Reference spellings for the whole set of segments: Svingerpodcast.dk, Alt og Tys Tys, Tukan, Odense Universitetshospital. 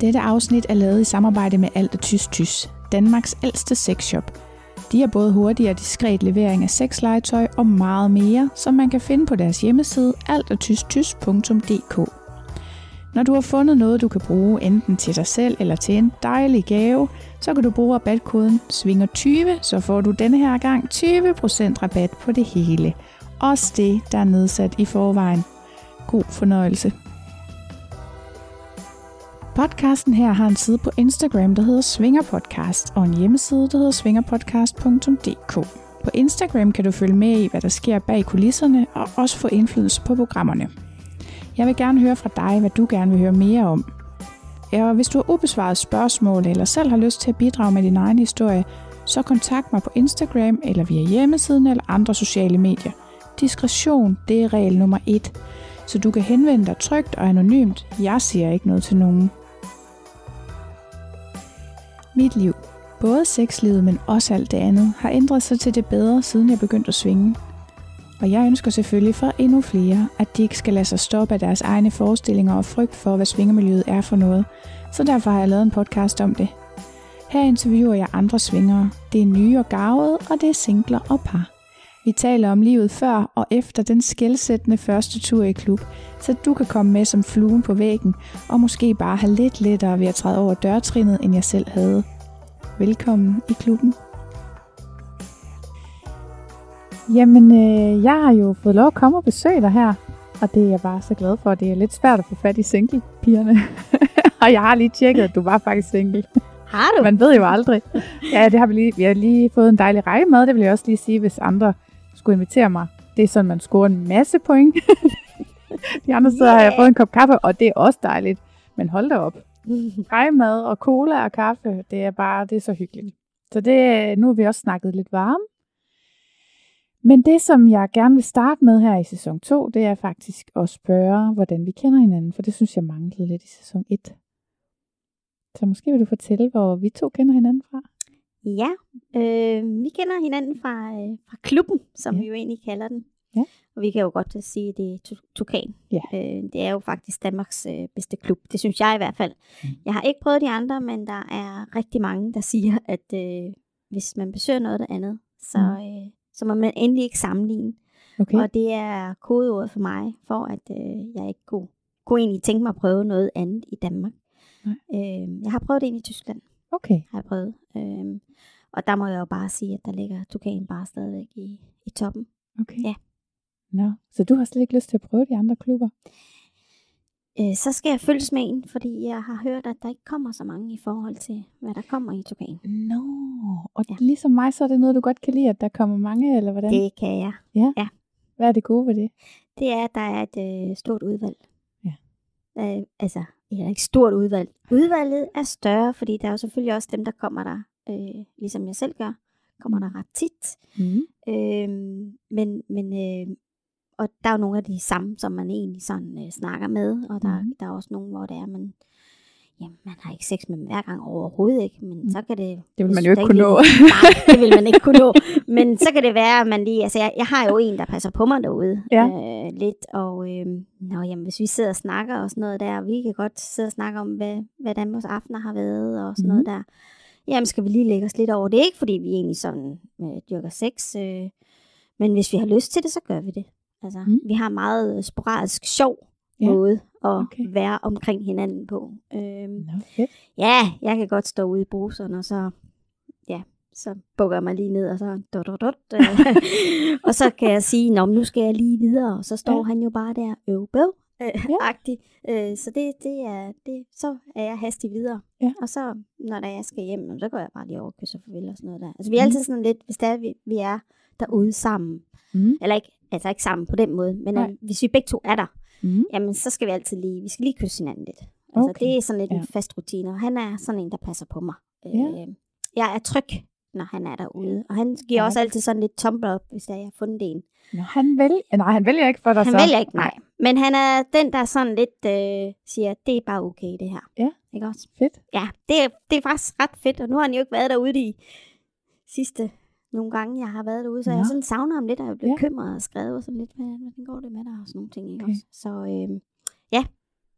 Dette afsnit er lavet i samarbejde med Alt og Tys Tys, Danmarks ældste sexshop. De har både hurtig og diskret levering af sexlegetøj og meget mere, som man kan finde på deres hjemmeside altogtystys.dk. Når du har fundet noget, du kan bruge enten til dig selv eller til en dejlig gave, så kan du bruge rabatkoden SVINGER20, så får du denne her gang 20% rabat på det hele. Også det, der er nedsat i forvejen. God fornøjelse. Podcasten her har en side på Instagram, der hedder Svingerpodcast, og en hjemmeside, der hedder svingerpodcast.dk. På Instagram kan du følge med i, hvad der sker bag kulisserne, og også få indflydelse på programmerne. Jeg vil gerne høre fra dig, hvad du gerne vil høre mere om. Og hvis du har ubesvaret spørgsmål, eller selv har lyst til at bidrage med din egen historie, så kontakt mig på Instagram, eller via hjemmesiden, eller andre sociale medier. Diskretion, det er regel nummer 1. Så du kan henvende dig trygt og anonymt. Jeg siger ikke noget til nogen. Mit liv, både sexlivet, men også alt det andet, har ændret sig til det bedre, siden jeg begyndte at svinge. Og jeg ønsker selvfølgelig for endnu flere, at de ikke skal lade sig stoppe af deres egne forestillinger og frygt for, hvad svingermiljøet er for noget. Så derfor har jeg lavet en podcast om det. Her interviewer jeg andre svingere. Det er nye og garvede, og det er singler og par. Vi taler om livet før og efter den skelsættende første tur i klub, så du kan komme med som fluen på væggen og måske bare have lidt lettere ved at træde over dørtrinnet, end jeg selv havde. Velkommen i klubben. Jamen, jeg har jo fået lov at komme og besøge dig her, og det er jeg bare så glad for. Det er lidt svært at få fat i single-pigerne, og jeg har lige tjekket, at du var faktisk single. Har du? Man ved jo aldrig. Ja, det har vi har lige fået en dejlig række med, det vil jeg også lige sige, hvis andre skulle invitere mig. Det er sådan, man scorer en masse point. De andre steder har jeg fået en kop kaffe, og det er også dejligt. Men hold da op. Rejemad og cola og kaffe, det er så hyggeligt. Så nu har vi også snakket lidt varme. Men det, som jeg gerne vil starte med her i sæson 2, det er faktisk at spørge, hvordan vi kender hinanden. For det synes jeg manglede lidt i sæson 1. Så måske vil du fortælle, hvor vi to kender hinanden fra? Ja, vi kender hinanden fra klubben, som vi jo egentlig kalder den. Ja. Og vi kan jo godt sige, at det er Tukan. Ja. Det er jo faktisk Danmarks bedste klub. Det synes jeg i hvert fald. Mm. Jeg har ikke prøvet de andre, men der er rigtig mange, der siger, at hvis man besøger noget andet, så må man endelig ikke sammenligne. Okay. Og det er kodeordet for mig, for at jeg ikke kunne egentlig tænke mig at prøve noget andet i Danmark. Jeg har prøvet det i Tyskland. Okay. Har jeg prøvet. Og der må jeg jo bare sige, at der ligger Tukan bare stadigvæk i toppen. Okay. Ja. Nå, så du har slet ikke lyst til at prøve de andre klubber? Så skal jeg følges med en, fordi jeg har hørt, at der ikke kommer så mange i forhold til, hvad der kommer i Tukan. Nå, og ligesom mig, så er det noget, du godt kan lide, at der kommer mange, eller hvordan? Det kan jeg. Ja? Ja. Hvad er det gode ved det? Det er, at der er et stort udvalg. Ja. Det er ikke stort udvalg. Udvalget er større, fordi der er jo selvfølgelig også dem, der kommer der, ligesom jeg selv gør, kommer der ret tit. Mm. Og der er jo nogle af de samme, som man egentlig sådan snakker med, og der er også nogle, hvor det er, man har ikke sex med dem hver gang overhovedet, ikke? Men så kan det... Det vil man jo ikke kunne nå. Nej, det vil man ikke kunne nå. Men så kan det være, at man lige... Altså, jeg har jo en, der passer på mig derude lidt, og hvis vi sidder og snakker og sådan noget der, og vi kan godt sidde og snakke om, hvordan vores aftener har været og sådan noget der, jamen skal vi lige lægge os lidt over det. Ikke fordi vi egentlig sådan dyrker sex, men hvis vi har lyst til det, så gør vi det. Altså, vi har meget sporadisk sjov måde at være omkring hinanden på. Jeg kan godt stå ude i bruseren, og så bukker jeg mig lige ned, og så og så kan jeg sige, nu skal jeg lige videre, og så står han jo bare der agtig. Så det er så er jeg hastig videre. Ja. Og så når jeg skal hjem, så går jeg bare lige over og kysser farvel og sådan noget der. Altså vi er altid sådan lidt, hvis der vi er derude sammen. Mm. Eller ikke, altså ikke sammen på den måde, men hvis vi begge to er der, jamen så skal vi altid lige kysse hinanden lidt. Altså det er sådan lidt en fast rutine, og han er sådan en, der passer på mig. Jeg er tryg, når han er derude, og han giver også altid sådan lidt tomler op, hvis jeg har fundet en. Nå, han vælger ikke for dig så. Han vælger ikke, nej. Men han er den, der sådan lidt siger, det er bare okay det her. Ja, ikke også? Fedt. Ja, det er faktisk ret fedt, og nu har han jo ikke været derude de sidste... Nogle gange, jeg har været derude, så jeg sådan savner ham lidt, og jeg blev bekymret og skrevet sådan lidt, hvordan går det med dig og sådan nogle ting. Okay.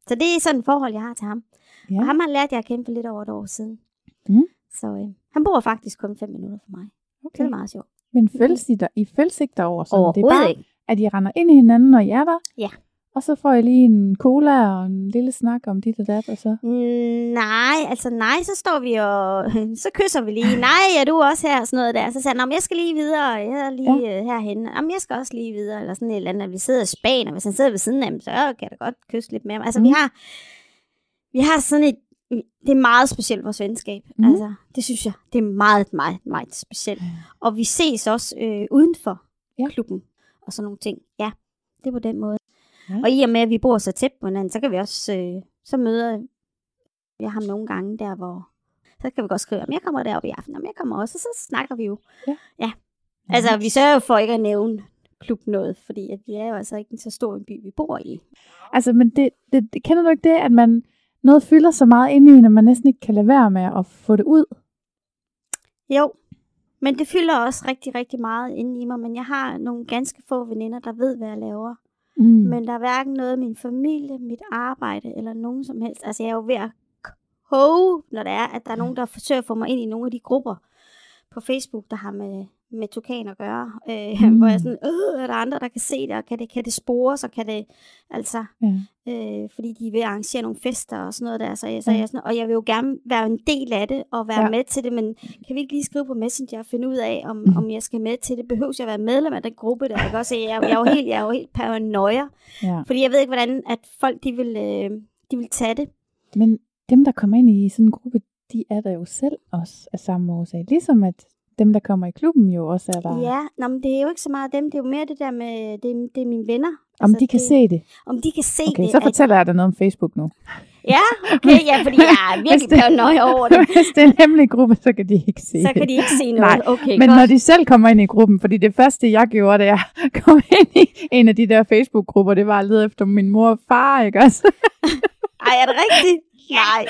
Så Så det er sådan et forhold, jeg har til ham. Ja. Og ham har lært jeg at kæmpe lidt over et år siden. Mm. Så han bor faktisk kun 5 minutter fra mig. Okay. Det er meget sjovt. Men følges ikke derovre? Sådan. Overhovedet det er bare, ikke. At I render ind i hinanden, når I er der? Ja. Og så får jeg lige en cola og en lille snak om dit og dat, og så? Nej, så står vi og så kysser vi lige. Nej, er du også her? Og sådan noget der. Så sagde han, jeg skal lige videre, og jeg er lige herhenne. Jamen, jeg skal også lige videre, eller sådan et eller andet. At vi sidder i Spanien, og hvis han sidder ved siden af dem, så kan jeg da godt kysse lidt mere. Altså, vi har sådan et, det er meget specielt vores venskab. Mm. Altså, det synes jeg, det er meget, meget, meget specielt. Og vi ses også uden for klubben, og sådan nogle ting. Ja, det er på den måde. Ja. Og i og med, at vi bor så tæt på hinanden, så kan vi også, så møder jeg ham nogle gange der, hvor så kan vi godt skrive, om jeg kommer deroppe i aften, om jeg kommer også, og så snakker vi jo. Ja. Altså, vi sørger jo for ikke at nævne klub noget, fordi at vi er jo altså ikke en så stor en by, vi bor i. Altså, men det kender du ikke det, at man noget fylder så meget ind i en, at man næsten ikke kan lade være med at få det ud? Jo, men det fylder også rigtig, rigtig meget inde i mig, men jeg har nogle ganske få veninder, der ved, hvad jeg laver. Mm. Men der er hverken noget af min familie, mit arbejde eller nogen som helst. Altså jeg er jo ved at koge, når det er, at der er nogen, der forsøger at få mig ind i nogle af de grupper på Facebook, der har med Tukan at gøre. Hvor jeg sådan, er der andre, der kan se det, og kan det spore, så kan det, altså, fordi de er ved at arrangere nogle fester og sådan noget der. Så jeg sådan, og jeg vil jo gerne være en del af det og være med til det, men kan vi ikke lige skrive på Messenger og finde ud af, om jeg skal med til det? Behøver jeg at være medlem af den gruppe der? Jeg kan også se, jeg er jo helt paranoia, fordi jeg ved ikke, hvordan at folk de vil tage det. Men dem, der kommer ind i sådan en gruppe, de er der jo selv også af samme årsag, ligesom at dem, der kommer i klubben jo også er der. Ja, nå, men det er jo ikke så meget dem. Det er jo mere det der med, det er mine venner. Om altså, de kan se det? Om de kan se det. Okay, så fortæller jeg dig noget om Facebook nu. Ja, okay, fordi jeg er virkelig paranoia over det. Hvis det er en hemmelig gruppe, så kan de ikke se det. Så kan de ikke se noget. Nej, okay, men godt. Når de selv kommer ind i gruppen, fordi det første, jeg gjorde, da jeg kom ind i en af de der Facebook-grupper, det var at lede efter min mor og far, ikke også? Ej, er det rigtigt? Nej.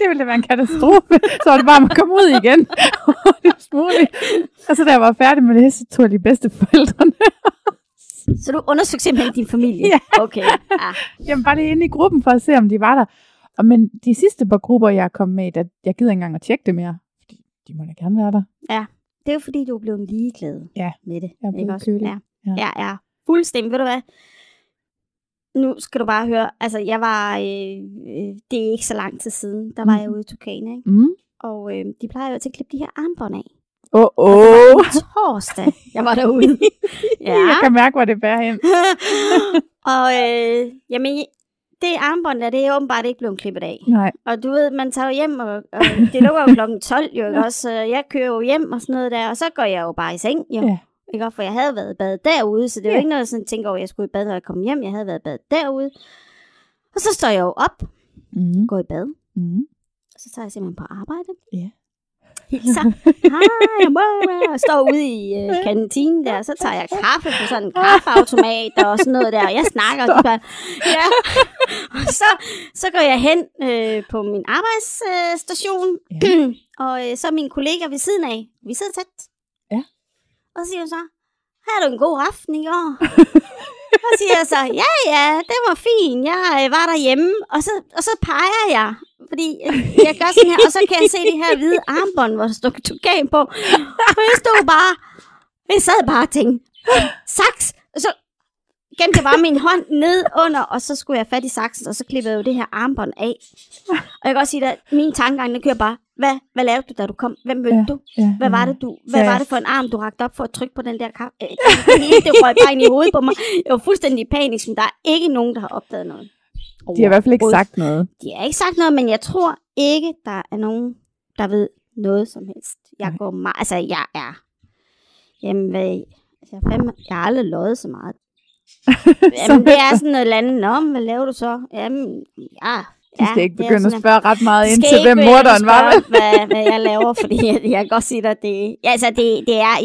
Det ville da være en katastrofe. Så var det bare, at komme ud igen. Det var smuligt. Og så da jeg var færdig med det, så tog jeg lige bedsteforældrene. Så du undersøgte simpelthen din familie? Ja. Okay. Ah. Jamen bare lige inde i gruppen for at se, om de var der. Og men de sidste par grupper, jeg kom med, der, jeg gider ikke engang at tjekke det mere. De må da gerne være der. Ja, det er jo fordi, du er blevet ligeglad med det. Jeg er blevet kølig. Ja. Fuldstændig, ved du hvad? Nu skal du bare høre, altså jeg var, det er ikke så lang tid siden, der var jeg ude i Tukan, ikke? Mm. Og de plejer jo til at klippe de her armbånd af. Torsdag, jeg var derude. Jeg kan mærke, hvor det bærer hen. Og jamen, det armbånd der, det er åbenbart ikke blevet klippet af. Nej. Og du ved, man tager jo hjem, og det lukker jo klokken 12, jo, ikke også? Jeg kører jo hjem og sådan noget der, og så går jeg jo bare i seng, jo. Ja. Ikke? For jeg havde været i bad derude, så det var ikke noget, jeg tænkte over, at jeg skulle i bad, når jeg kom hjem. Jeg havde været i bad derude. Og så står jeg jo op, går i bad, og så tager jeg simpelthen på arbejde. Yeah. Hilser. Hej, mor. Og står ude i kantinen der, så tager jeg kaffe på sådan en kaffeautomat og sådan noget der, og jeg snakker. Og bare, og så går jeg hen på min arbejdsstation, og så er mine kollegaer ved siden af. Vi sidder tæt. Og så siger hun så, har du en god aften i går? Og siger jeg så, ja, det var fint, jeg var derhjemme. Og så peger jeg, fordi jeg gør sådan her, og så kan jeg se det her hvide armbånd, hvor der stod Tukan på. Og jeg stod bare, jeg sad bare og tænkte, saks! Og så gemte jeg bare min hånd ned under, og så skulle jeg fat i saksen, og så klippede jeg jo det her armbånd af. Og jeg kan også sige dig, mine tankegange kører bare, Hvad lavede du, da du kom? Hvem mødte du? Hvad var det for en arm, du rakte op for at trykke på den der kaffe? Det røg bare ind i hovedet på mig. Jeg var fuldstændig panisk, men der er ikke nogen, der har opdaget noget. De har i hvert fald ikke sagt noget. De har ikke sagt noget, men jeg tror ikke, der er nogen, der ved noget som helst. Jeg går meget... Altså, jeg er... Jamen, jeg har aldrig løjet så meget. Jamen, det er sådan noget eller andet. Nå, hvad laver du så? Jamen, de skal ikke begynde at spørge ret meget ind til, hvem morderen var. Hvad jeg laver, fordi jeg kan godt sige dig, at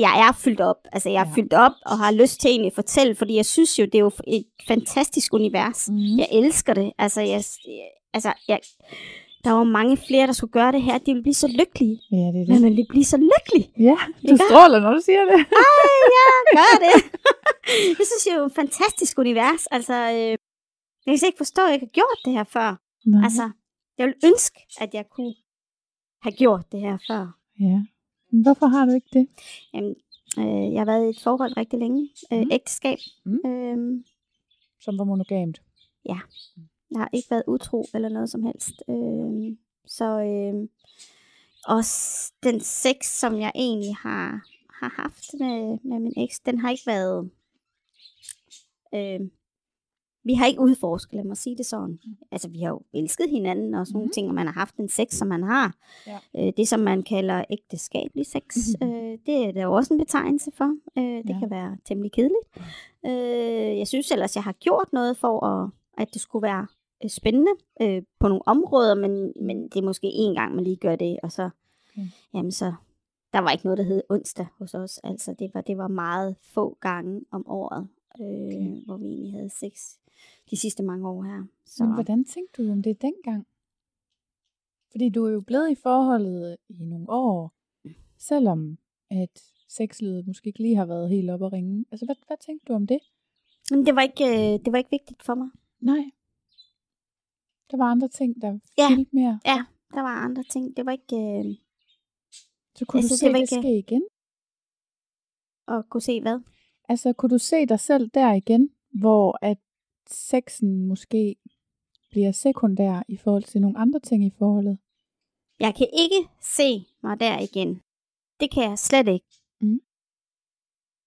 jeg er fyldt op. Altså, jeg er fyldt op og har lyst til egentlig at fortælle, fordi jeg synes jo, det er jo et fantastisk univers. Mm. Jeg elsker det. Altså, der var mange flere, der skulle gøre det her. De ville blive så lykkelige. Ja, det er det. Men de bliver så lykkelige. Ja, du stråler, når du siger det. Ej, ja, gør det. Jeg synes jo, det er et fantastisk univers. Altså... Jeg kan ikke forstå, at jeg ikke har gjort det her før. Nej. Altså, jeg ville ønske, at jeg kunne have gjort det her før. Ja. Men hvorfor har du ikke det? Jamen, jeg har været i et forhold rigtig længe. Ægteskab. Som var monogamt? Ja. Jeg har ikke været utro eller noget som helst. Også den sex, som jeg egentlig har haft med min eks, den har ikke været... Vi har ikke udforsket, lad mig sige det sådan. Altså, vi har jo elsket hinanden og sådan nogle ting, og man har haft den sex, som man har. Ja. Det, som man kalder ægteskabelig sex, det er der jo også en betegnelse for. Det kan være temmelig kedeligt. Jeg synes ellers, jeg har gjort noget for, at det skulle være spændende på nogle områder, men det er måske én gang, man lige gør det, og så, jamen så, der var ikke noget, der hed onsdag hos os. Altså, det var meget få gange om året, hvor vi egentlig havde sex de sidste mange år her. Så. Men hvordan tænkte du om det dengang? Fordi du er jo blevet i forholdet i nogle år, selvom at sexlivet måske ikke lige har været helt op at ringe. Altså, hvad tænkte du om det? Men det var ikke vigtigt for mig. Nej. Der var andre ting, der fyldte mere. Ja, der var andre ting. Det var ikke... Så kunne du se det ske igen? Og kunne se hvad? Altså, kunne du se dig selv der igen, hvor at sexen måske bliver sekundær i forhold til nogle andre ting i forholdet? Jeg kan ikke se mig der igen. Det kan jeg slet ikke.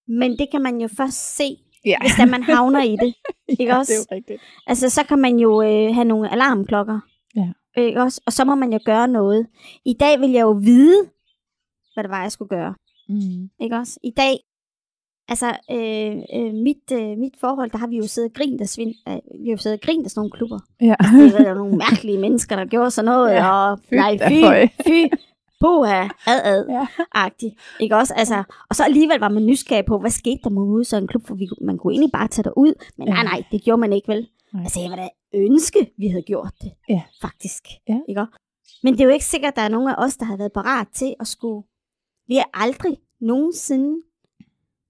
Men det kan man jo først se, hvis da man havner i det. Ikke også? Det er jo rigtigt. Altså, så kan man jo have nogle alarmklokker. Ja. Ikke også? Og så må man jo gøre noget. I dag vil jeg jo vide, hvad det var, jeg skulle gøre. Ikke også? I dag, altså, mit forhold, der har vi jo siddet og grint af sådan nogle klubber. Ja. Altså, der var nogle mærkelige mennesker, der gjorde sådan noget. Ja. Og, fy. Boha, ad-agtigt, ikke også? Altså, og så alligevel var man nysgerrig på, hvad skete der ude så en klub, for man kunne egentlig bare tage derud, men nej, det gjorde man ikke, vel? Nej. Altså, jeg var da ønske, vi havde gjort det, faktisk, ikke også? Men det er jo ikke sikkert, at der er nogen af os, der har været parat til at skulle... Vi har aldrig nogensinde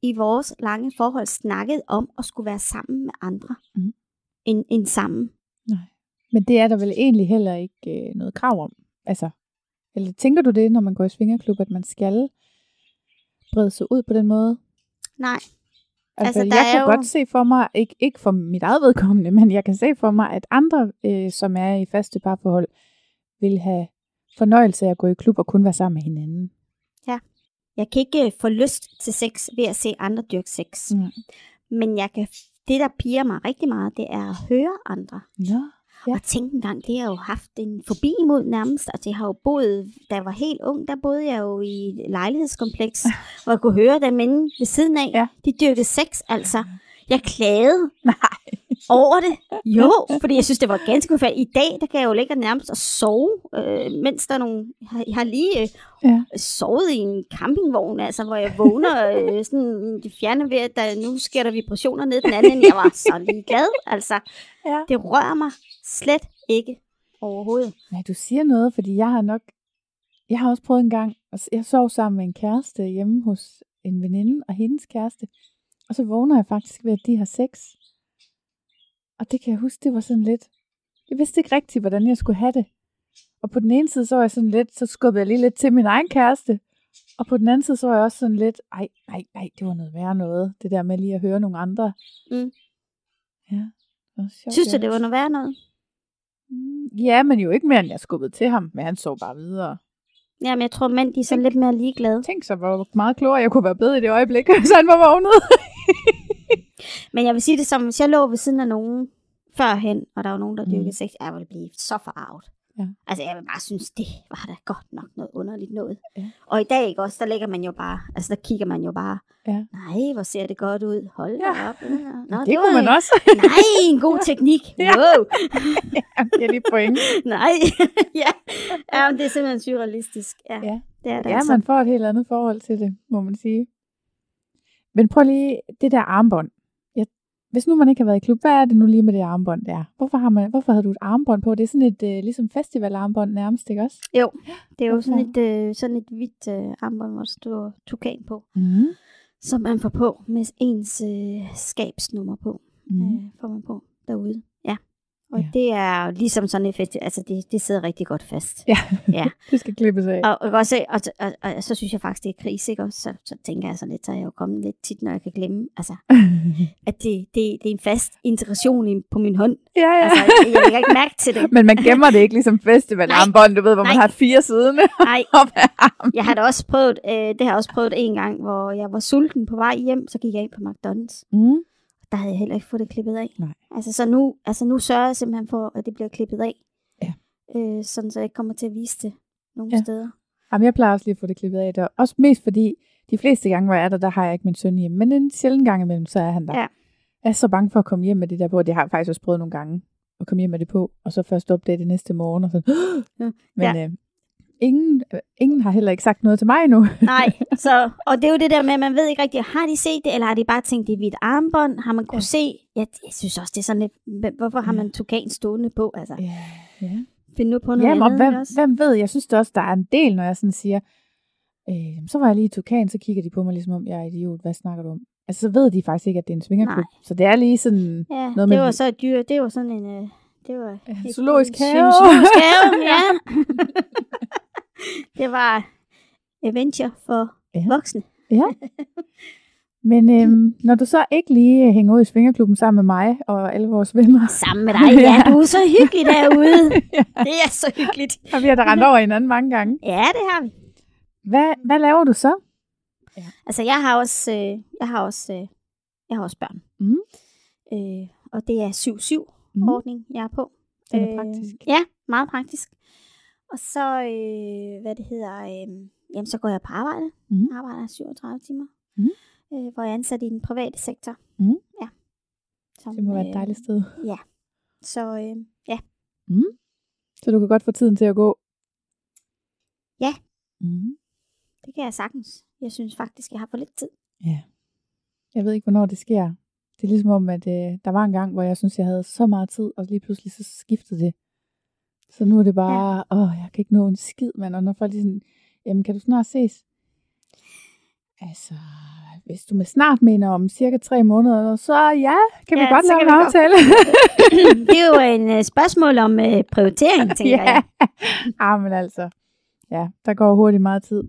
i vores lange forhold snakket om at skulle være sammen med andre, end sammen. Nej, men det er der vel egentlig heller ikke noget krav om, altså... Eller tænker du det, når man går i svingerklub, at man skal brede sig ud på den måde? Nej. Altså, jeg kan jo... godt se for mig, ikke for mit eget vedkommende, men jeg kan se for mig, at andre, som er i faste parforhold, vil have fornøjelse af at gå i klub og kun være sammen med hinanden. Ja. Jeg kan ikke få lyst til sex ved at se andre dyrke sex. Men det, der piger mig rigtig meget, det er at høre andre. Ja. Ja. Og tænk engang, det har jo haft en fobi imod nærmest, og det har jo boet, da jeg var helt ung, der boede jeg jo i et lejlighedskompleks, hvor jeg kunne høre dem inde ved siden af, de dyrkede sex, altså. Jeg klagede over det, fordi jeg synes, det var ganske forfærdeligt. I dag, der kan jeg jo ligge nærmest og sove, mens der er nogen, jeg har lige sovet i en campingvogn, altså, hvor jeg vågner sådan, det fjerne ved, at nu sker der vibrationer ned den anden, jeg var så ligeglad, altså. Ja. Det rører mig slet ikke overhovedet. Nej, du siger noget, fordi jeg har også prøvet en gang, jeg sov sammen med en kæreste hjemme hos en veninde og hendes kæreste, og så vågner jeg faktisk ved, at de har sex. Og det kan jeg huske, det var sådan lidt... Jeg vidste ikke rigtigt, hvordan jeg skulle have det. Og på den ene side, så var jeg sådan lidt... Så skubbede jeg lige lidt til min egen kæreste. Og på den anden side, så var jeg også sådan lidt... Ej, det var noget værre noget. Det der med lige at høre nogle andre. Ja, det var sjovt. Synes du, det var noget værre noget? Ja, men jo ikke mere, end jeg skubbede til ham. Men han så bare videre. Ja, men jeg tror, mænd, de er sådan lidt mere ligeglade. Tænk så, hvor meget klogere jeg kunne være blevet i det øjeblik, så han var vågnet. Men jeg vil sige det som, hvis jeg lå ved siden af nogen førhen, og der var nogen, der dyrkede sex, jeg ville blive så forarvet. Ja. Altså, jeg vil bare synes, det var da godt nok noget underligt noget. Ja. Og i dag, ikke også, der ligger man jo bare, altså der kigger man jo bare, nej, hvor ser det godt ud, hold da op. Nå, det kunne man også. Nej, en god teknik. Wow. Det er lige point. Nej, men det er simpelthen surrealistisk. Ja. Det er det altså. Man får et helt andet forhold til det, må man sige. Men prøv lige det der armbånd. Hvis nu man ikke har været i klub, hvad er det nu lige med det armbånd der? Hvorfor havde du et armbånd på? Det er sådan et ligesom festivalarmbånd nærmest, ikke også? Jo, det er jo sådan et hvidt armbånd, hvor der står Tukan på, som man får på med ens skabsnummer på, får man på derude. Ja. Og det er ligesom sådan et festival, altså det sidder rigtig godt fast. Ja, det skal klippes af. Og så synes jeg faktisk, det er krise, ikke også? Så tænker jeg sådan lidt, så er jeg jo kommet lidt tit, når jeg kan glemme, altså, at det er en fast integration på min hånd. Ja. Altså, jeg lægger ikke mærke til det. Men man gemmer det ikke ligesom festivalarmbånd, du ved, hvor man har 4 siddende. Nej, jeg har da også prøvet, en gang, hvor jeg var sulten på vej hjem, så gik jeg ind på McDonald's. Mm. Der havde jeg heller ikke fået det klippet af. Nej. Altså, så nu sørger jeg simpelthen for, at det bliver klippet af. Ja. Sådan, så jeg kommer til at vise det nogle steder. Jamen, jeg plejer også lige at få det klippet af. Det er også mest fordi, de fleste gange, hvor jeg er der har jeg ikke min søn hjemme. Men en sjældent gang imellem, så er han der. Ja. Jeg er så bange for at komme hjem med det der på. Det har jeg faktisk også prøvet nogle gange. At komme hjem med det på. Og så først opdage det næste morgen. Og sådan. Ja. Men ingen har heller ikke sagt noget til mig endnu. Nej, så, og det er jo det der med, at man ved ikke rigtigt, har de set det, eller har de bare tænkt, det er hvidt armbånd? Har man kunnet se? Jeg synes også, det er sådan lidt, hvorfor har man Tukan stående på? Altså, find nu på noget andet. Hvem ved, jeg synes det også, der er en del, når jeg sådan siger, så var jeg lige i Tukan, så kigger de på mig, ligesom om jeg er idiot, hvad snakker du om? Altså, så ved de faktisk ikke, at det er en svingerklub. Så det er lige sådan noget med... det var så dyr, det var sådan en... det var en zoologisk have. Det var adventure for voksne. Ja. Men når du så ikke lige hænger ud i svingerklubben sammen med mig og alle vores venner. Sammen med dig, ja. Du er så hyggelig derude. Det er så hyggeligt. Og vi har da rendt over hinanden mange gange. Ja, det har vi. Hvad laver du så? Ja. Altså, jeg har også børn. Mm. Og det er 7-7. Ordning, jeg er på. Det er praktisk. Ja, meget praktisk. Og så, så går jeg på arbejde. Mm. Jeg arbejder 37 timer. Mm. Hvor jeg er ansat i den private sektor. Mm. Ja. Som, det må være et dejligt sted. Ja. Så, Mm. Så du kan godt få tiden til at gå? Ja. Mm. Det kan jeg sagtens. Jeg synes faktisk, jeg har for lidt tid. Ja. Jeg ved ikke, hvornår det sker. Det er ligesom om, at der var en gang, hvor jeg synes jeg havde så meget tid, og lige pludselig så skiftede det. Så nu er det bare, jeg kan ikke nå en skid, mand. Og når folk lige sådan, jamen kan du snart ses? Altså, hvis du med snart mener om cirka 3 måneder, så kan vi godt lave en aftale. Det er jo en spørgsmål om prioritering, tænker jeg. Men altså, der går hurtigt meget tid.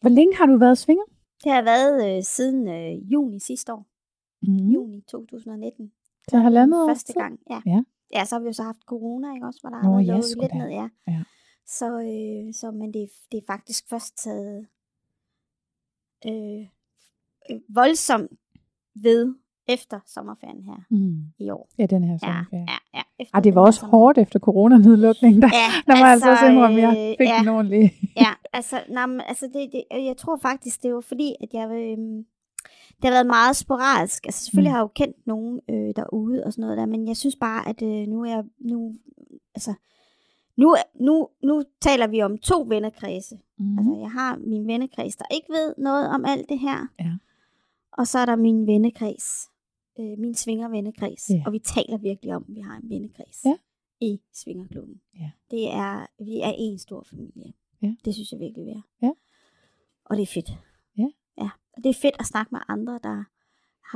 Hvor længe har du været svinger? Det har jeg været siden juni sidste år. Juni 2019. Så halvandet år? Første gang, ja. Så har vi jo så haft corona, ikke også, hvor der har været lukket lidt ned, ja. Så men det er faktisk først taget voldsomt ved efter sommerferien her i år. Ja, den her sommerferie. Ja. Det var også hårdt efter coronanedlukningen, der var altså også indrømme, jeg fik den ordentlige. Jeg tror faktisk, det var fordi, at jeg... det har været meget sporadisk. Altså selvfølgelig har jeg jo kendt nogen derude og sådan noget der, men jeg synes bare, at nu taler vi om 2 vennekredse. Mm. Altså jeg har min vennekreds, der ikke ved noget om alt det her, og så er der min vennekreds, min svingervennekreds, og vi taler virkelig om, at vi har en vennekreds i svingerklubben. Vi er en stor familie. Det synes jeg virkelig vi er. Og det er fedt. Ja, og det er fedt at snakke med andre, der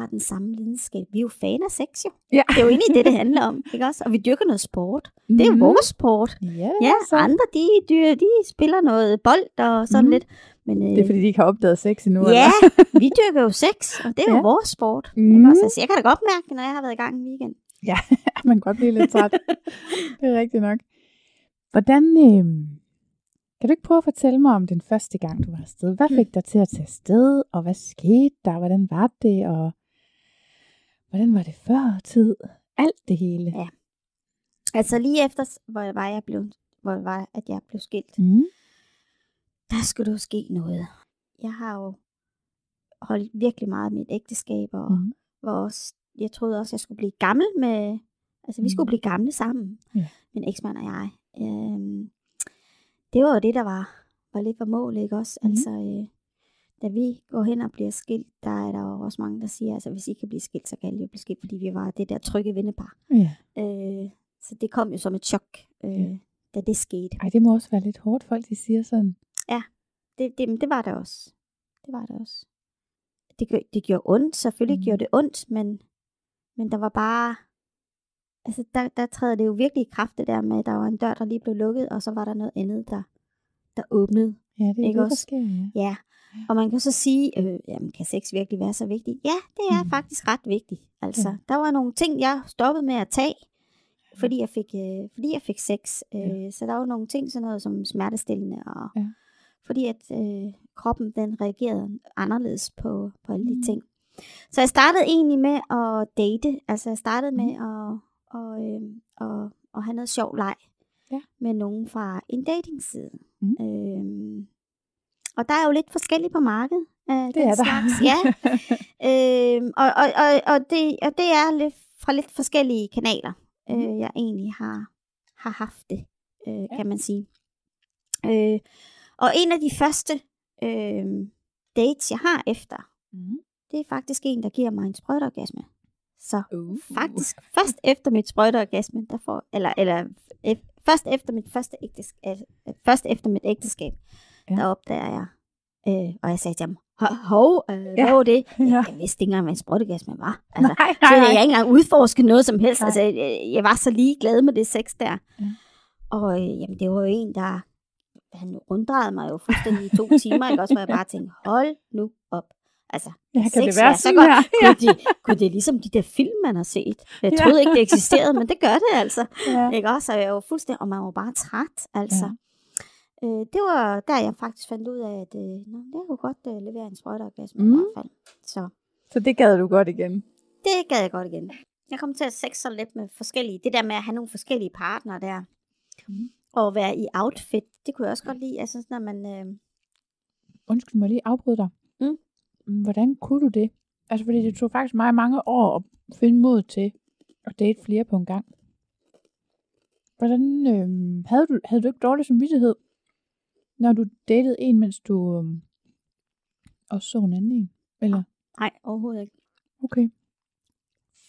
har den samme lidenskab. Vi er jo fan af sex, jo. Ja. Det er jo egentlig det handler om, ikke også? Og vi dyrker noget sport. Det er vores sport. Ja, andre, de spiller noget bold og sådan lidt. Men, det er fordi, de ikke har opdaget sex endnu. Ja, vi dyrker jo sex, og det er jo vores sport. Ikke også? Altså, jeg kan da godt mærke, når jeg har været i gang en weekend. Ja, man kan godt blive lidt træt. Det er rigtigt nok. Hvordan... kan du ikke prøve at fortælle mig om den første gang, du var afsted? Hvad fik dig til at tage afsted, og hvad skete der? Hvordan var det, og hvordan var det før tid? Alt det hele. Ja. Altså lige efter, hvor jeg blev skilt, der skulle der ske noget. Jeg har jo holdt virkelig meget af mit ægteskab, og jeg troede også, jeg skulle blive gammel med... Altså vi skulle blive gamle sammen, min eksmand og jeg. Det var jo det, der var lidt for mål, ikke også? Altså, da vi går hen og bliver skilt, der er der jo også mange, der siger, altså hvis I kan blive skilt, så kan I jo blive skilt, fordi vi var det der trygge vennepar. Ja. Så det kom jo som et chok, da det skete. Ej, det må også være lidt hårdt, folk de siger sådan. Ja, det var det også. Det var det også. Det gjorde ondt, selvfølgelig gjorde det ondt, men der var bare... altså der træder det jo virkelig i kraft, det der med, at der var en dør, der lige blev lukket, og så var der noget andet, der åbnede. Ja, det er ikke det, der sker, ja. Ja. Og man kan så sige, jamen, kan sex virkelig være så vigtigt? Ja, det er faktisk ret vigtigt. Altså, der var nogle ting, jeg stoppede med at tage, fordi jeg fik sex. Så der var nogle ting, sådan noget som smertestillende, og fordi at kroppen, den reagerede anderledes på alle de ting. Så jeg startede egentlig med at date. Altså, jeg startede med at have noget sjov leg med nogen fra en datingside. Og der er jo lidt forskelligt på markedet. Det er der. Slags, ja. Og det er lidt fra lidt forskellige kanaler, jeg egentlig har haft det, kan man sige. Og en af de første dates, jeg har efter, det er faktisk en, der giver mig en sprøjteorgasme. Så faktisk først efter mit sprøjteorgasme, først efter mit ægteskab, der opdager jeg, og jeg sagde til ham, hvad var det? Jeg vidste ikke engang, hvad en sprøjteorgasme var. Altså, nej. Så jeg ikke engang udforsket noget som helst. Altså, jeg var så lige glad med det sex der. Og jamen, det var jo en, der han runddrejede mig jo fuldstændig i 2 timer, ikke? Også hvor jeg bare tænkte, hold nu op. Altså, kan det være så godt? Kunne det ligesom de der film, man har set? Jeg troede ikke, det eksisterede, men det gør det altså. Ja. Ikke også? Og jeg var fuldstændig, og man var bare træt, altså. Ja. Det var der, jeg faktisk fandt ud af, at jeg kunne godt levere en sprøjteorgasme i hvert fald. Så det gad du godt igen? Det gad jeg godt igen. Jeg kom til at sexe lidt med forskellige. Det der med at have nogle forskellige partnere der. Og være i outfit, det kunne jeg også godt lide. Altså, når man... Undskyld mig lige afbryde dig. Hvordan kunne du det? Altså, fordi det tog faktisk meget mange år at finde mod til at date flere på en gang. Hvordan havde du ikke dårlig samvittighed, når du datede en, mens du også så en anden en? Eller? Nej, overhovedet ikke. Okay.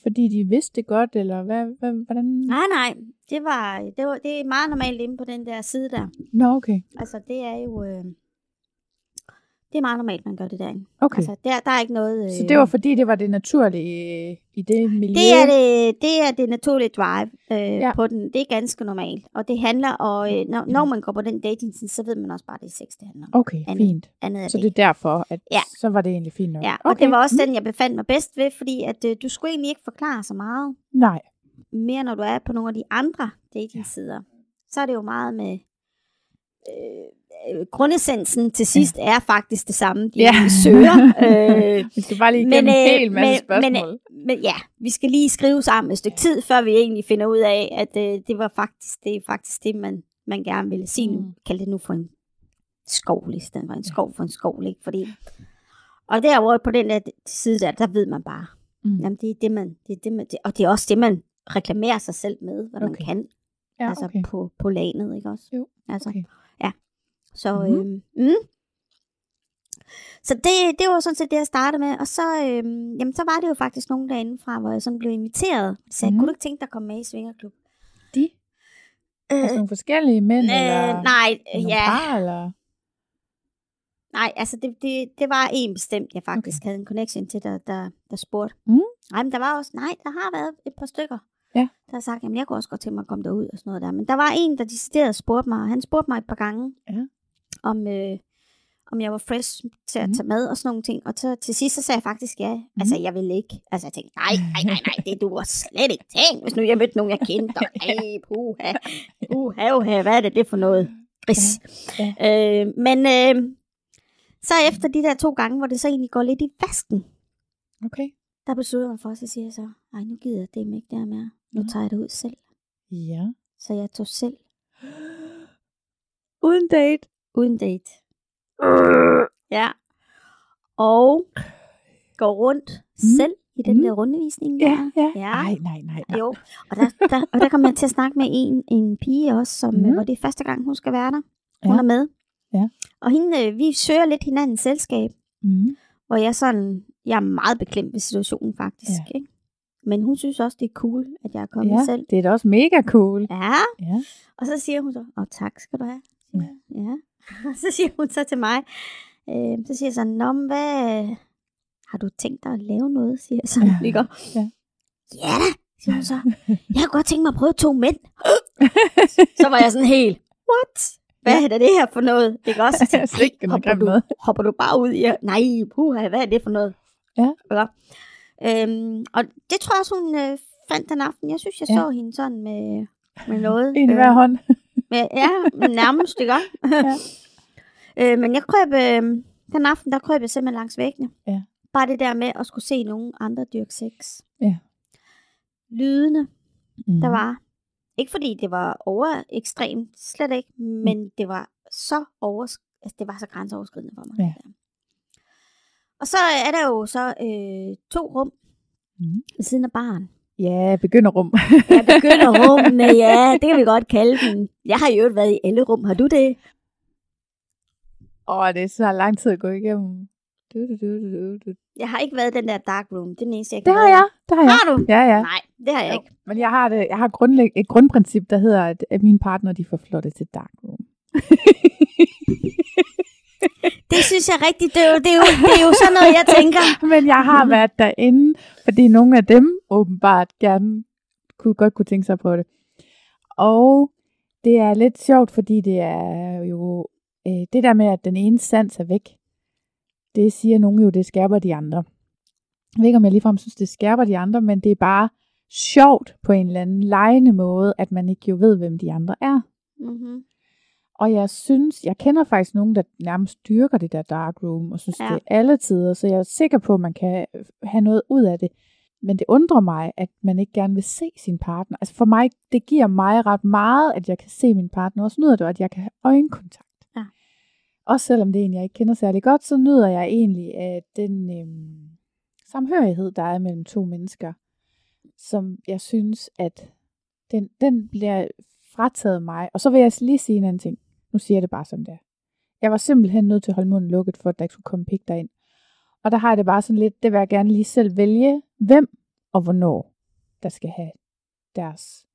Fordi de vidste det godt, eller hvordan? Nej, det er meget normalt inde på den der side der. Nå, okay. Altså, det er jo... Det er meget normalt, man gør det derinde. Okay. Altså, der er ikke noget... Så det var fordi, det var det naturlige i det miljø? Det er det naturlige drive på den. Det er ganske normalt. Og det handler, og når man går på den dating, så ved man også bare, at det er sex, det handler om. Okay, fint. Andet så det er derfor, at så var det egentlig fint nok. Ja, og det var også den, jeg befandt mig bedst ved, fordi at du skulle egentlig ikke forklare så meget. Nej. Mere når du er på nogle af de andre datingsider. Ja. Så er det jo meget med... grundessensen til sidst er faktisk det samme, de søger. Vi skal bare lige igennem en hel masse spørgsmål. Vi skal lige skrive sammen et stykke tid, før vi egentlig finder ud af, at det er faktisk det, man gerne ville sige. Kald det nu for en skovl i stedet for en skov for en skovl, ikke? Fordi, og derover på den der side der ved man bare, jamen, det er det, og det er også det, man reklamerer sig selv med, hvad man kan. Ja, altså på landet, ikke også? Jo, altså, ja. Så, så det var sådan set det, jeg startede med. Og så, jamen, så var det jo faktisk nogen derinde fra, hvor jeg sådan blev inviteret. Så jeg kunne ikke tænke dig at komme med i Svingerklub. De? Altså nogle forskellige mænd, eller nej, nogle par, eller? Nej, altså det var en bestemt, jeg faktisk havde en connection til, der spurgte. Nej, men der var også, der har været et par stykker. Ja. Der har sagt, jamen jeg kunne også godt tænke mig at komme derud og sådan noget der. Men der var en, der decideret spurgte mig, og han spurgte mig et par gange, om jeg var fresh til at tage med og sådan nogle ting. Og til sidst så sagde jeg faktisk ja. Altså jeg ville ikke. Altså jeg tænkte, nej, det du var slet ikke tænkt, hvis nu jeg mødte nogen, jeg kendte. Og hvad er det for noget? Gris. Ja. Men så efter de der 2 gange, hvor det så egentlig går lidt i vasken. Okay. Der besluttede mig for, så siger jeg så, nej, nu gider jeg dem ikke der mere. Nu tager jeg det ud selv. Ja. Så jeg tog selv. Uden date. Uden date. Ja. Og går rundt selv i den der rundevisning. Ja. Nej. Jo. Og der kom jeg til at snakke med en pige også, som, hvor det er første gang, hun skal være der. Hun er med. Ja. Og hende, vi søger lidt hinandens selskab. Hvor jeg er meget beklemt ved situationen faktisk, ikke? Men hun synes også, det er cool, at jeg er kommet selv. Det er da også mega cool. Ja. Og så siger hun så, tak skal du have. Ja. Og så siger hun så til mig, så siger jeg sådan, nå, men hvad, har du tænkt dig at lave noget, siger jeg så. Ja. Så hun så, jeg kunne godt tænke mig at prøve 2 mænd. Så var jeg sådan helt, what? Hvad er det her for noget? Ikke også? Hopper du bare ud i her? Nej, puha, hvad er det for noget? Ja. Ja. Og det tror jeg også, hun fandt den aften. Jeg synes, jeg så hende sådan med noget. En i hver hånd. Med, ja, nærmest, ikke også? Ja. Men jeg krøb, den aften, der krøb jeg simpelthen langs væggene. Ja. Bare det der med at skulle se nogen andre dyrke sex. Ja. Lydene, der var. Ikke fordi det var over ekstremt, slet ikke, men det var så grænseoverskridende for mig. Ja. Og så er der jo så 2 rum ved siden af baren. Ja, begynderrum. Ja, begynderrummene, ja, det kan vi godt kalde dem. Jeg har jo været i alle rum, har du det? Det er så lang tid at gå igennem. Jeg har ikke været i den der dark room. Det er den eneste, jeg kan have. Det har jeg. Har du? Ja. Nej, det har jeg ikke. Men jeg har, et grundprincip, der hedder, at mine partner, de får flotte til dark room. Det synes jeg rigtigt. Det er jo sådan noget, jeg tænker. Men jeg har været derinde, fordi nogle af dem åbenbart gerne kunne tænke sig på det. Og det er lidt sjovt, fordi det er jo det der med, at den ene sans er væk. Det siger nogen jo, det skærper de andre. Jeg ved ikke, om jeg ligefrem synes, det skærper de andre, men det er bare sjovt på en eller anden legende måde, at man ikke jo ved, hvem de andre er. Mm-hmm. Og jeg kender faktisk nogen, der nærmest dyrker det der dark room, og synes, det er alle tider, så jeg er sikker på, at man kan have noget ud af det. Men det undrer mig, at man ikke gerne vil se sin partner. Altså for mig, det giver mig ret meget, at jeg kan se min partner, og så nyder det, at jeg kan have øjenkontakt. Også selvom det er en, jeg ikke kender særlig godt, så nyder jeg egentlig af den samhørighed, der er mellem 2 mennesker, som jeg synes, at den bliver frataget mig. Og så vil jeg lige sige en anden ting. Nu siger jeg det bare som det er. Jeg var simpelthen nødt til at holde munden lukket, for at der ikke skulle komme pik derind. Og der har jeg det bare sådan lidt, det vil jeg gerne lige selv vælge, hvem og hvornår, der skal have deres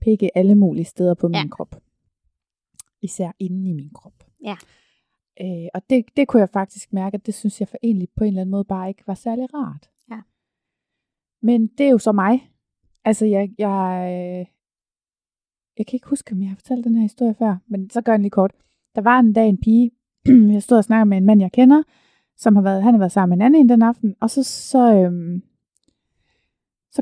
pikke alle mulige steder på min krop. Især inde i min krop. Ja. Og det kunne jeg faktisk mærke, at det synes jeg for egentlig på en eller anden måde bare ikke var særlig rart. Ja. Men det er jo så mig. Altså jeg kan ikke huske, om jeg har fortalt den her historie før, men så gør jeg den lige kort. Der var en dag en pige, jeg stod og snakkede med en mand, jeg kender, som han har været sammen med en anden den aften, og så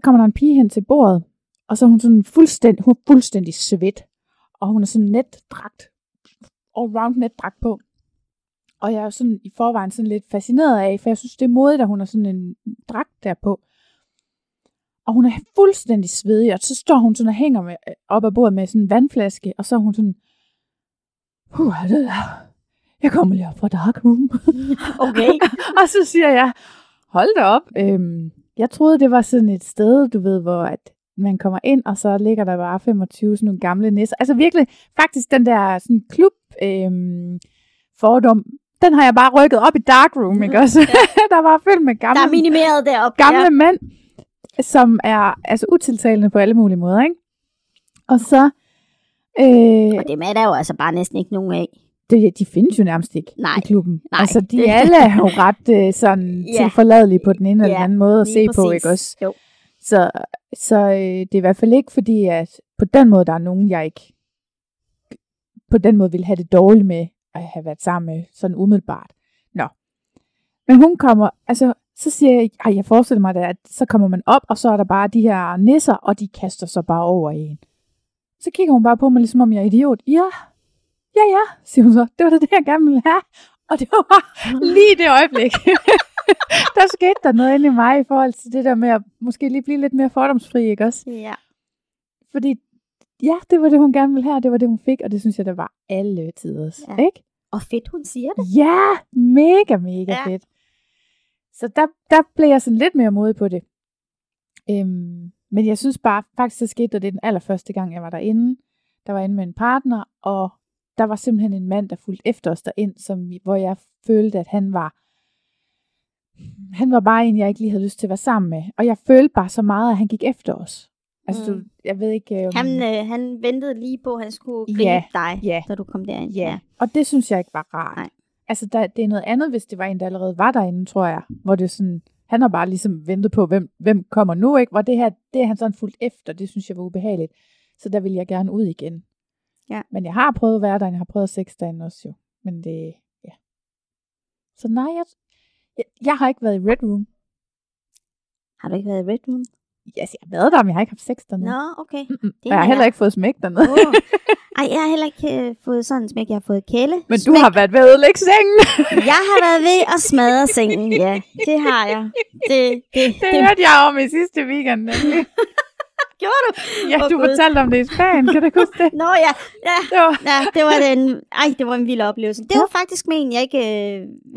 kommer der en pige hen til bordet, og så er hun sådan fuldstændig svedt, og hun er sådan netdragt. Allround netdragt på. Og jeg er sådan i forvejen sådan lidt fascineret af, for jeg synes, det er modigt, at hun har sådan en dragt derpå. Og hun er fuldstændig svedig, og så står hun sådan og hænger med, op ad bordet med sådan en vandflaske, og så er hun sådan, jeg kommer lige op fra dark room. Okay. Og så siger jeg, hold da op. Jeg troede, det var sådan et sted, du ved, hvor at man kommer ind, og så ligger der bare 25 sådan nogle gamle nisser. Altså virkelig, faktisk den der sådan klub fordom, den har jeg bare rykket op i dark room, ikke også? Der var fyldt med gamle, der er minimeret deroppe, gamle mænd, som er altså utiltalende på alle mulige måder, ikke? Og så... og det er der jo altså bare næsten ikke nogen af. De findes jo nærmest ikke i klubben. Nej, altså de alle er jo ret sådan tilforladelige på den ene eller den anden måde at se præcis på, ikke også? Jo. Så det er i hvert fald ikke, fordi at på den måde, der er nogen, jeg ikke på den måde ville have det dårligt med at have været sammen med, sådan umiddelbart. Nå. Men hun kommer, altså, så siger jeg, jeg forestiller mig da, at så kommer man op, og så er der bare de her nisser, og de kaster sig bare over en. Så kigger hun bare på mig, ligesom om jeg er idiot. Ja, siger hun så. Det var det, jeg gerne ville have. Og det var bare lige det øjeblik. Der skete der noget inde i mig i forhold til det der med at måske lige blive lidt mere fordomsfri, ikke også? Ja. Fordi, ja, det var det, hun gerne ville have, og det var det, hun fik, og det synes jeg, der var alle tiders, ikke? Og fedt, hun siger det. Ja, mega fedt. Så der blev jeg sådan lidt mere modig på det. Men jeg synes bare, faktisk så skete der det den allerførste gang, jeg var derinde. Der var inde med en partner, og der var simpelthen en mand, der fulgte efter os derind, hvor jeg følte, at han var bare en, jeg ikke lige havde lyst til at være sammen med. Og jeg følte bare så meget, at han gik efter os. Altså, jeg ved ikke... Han ventede lige på, at han skulle gribe dig, da du kom derind. Ja, og det synes jeg ikke var rart. Nej. Altså, det er noget andet, hvis det var en, der allerede var derinde, tror jeg. Hvor det sådan, Han har bare ligesom ventet på, hvem kommer nu, ikke? Og det er han sådan fuldt efter, det synes jeg var ubehageligt. Så der vil jeg gerne ud igen. Ja. Men jeg har prøvet hverdagen, jeg har prøvet 6 dagen også jo. Men det, ja. Så nej, jeg har ikke været i Red Room. Har du ikke været i Red Room? Ja, yes, jeg har været der, men jeg har ikke haft sex dernede. Nå, okay. Jeg har heller ikke fået smæk dernede. Ej, jeg har heller ikke fået sådan smæk. Jeg har fået kæle. Men du har været ved at ødelægge sengen. Jeg har været ved at smadre sengen, ja. Det har jeg. Det hørte jeg om i sidste weekend, nemlig. Gjorde du? Ja, du fortalte om det i Spanien. Kan du huske det? Nå ja. Ja, det var en vild oplevelse. Det var faktisk med en, jeg ikke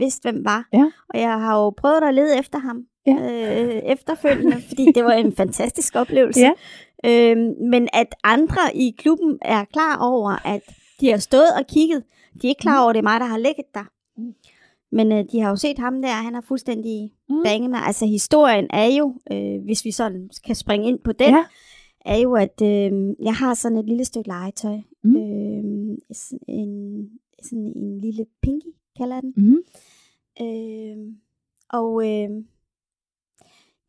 vidste, hvem var. Ja. Og jeg har jo prøvet at lede efter ham. Ja. Efterfølgende, fordi det var en fantastisk oplevelse. Ja. Men at andre i klubben er klar over, at de har stået og kigget. De er ikke klar over, at det er mig, der har ligget der. Men de har jo set ham der, han har fuldstændig banget mig. Altså historien er jo, hvis vi sådan kan springe ind på den, er jo, at jeg har sådan et lille stykke legetøj. Sådan en lille pinky, kalder den.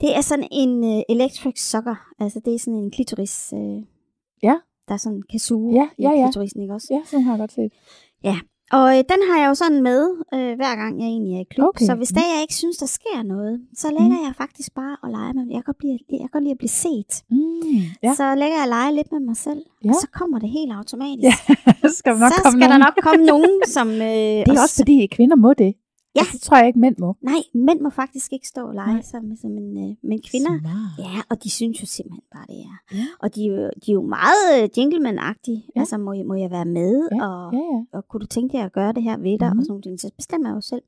Det er sådan en electric sucker, altså det er sådan en klitoris, der sådan kan suge klitorisen, ikke også? Ja, sådan har jeg godt set. Ja, og den har jeg jo sådan med, hver gang jeg egentlig er i klub, okay. Så hvis der jeg ikke synes, der sker noget, så lægger jeg faktisk bare og leger med mig. Jeg kan godt lide at blive set. Så lægger jeg og leger lidt med mig selv, og så kommer det helt automatisk. Ja, så skal der nok komme nogen, som... det er også fordi kvinder må det. Ja, det tror jeg ikke, mænd må. Nej, mænd må faktisk ikke stå og lege sammen som men kvinder. Smart. Ja, og de synes jo simpelthen bare, det er. Ja. Og de er jo meget gentleman-agtige. Ja. Altså, må jeg være med? Ja. Og kunne du tænke dig at gøre det her ved dig? Og sådan nogle ting. Så bestemmer jeg jo selv.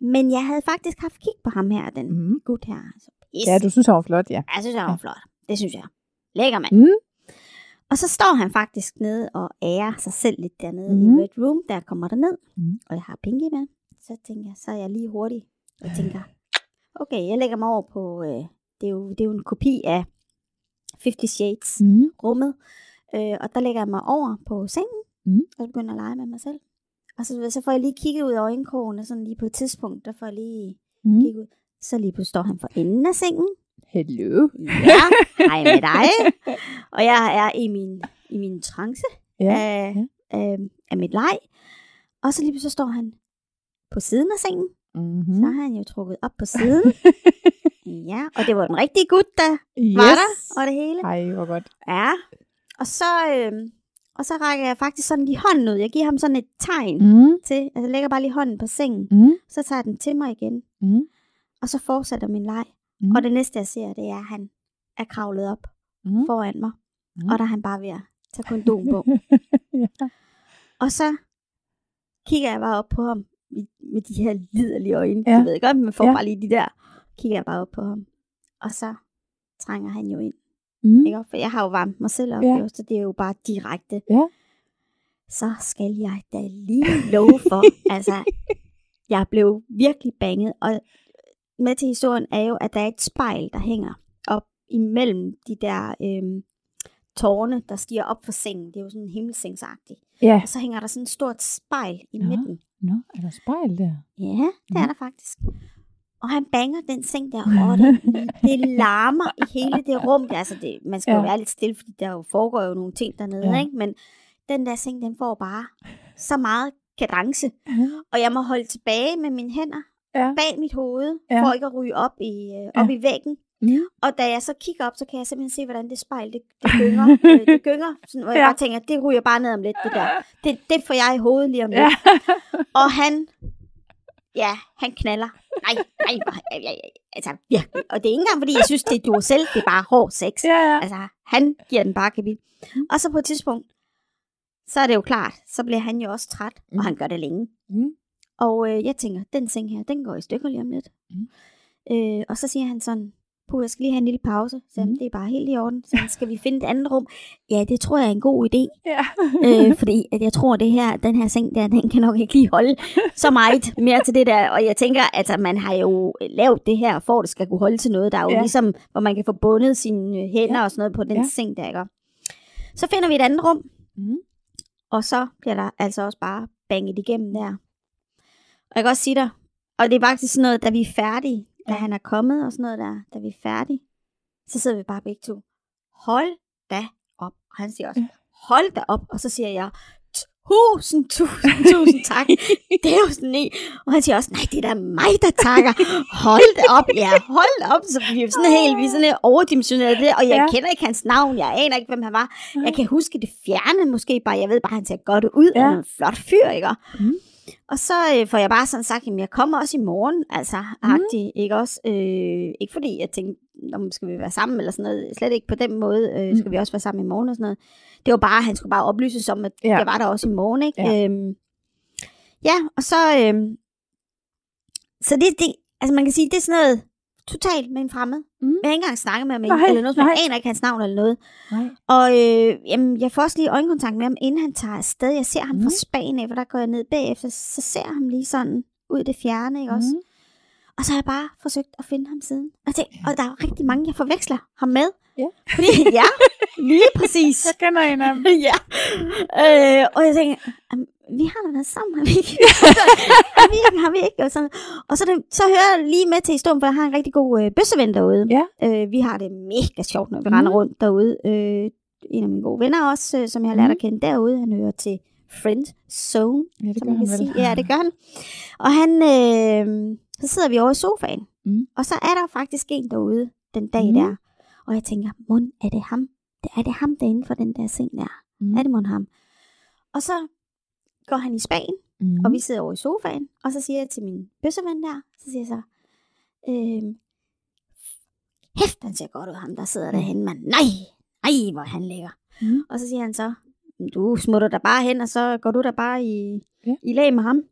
Men jeg havde faktisk haft kig på ham her, den gut her. Altså, ja, du synes, han var flot, ja. Jeg synes, han var flot. Det synes jeg. Lækker mand. Og så står han faktisk nede og ærer sig selv lidt dernede i Red Room. Der kommer der ned, og jeg har pinky med. Så tænker jeg, så er jeg lige hurtig. Jeg tænker, okay, jeg lægger mig over på, det er jo en kopi af 50 Shades rummet. Og der lægger jeg mig over på sengen, og så begynder jeg at lege med mig selv. Og så får jeg lige kigget ud af øjenkrogen, og sådan lige på et tidspunkt, der får jeg lige kigget ud. Så lige pludselig står han for enden af sengen. Hello. Ja, hej med dig. Og jeg er i min trance af mit leg. Og så lige pludselig står han på siden af sengen. Så har han jo trukket op på siden. Ja, og det var den rigtige gut, der var der, og det hele. Ej, hvor godt. Ja, og så rækker jeg faktisk sådan lige hånden ud. Jeg giver ham sådan et tegn til, altså lægger bare lige hånden på sengen, så tager den til mig igen, og så fortsætter min leg. Og det næste, jeg ser, det er, at han er kravlet op foran mig, og der er han bare ved at tage kondom på. Og så kigger jeg bare op på ham, med de her liderlige øjne. Jeg ved godt, man får bare lige de der. Kigger jeg bare op på ham. Og så trænger han jo ind. Ikke? For jeg har jo varmt mig selv op, så det er jo bare direkte. Så skal jeg da lige love for. Altså, jeg blev virkelig banget. Og med til historien er jo, at der er et spejl, der hænger op imellem de der tårne, der stiger op for sengen. Det er jo sådan himmelsengsagtigt. Yeah. Og så hænger der sådan et stort spejl i midten. Nå, er der spejl der? Ja, det er der faktisk. Og han banger den seng der over det. Det larmer i hele det rum. Altså det, man skal jo være lidt stille, fordi der jo foregår jo nogle ting dernede. Ja. Ikke? Men den der seng, den får bare så meget kadence. Og jeg må holde tilbage med mine hænder bag mit hoved, for ikke at ryge op i væggen. Og da jeg så kigger op, så kan jeg simpelthen se, hvordan det spejl, det gynger. Det gynger sådan, og jeg bare tænker, det ryger bare ned om lidt, det der. Det får jeg i hovedet lige om lidt. Og han knaller. Nej, altså virkelig. Og det er ikke engang, fordi jeg synes, det er du selv, det er bare hård sex. Altså, han giver den bare kabil. Og så på et tidspunkt, så er det jo klart, så bliver han jo også træt, og han gør det længe. Og jeg tænker, den seng her, den går i stykker lige om lidt. Og så siger han sådan, jeg skal lige have en lille pause. Så det er bare helt i orden. Så skal vi finde et andet rum? Ja, det tror jeg er en god idé. Fordi at jeg tror, den her seng der, den kan nok ikke lige holde så meget mere til det der. Og jeg tænker, altså man har jo lavet det her, for det skal kunne holde til noget. Der er jo ligesom, hvor man kan få bundet sine hænder og sådan noget på den seng der, ikke? Så finder vi et andet rum. Og så bliver der altså også bare banget igennem der. Og jeg kan også sige dig, og det er faktisk sådan noget, da vi er færdige, da han er kommet og sådan noget der, da vi er færdige, så sidder vi bare begge to. Hold da op. Og han siger også, hold da op. Og så siger jeg, tusind tak. Det er jo sådan en. Og han siger også, nej, det er da mig, der takker. Hold da op, ja, hold da op. Så vi er sådan helt, vi er sådan helt overdimensionerede det, og jeg kender ikke hans navn, jeg aner ikke, hvem han var. Jeg kan huske det fjerne måske bare, jeg ved bare, han ser godt ud, og en flot fyr, ikke? Mm. Og så får jeg bare sådan sagt, jamen jeg kommer også i morgen, altså, agtig, ikke også? Ikke fordi jeg tænkte, om skal vi være sammen eller sådan noget, slet ikke på den måde, skal vi også være sammen i morgen og sådan noget. Det var bare, han skulle bare oplyses om, at jeg var der også i morgen, ikke? Og så, så det, altså man kan sige, det er sådan noget, totalt med en fremmed. Jeg har ikke engang snakket med ham, eller noget, jeg aner ikke hans navn eller noget. Nej. Og jamen, jeg får også lige øjenkontakt med ham, inden han tager afsted. Jeg ser ham fra Spanien, hvor der går jeg ned bagefter, så ser jeg ham lige sådan ud i det fjerne, ikke også? Og så har jeg bare forsøgt at finde ham siden. Og der er rigtig mange, jeg forveksler ham med. Yeah. Fordi, lige præcis. Jeg kender en af dem. Og jeg tænker, vi har da været sammen, har vi ikke? har vi ikke? Og, sådan. Og så hører jeg lige med til historien, for jeg har en rigtig god bøsseven derude. Yeah. Vi har det mega sjovt, når vi render rundt derude. En af mine gode venner også, som jeg har lært at kende derude, han hører til Friend Zone, som man kan sige. Ja, det gør han. Og han... så sidder vi over i sofaen, og så er der faktisk en derude den dag der. Og jeg tænker, mon, er det ham? Er det ham derinde for den der seng der? Er det mon ham? Og så går han i Spanien, og vi sidder over i sofaen, og så siger jeg til min bøsseven der, så siger jeg så, hæft, han ser godt ud, ham der sidder derhenne, mand. Nej, hvor han ligger. Og så siger han så, du smutter der bare hen, og så går du der bare i lag med ham.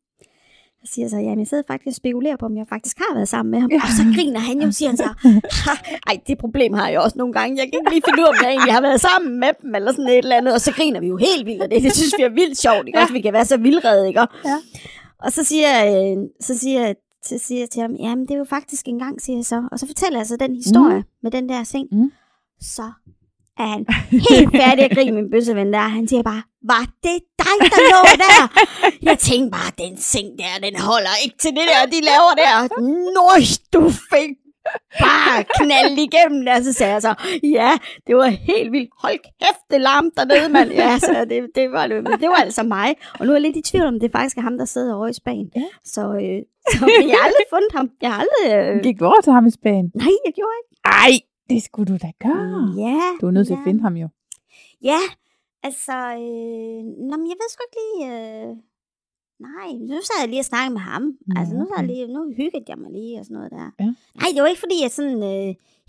Siger så, jamen jeg sidder faktisk og spekulerer på, om jeg faktisk har været sammen med ham. Og så griner han jo, siger han så, ej, det problem har jeg også nogle gange. Jeg kan ikke lige finde ud af, om jeg egentlig har været sammen med dem, eller sådan et eller andet. Og så griner vi jo helt vildt, og det synes vi er vildt sjovt, ikke? Også vi kan være så vildrede, ikke? Ja. Og så siger jeg til ham, jamen det er jo faktisk en gang, siger jeg så. Og så fortæller jeg så den historie med den der seng. Så er han helt færdig at grine, min bøsseven der. Han siger bare, var det dig, der lå der? Jeg tænkte bare, den seng der, den holder ikke til det der, de laver der. Nøj, du fik bare knald igennem der. Så sagde jeg så, ja, det var helt vildt. Hold kæft, det larmte dernede, mand. Ja, så det var altså mig. Og nu er jeg lidt i tvivl om, det faktisk er ham, der sidder over i Spanien. Ja. Så jeg har aldrig fundet ham. Jeg har aldrig... Gik over til ham i Spanien? Nej, jeg gjorde ikke. Ej. Det skulle du da gøre. Ja. Du er nødt til at finde ham jo. Ja, altså... men jeg ved sgu ikke lige... nej, nu sad jeg lige og snakkede med ham. Ja, altså, nu hyggede jeg mig lige og sådan noget der. Ja. Nej, det var ikke, fordi jeg sådan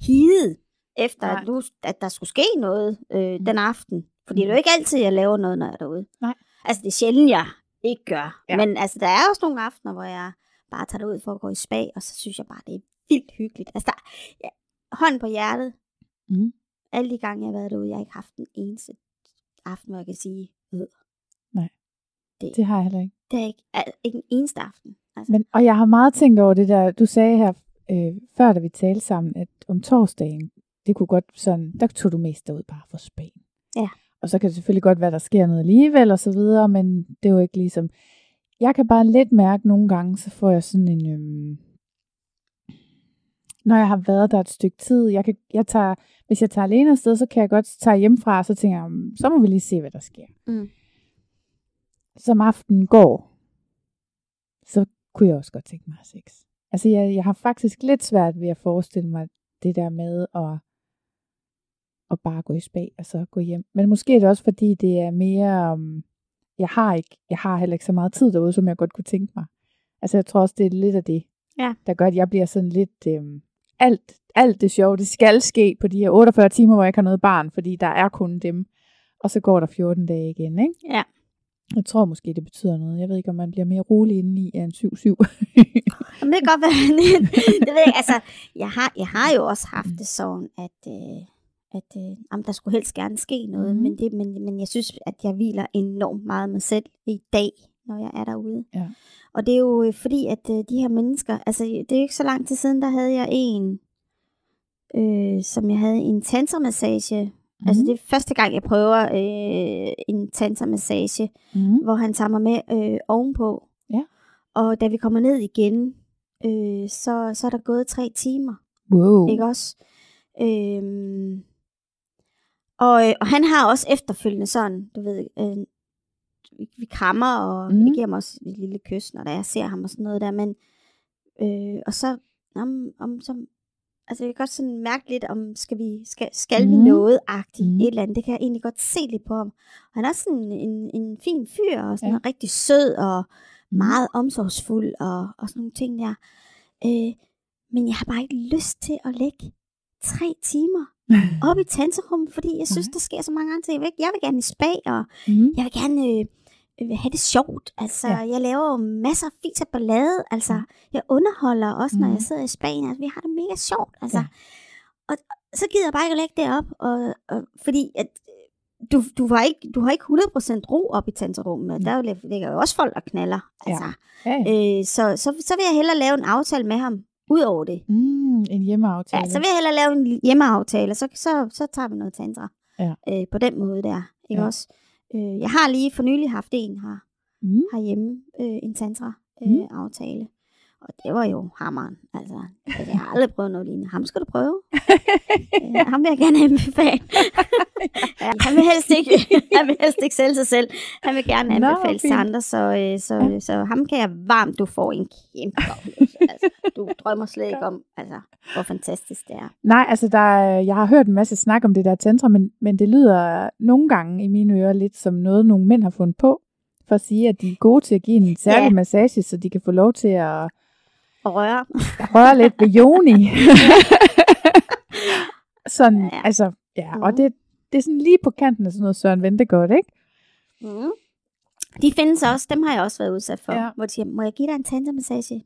hidede efter, at der skulle ske noget den aften. Fordi det er jo ikke altid, jeg laver noget, når jeg er derude. Nej. Altså, det er sjældent, jeg ikke gør. Ja. Men altså, der er også nogle aftener, hvor jeg bare tager det ud for at gå i spa, og så synes jeg bare, det er vildt hyggeligt. Altså, hånd på hjertet. Alle de gange, jeg har været derude, jeg har ikke haft den eneste aften, hvor jeg kan sige, nej, det har jeg heller ikke. Det er ikke en eneste aften. Altså. Men, og jeg har meget tænkt over det der, du sagde her, før da vi talte sammen, at om torsdagen, det kunne godt sådan, der tog du mest derud bare for Spanien. Ja. Og så kan det selvfølgelig godt være, der sker noget alligevel og så videre, men det er jo ikke ligesom, jeg kan bare lidt mærke nogle gange, så får jeg sådan en... når jeg har været der et stykke tid, hvis jeg tager alene afsted, så kan jeg godt tage hjemmefra, og så tænker jeg, så må vi lige se, hvad der sker. Som aftenen går, så kunne jeg også godt tænke mig sex. Altså, jeg har faktisk lidt svært ved at forestille mig det der med at bare gå i spa, og så gå hjem. Men måske er det også, fordi det er mere, jeg har heller ikke så meget tid derude, som jeg godt kunne tænke mig. Altså, jeg tror også, det er lidt af det, der gør, at jeg bliver sådan lidt... alt det sjove, det skal ske på de her 48 timer, hvor jeg ikke har noget barn, fordi der er kun dem. Og så går der 14 dage igen, ikke? Ja. Jeg tror måske, det betyder noget. Jeg ved ikke, om man bliver mere rolig indeni af en 7-7. Men det kan godt være. Det ved jeg. Altså, jeg har jo også haft det sådan, at der skulle helst gerne ske noget, men jeg synes, at jeg hviler enormt meget mig selv i dag, når jeg er derude. Ja. Og det er jo fordi, at de her mennesker, altså det er jo ikke så lang tid siden, der havde jeg en, som jeg havde en tantramassage. Altså det er første gang, jeg prøver en tantramassage, hvor han tager mig med ovenpå. Ja. Og da vi kommer ned igen, så er der gået 3 timer. Wow. Ikke også? Og han har også efterfølgende sådan, du ved, vi krammer, og vi giver ham også et lille kys, når jeg ser ham og sådan noget der, men og så, altså jeg kan godt sådan mærke lidt, om skal vi noget-agtigt et eller andet, det kan jeg egentlig godt se lidt på ham. Og han er også sådan en fin fyr, og sådan rigtig sød, og meget omsorgsfuld, og sådan nogle ting der. Men jeg har bare ikke lyst til at lægge 3 timer op i tanserummet, fordi jeg synes, der sker så mange andre ting. Jeg vil gerne i spa, og jeg vil gerne have det sjovt. Altså, jeg laver jo masser af fis og ballade. Altså, jeg underholder også, når jeg sidder i Spanien. Altså, vi har det mega sjovt. Altså. Og så gider jeg bare ikke at lægge det op, og fordi at du har ikke 100% ro op i tanserummet. Der ligger jo også folk og knaller. Altså. Så vil jeg hellere lave en aftale med ham. Udover det. En hjemmeaftale. Ja, så vil jeg hellere lave en hjemmeaftale, og så tager vi noget tantra. Ja. På den måde der. Ikke også? Jeg har lige for nylig haft en her, herhjemme, en tantra-aftale. Og det var jo hammeren. Altså, jeg har aldrig prøvet noget lignende. Ham skal du prøve. Ham vil jeg gerne anbefale. Han vil helst ikke sælge sig selv. Han vil gerne anbefale sig andre, så ham kan jeg varmt, du får en kæmpe oplevelse. Altså, du drømmer slet ikke om, altså, hvor fantastisk det er. Nej, altså, jeg har hørt en masse snak om det der tantra, men det lyder nogle gange i mine ører lidt som noget, nogle mænd har fundet på, for at sige, at de er gode til at give en særlig massage, så de kan få lov til at røre lidt ved Joni. Sådan, altså, og det er sådan lige på kanten af sådan noget Søren Ventegodt, ikke? Mm. De findes også, dem har jeg også været udsat for, hvor de siger, må jeg give dig en tantemassage?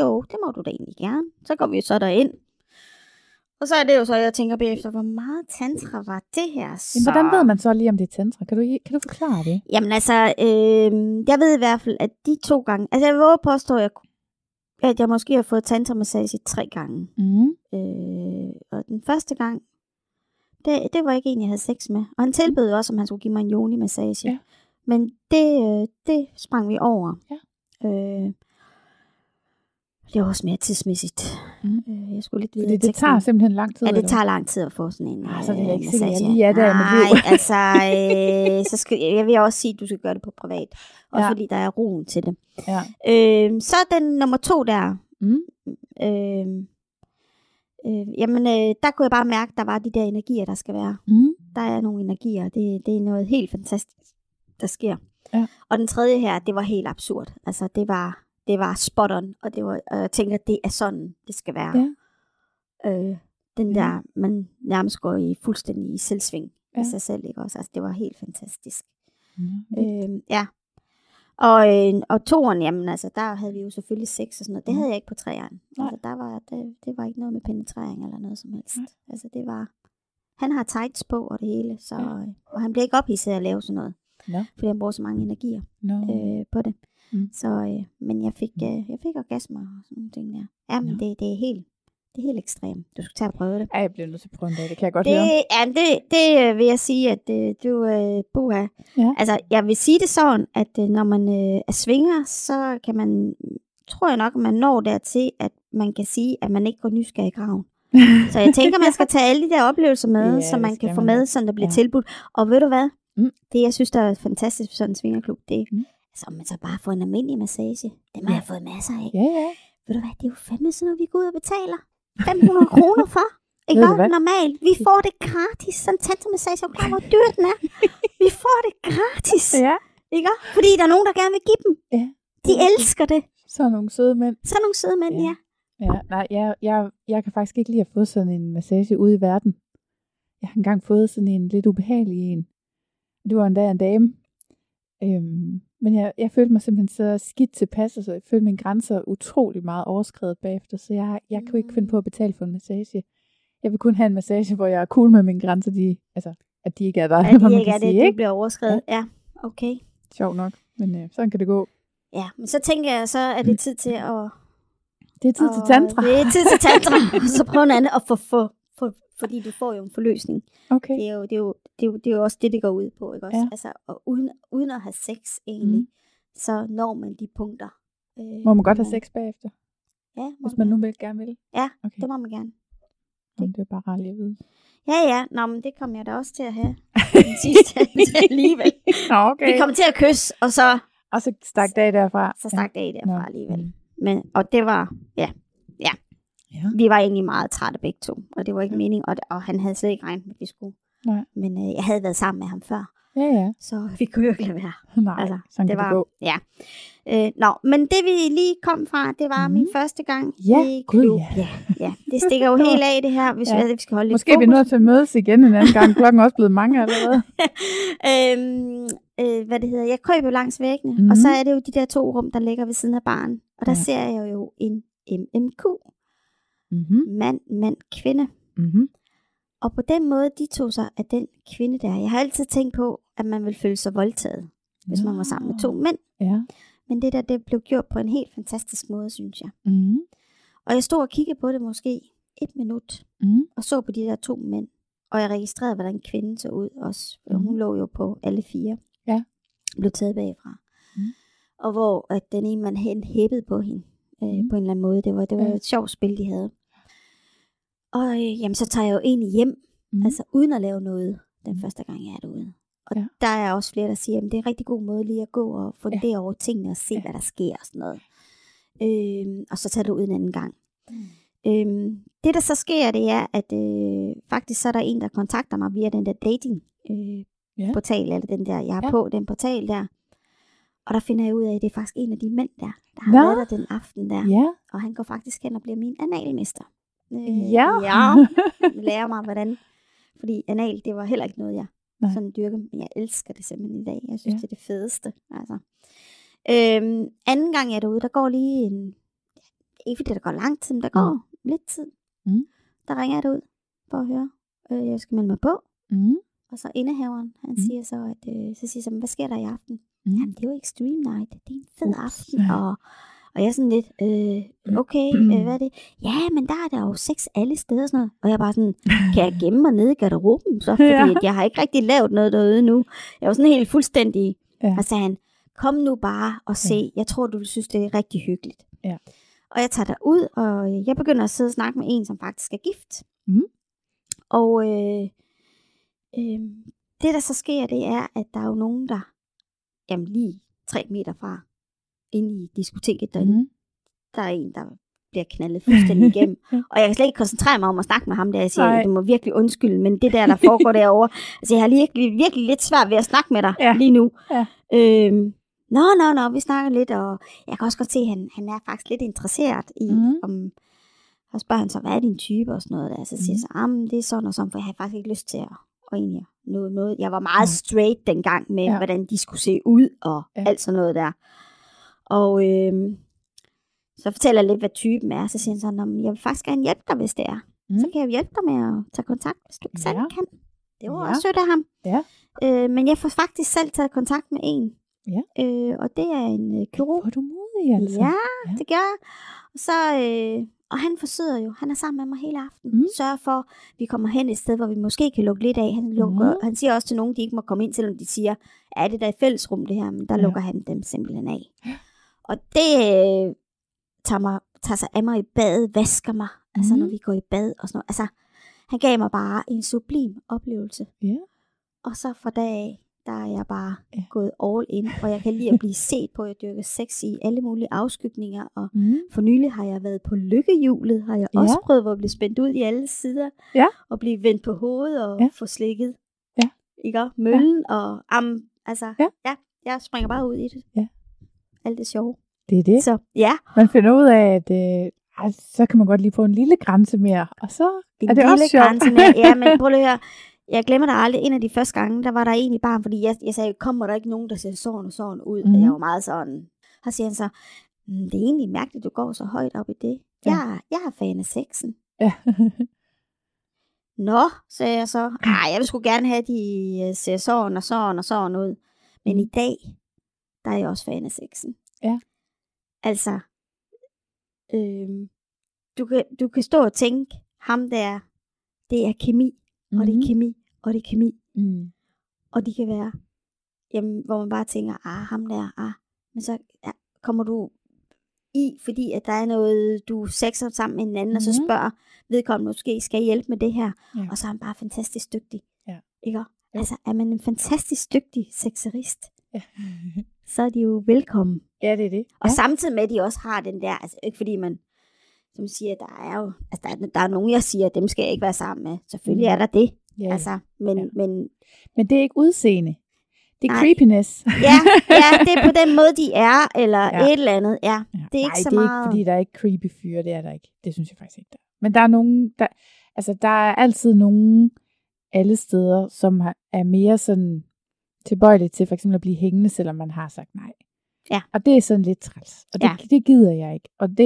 Jo, det må du da egentlig gerne. Så går vi jo så derind. Og så er det jo så, jeg tænker bagefter, hvor meget tantra var det her så? Jamen, hvordan ved man så lige, om det er tantra? Kan du forklare det? Jamen altså, jeg ved i hvert fald, at de 2 gange... Altså, jeg våger påstå, at jeg måske har fået tantramassage 3 gange. Og den første gang, det var ikke en, jeg havde sex med. Og han tilbød også, om han skulle give mig en yoni-massage. Ja. Men det sprang vi over. Ja. Det var også mere tidsmæssigt. Jeg skulle lidt videre. Det tager simpelthen lang tid. Ja, det tager lang tid at få sådan en massage. Så det er ikke sikkert, jeg lige er der i mit liv. Altså, jeg vil også sige, at du skal gøre det på privat. Også fordi der er roen til det. Ja. Så den nummer 2 der. Der kunne jeg bare mærke, at der var de der energier, der skal være. Der er nogle energier. Det er noget helt fantastisk, der sker. Ja. Og den tredje her, det var helt absurd. Altså, det var spot on, og jeg tænker, det er sådan, det skal være. Ja. Den der, man nærmest går i fuldstændig i selvsving af sig selv, ikke også? Altså, det var helt fantastisk. Og 2'eren, jamen altså, der havde vi jo selvfølgelig sex og sådan noget. Det havde jeg ikke på 3'eren. Altså, det var ikke noget med penetrering eller noget som helst. Altså, det var, han har tights på og det hele, så, og han bliver ikke ophidset at lave sådan noget, fordi han bruger så mange energier på det. Så, men jeg fik orgasmer og sådan nogle ting der. Ja, men det er helt ekstremt. Du skal tage og prøve det. Ja, jeg bliver nødt til at prøve det. Det kan jeg godt høre. Ja, det vil jeg sige, at du buha. Ja. Altså, jeg vil sige det sådan, at når man er svinger, så kan man, tror jeg nok, at man når dertil, at man kan sige, at man ikke går nysgerrig i graven. Så jeg tænker, man skal tage alle de der oplevelser med, så man kan få med, sådan der bliver tilbudt. Og ved du hvad? Det, jeg synes, der er fantastisk for sådan en svingerklub, det altså, om man så bare får en almindelig massage. Dem har jeg fået masser af. Ved du hvad, det er jo fandme sådan, når vi går ud og betaler 500 kroner for. Ikke godt normalt. Vi får det gratis. Sådan en tantemassage, jeg er jo klar, hvor dyrt den er. Vi får det gratis. Ikke? Fordi der er nogen, der gerne vil give dem. Ja. De elsker det. Sådan nogle søde mænd. Sådan nogle søde mænd, ja. Nej, jeg kan faktisk ikke lide at få sådan en massage ude i verden. Jeg har engang fået sådan en lidt ubehagelig en. Det var endda en dame. Men jeg følte mig simpelthen så skidt tilpas, og så jeg følte mine grænser utrolig meget overskredet bagefter, så jeg kunne ikke finde på at betale for en massage. Jeg vil kun have en massage, hvor jeg er cool med mine grænser, at de ikke er der. Ja, de ikke er det, ikke? De bliver overskredet. Ja, okay. Sjovt nok, men sådan kan det gå. Ja, men så tænker jeg, så er det tid til at... Det er tid til tantra. Det er tid til tantra, så prøv noget andet at få, fordi du får jo en forløsning. Okay. Det er jo også det går ud på, ikke også? Ja. Altså, og uden at have sex egentlig, så når man de punkter, Må man godt have sex bagefter? Ja. Hvis man nu gerne vil? Ja, okay. Det må man gerne. Det er bare rart lige at vide. Ja, ja. Nå, men det kom jeg da også til at have. Den sidste alligevel. Nå, okay. Vi kom til at kysse, og så... Og så stak det derfra. Så stak det derfra alligevel. Men, og det var... Ja. Vi var egentlig meget trætte begge to, og det var ikke meningen, og han havde slet ikke regnet med, at vi skulle. Nej. Men jeg havde været sammen med ham før, så vi kunne jo ikke lade være. Nej, altså, sådan det kan det gå. Ja. Men det vi lige kom fra, det var min første gang i klub. Ja, det stikker jo helt af det her, hvis vi skal holde lidt måske fokus. Vi er nødt til at mødes igen en anden gang, klokken er også blevet mange allerede. Jeg krøb jo langs væggene, og så er det jo de der 2 rum, der ligger ved siden af baren, og der ser jeg jo en MMQ. Mm-hmm. Mand, kvinde. Mm-hmm. Og på den måde, de tog sig af den kvinde der. Jeg har altid tænkt på, at man ville føle sig voldtaget, hvis man var sammen med 2 mænd. Ja. Men det der, det blev gjort på en helt fantastisk måde, synes jeg. Mm-hmm. Og jeg stod og kiggede på det måske 1 minut, og så på de der 2 mænd. Og jeg registrerede, hvordan kvinden så ud også. Mm-hmm. Hun lå jo på alle 4. Ja. Blev taget bagfra. Mm-hmm. Og hvor at den ene mand hæppede på hende. På en eller anden måde. Det var et sjovt spil, de havde. Og så tager jeg jo egentlig hjem, altså uden at lave noget, den første gang, jeg er derude. Og der er også flere, der siger, at det er en rigtig god måde lige at gå og fundere over tingene og se, hvad der sker og sådan noget. Og så tager du ud en anden gang. Det, der så sker, det er, at faktisk så er der en, der kontakter mig via den der dating portal, eller den der, jeg er på, den portal der. Og der finder jeg ud af, at det er faktisk en af de mænd der, der har været der den aften der. Ja. Og han går faktisk hen og bliver min analmester. Ja. Lærer mig hvordan. Fordi anal, det var heller ikke noget, jeg sådan dyrkede. Men jeg elsker det simpelthen i dag. Jeg synes, det er det fedeste. Altså. Anden gang jeg er derude, der går lige en... Ikke fordi der går lang tid, men der går lidt tid. Mm. Der ringer jeg derud for at høre. Jeg skal melde mig på. Mm. Og så indehaveren, han siger så, at... så siger jeg, hvad sker der i aften? Jamen, det er jo Extreme Night, det er en fed aften, og jeg er sådan lidt, hvad er det? Ja, men der er jo sex alle steder og sådan noget. Og jeg er bare sådan, kan jeg gemme mig nede i garderoben så? Fordi jeg har ikke rigtig lavet noget derude nu. Jeg var sådan helt fuldstændig, og sagde han, kom nu bare og se, jeg tror du synes det er rigtig hyggeligt. Ja. Og jeg tager derud, og jeg begynder at sidde og snakke med en, som faktisk er gift. Mm. Og det der så sker, det er, at der er jo nogen, der lige 3 meter fra inde i diskoteket derinde, der er en, der bliver knaldet fuldstændig igennem. Og jeg kan slet ikke koncentrere mig om at snakke med ham der. Jeg siger, du må virkelig undskylde, men det der foregår derovre, altså jeg har virkelig lidt svært ved at snakke med dig lige nu. Ja. Vi snakker lidt, og jeg kan også godt se, at han er faktisk lidt interesseret i, om... Og spørger han så, hvad er din type og sådan noget der. Så siger jeg så, det er sådan og sådan, for jeg har faktisk ikke lyst til at... Og egentlig noget. Jeg var meget straight dengang med, hvordan de skulle se ud og alt sådan noget der. Og så fortæller jeg lidt, hvad typen er. Så siger han sådan, jeg vil faktisk gerne hjælpe dig, hvis det er. Så kan jeg hjælpe dig med at tage kontakt, hvis du selv kan. Det var også sødt af ham. Ja. Men jeg får faktisk selv taget kontakt med en. Ja. Og det er en kirurg. Hvor du modig, altså. Ja, det gør jeg. Og så... Og han forsøger jo, han er sammen med mig hele aftenen. Sørger for, at vi kommer hen et sted, hvor vi måske kan lukke lidt af. Han siger også til nogen, de ikke må komme ind, selvom de siger, er det der et fællesrum det her? Men der lukker han dem simpelthen af. Og det tager sig af mig i badet, vasker mig, altså når vi går i bad og sådan noget. Altså, han gav mig bare en sublim oplevelse. Yeah. Og så fra dag af, der er jeg bare gået all in, og jeg kan lide at blive set på, at jeg dyrker sex i alle mulige afskygninger, og for nylig har jeg været på lykkehjulet, har jeg også prøvet at blive spændt ud i alle sider, og blive vendt på hovedet, og få slikket, ikke? Møllen, og altså, jeg springer bare ud i det. Ja. Alt det sjove. Det er det. Så, man finder ud af, at så kan man godt lige få en lille grænse mere, og så er det også sjovt. Ja, men prøv lige at høre. Jeg glemmer der aldrig, en af de første gange, der var der egentlig bare, fordi jeg sagde, kommer der ikke nogen, der ser sådan og sådan ud, og jeg var meget sådan. Og siger han så, det er egentlig mærkeligt, at du går så højt op i det. Jeg er fan af sexen. Ja. Nå, sagde jeg så, jeg vil sgu gerne have, de ser sådan og sådan og sådan ud. Men i dag, der er jeg også fan af sexen. Ja. Altså, du kan stå og tænke, ham der, det er kemi. Mm-hmm. Og det er kemi, og det er kemi. Mm. Og de kan være, hvor man bare tænker, ham der, men så kommer du i, fordi at der er noget, du sexer sammen med en anden, og så spørger vedkommende måske, skal I hjælpe med det her? Ja. Og så er han bare fantastisk dygtig. Ja. Ikke? Ja. Altså, er man en fantastisk dygtig sexerist, så er de jo velkommen. Ja, det er det. Og samtidig med, at de også har den der, altså ikke fordi man, som siger, der er jo, altså der er nogen, jeg siger, dem skal jeg ikke være sammen med. Selvfølgelig er der det. Ja. Altså, men det er ikke udseende. Det er creepiness. Ja, det er på den måde, de er, eller et eller andet. Ja, ja. Det er ikke så meget. Nej, det er ikke, fordi der er ikke creepy fyre, det er der ikke. Det synes jeg faktisk ikke der. Men der er nogen, der er altid nogen alle steder, som er mere sådan tilbøjeligt til for eksempel at blive hængende, selvom man har sagt nej. Ja. Og det er sådan lidt træls. Og det gider jeg ikke. Og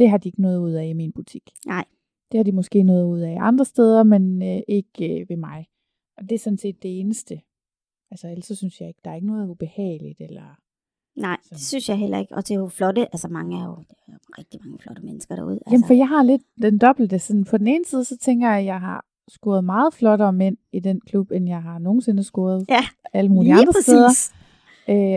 det har de ikke noget ud af i min butik. Nej. Det har de måske noget ud af andre steder, men ikke ved mig. Og det er sådan set det eneste. Altså ellers så synes jeg ikke, der er ikke noget ubehageligt. Eller nej, sådan. Det synes jeg heller ikke. Og det er jo flotte, altså mange er jo rigtig mange flotte mennesker derude. Altså. Jamen for jeg har lidt den dobbelte. Sådan, på den ene side, så tænker jeg, at jeg har scoret meget flottere mænd i den klub, end jeg har nogensinde scoret alle mulige andre steder.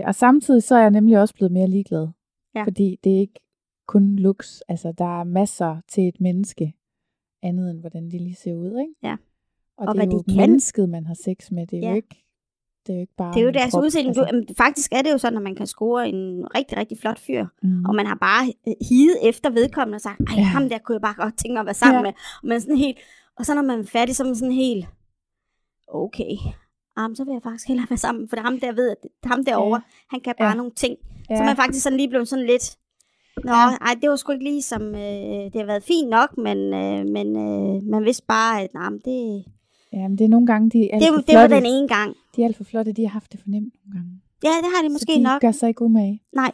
Og samtidig så er jeg nemlig også blevet mere ligeglad. Ja. Fordi det er ikke kun looks. Altså der er masser til et menneske. Andet end hvordan de lige ser ud, ikke? Ja. Og det er jo mennesket, man har sex med. Det er jo ikke... Det er jo deres udstilling. Altså. Faktisk er det jo sådan, at man kan score en rigtig, rigtig flot fyr. Mm. Og man har bare higet efter vedkommende og sagt, ej, ham der kunne jeg bare godt tænke mig at være sammen med. Og, man sådan helt, og så når man er færdig, så er man sådan helt, okay, så vil jeg faktisk hellere være sammen. For det er ham der, ved, at ham derovre, han kan bare nogle ting. Så man faktisk sådan lige blevet sådan lidt, nej, det var sgu ikke ligesom, det har været fint nok, men man vidste bare, at det... Ja, men det er nogle gange, de er alt for flotte. Det var den ene gang. De er alt for flotte, de har haft det for nemt nogle gange. Ja, det har de måske nok. Så de gør sig ikke umage. Nej,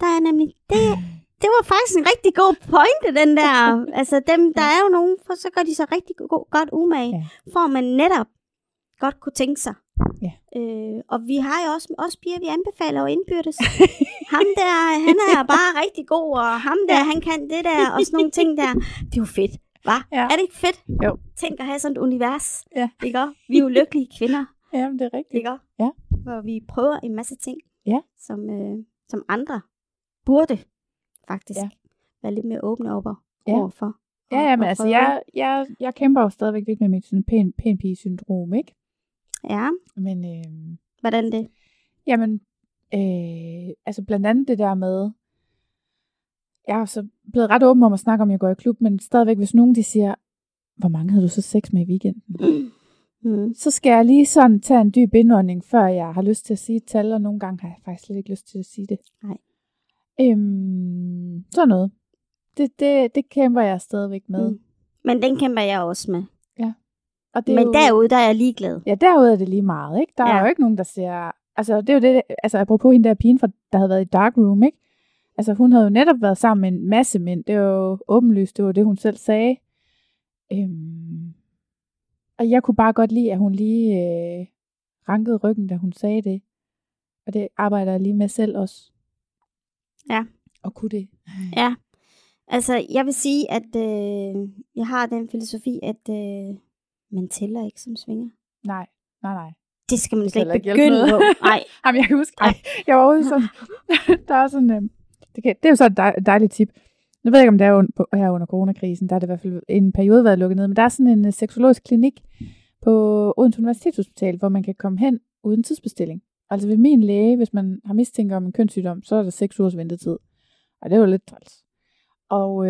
der er nemlig... Det var faktisk en rigtig god pointe, den der. Altså, dem, der er jo nogen, for så gør de sig rigtig godt umage. Ja. For man netop godt kunne tænke sig. Ja. Og vi har jo også piger, vi anbefaler og indbyrdes. Ham der, han er bare rigtig god, og ham der, han kan det der, og sådan nogle ting der. Det er jo fedt. Ja. Er det ikke fedt? Jo. Tænk at have sådan et univers. Ja. Ikke? Vi er jo lykkelige kvinder. Jamen, det er rigtigt. Ikke? Ja. Hvor vi prøver en masse ting, som andre burde faktisk være lidt mere åbne overfor. Ja, men altså, jeg kæmper jo stadigvæk lidt med mit sådan pæn pige-syndrom, ikke? Ja. Men, hvordan det? Jamen, altså blandt andet det der med, jeg er så blevet ret åben om at snakke om, at jeg går i klub, men stadigvæk, hvis nogen de siger, hvor mange havde du så sex med i weekenden? Så skal jeg lige sådan tage en dyb indånding, før jeg har lyst til at sige et tal, og nogle gange har jeg faktisk slet ikke lyst til at sige det. Nej. Sådan noget. Det kæmper jeg stadigvæk med. Men den kæmper jeg også med. Ja. Og det er men jo... derude, der er jeg ligeglad. Ja, derude er det lige meget, ikke? Der er jo ikke nogen, der siger... Altså, det er jo det, altså apropos hende der pigen, der havde været i dark room, ikke? Altså, hun havde jo netop været sammen med en masse mænd. Det var jo åbenlyst, det var det, hun selv sagde. Og jeg kunne bare godt lide, at hun lige rankede ryggen, da hun sagde det. Og det arbejder jeg lige med selv også. Ja. Og kunne det. Ja. Altså, jeg vil sige, at jeg har den filosofi, at man tæller ikke som svinger. Nej. Det skal man slet ikke begynde på. Nej. Jamen, jeg kan huske, jeg var ude sådan, der er sådan, det er jo så et dejligt tip. Nu ved jeg ikke, om det er her under coronakrisen, der er det i hvert fald en periode været lukket ned, men der er sådan en seksologisk klinik på Odense Universitetshospital, hvor man kan komme hen uden tidsbestilling. Altså ved min læge, hvis man har mistænker om en kønssygdom, så er der 6 ugers ventetid. Og det er jo lidt træls. Og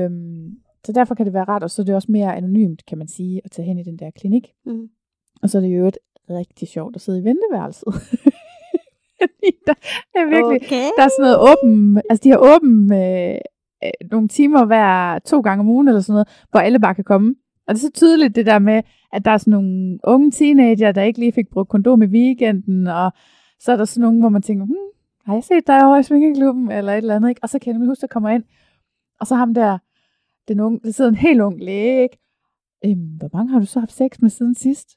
så derfor kan det være rart, og så er det også mere anonymt, kan man sige, at tage hen i den der klinik. Mm. Og så er det jo et rigtig sjovt at sidde i venteværelset. Der er virkelig, der er sådan noget åben, altså de har åben nogle timer hver 2 gange om ugen eller sådan noget, hvor alle bare kan komme. Og det er så tydeligt det der med, at der er sådan nogle unge teenager, der ikke lige fik brugt kondom i weekenden, og så er der sådan nogle, hvor man tænker, har jeg set dig over i svingeklubben, eller et eller andet, ikke? Og så kan jeg huske, der kommer ind, og så ham der, den unge, der sidder en helt ung læge, ikke? Hvor mange har du så haft sex med siden sidst?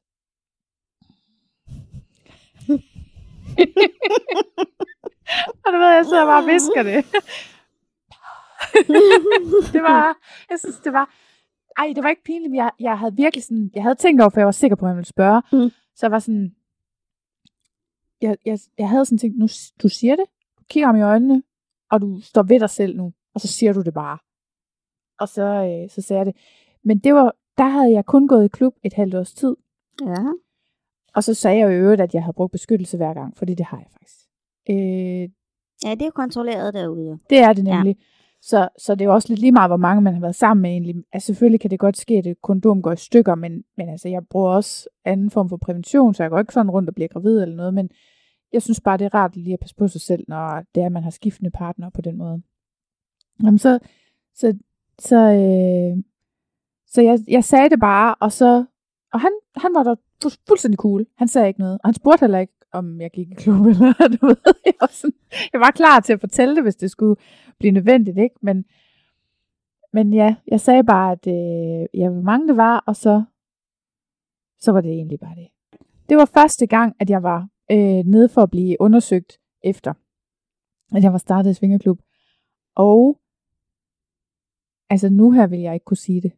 Og du ved, jeg sidder bare og visker det. Det var ikke pinligt. Jeg havde virkelig sådan, jeg havde tænkt over, for jeg var sikker på, at han ville spørge. Så jeg var sådan, jeg havde sådan tænkt, nu du siger det, du kigger ham i øjnene, og du står ved dig selv nu. og så siger du det bare. Og så sagde jeg det. Men det var, der havde jeg kun gået i klub et halvt års tid. Ja. Og så sagde jeg jo i øvrigt, at jeg havde brugt beskyttelse hver gang, fordi det har jeg faktisk. Ja, det er kontrolleret derude. Det er det nemlig. Ja. Så det er jo også lidt lige meget, hvor mange man har været sammen med egentlig. Altså selvfølgelig kan det godt ske, at et kondom går i stykker, men altså jeg bruger også anden form for prævention, så jeg går ikke sådan rundt og bliver gravid eller noget, men jeg synes bare, det er rart lige at passe på sig selv, når det er, at man har skiftende partnere på den måde. Jamen så jeg sagde det bare, og han var da fuldstændig cool. Han sagde ikke noget, og han spurgte heller ikke, om jeg gik i klub eller du ved. Jeg var klar til at fortælle det, hvis det skulle blive nødvendigt, ikke? Men ja, jeg sagde bare, at hvor mange det var, og så var det egentlig bare det. Det var første gang, at jeg var nede for at blive undersøgt efter, at jeg var startet i svingerklub. Og altså nu her vil jeg ikke kunne sige det.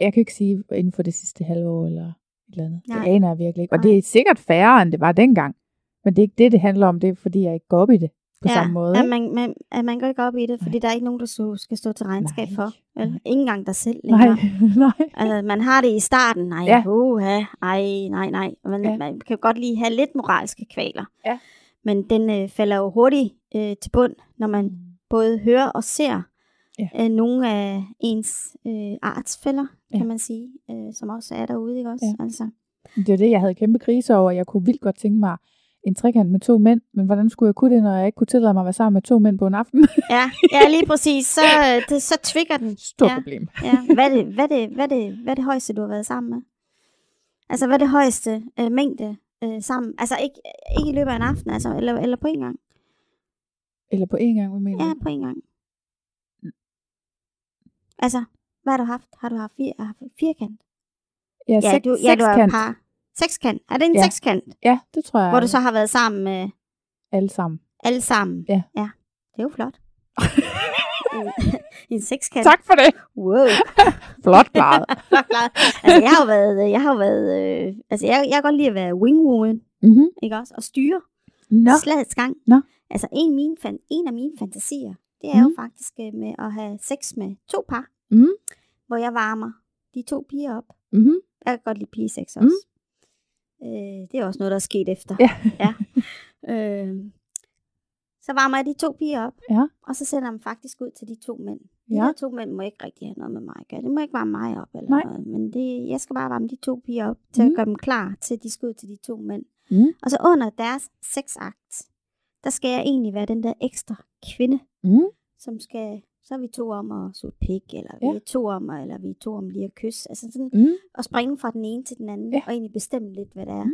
Jeg kan ikke sige inden for det sidste halve år eller andet. Det aner jeg virkelig ikke. Og det er sikkert færre, end det var dengang. Men det er ikke det handler om. Det er, fordi jeg ikke går op i det på samme måde. Ja, man går ikke op i det, fordi der er ikke nogen, der skal stå til regnskab for. Vel? Ingen gang dig selv længere. Nej. Altså, man har det i starten. Nej, ja. Nej. Man kan godt lige have lidt moralske kvaler. Ja. Men den falder jo hurtigt til bund, når man både hører og ser nogle af ens artsfæller, kan man sige, som også er derude, ikke også? Ja. Altså. Det er det, jeg havde kæmpe kriser over. Jeg kunne vildt godt tænke mig en trekant med 2 mænd, men hvordan skulle jeg kunne det, når jeg ikke kunne tillade mig at være sammen med 2 mænd på en aften? Ja, lige præcis. Så trigger den. Stort problem. Ja. Hvad er det højeste, du har været sammen med? Altså, hvad er det højeste mængde sammen? Altså, ikke i løbet af en aften, altså, eller på en gang? Eller på en gang, hvad mener du? Ja, på en gang. Altså, hvad har du haft? Har du haft firkant? Ja, sekskant. Ja, sekskant. Er det en sekskant? Ja, det tror jeg. Hvor du så har været sammen med... Alle sammen. Ja. Ja, det er jo flot. en sekskant. Tak for det. Wow. Flot klaret. Altså, jeg kan godt lide at være wingwoman. Mm-hmm. Ikke også? Og styre. Nå. Slagets gang. Nå. Altså, en af mine fantasier, det er jo faktisk med at have sex med 2 par, hvor jeg varmer de 2 piger op. Mm. Jeg kan godt lide pigesex også. Det er også noget, der er sket efter. Ja. Ja. Så varmer jeg de 2 piger op, og så sender jeg dem faktisk ud til de 2 mænd. De her 2 mænd må ikke rigtig have noget med mig at gøre. Det må ikke varme mig op eller noget. Men jeg skal bare varme de 2 piger op, til at gøre dem klar til, at de skal ud til de 2 mænd. Og så under deres sexakt, der skal jeg egentlig være den der ekstra kvinde, som skal, så er vi 2 om at suge pik, eller vi er 2 om, eller vi er 2 om lige at kysse, altså sådan, og springe fra den ene til den anden, og egentlig bestemme lidt, hvad det er,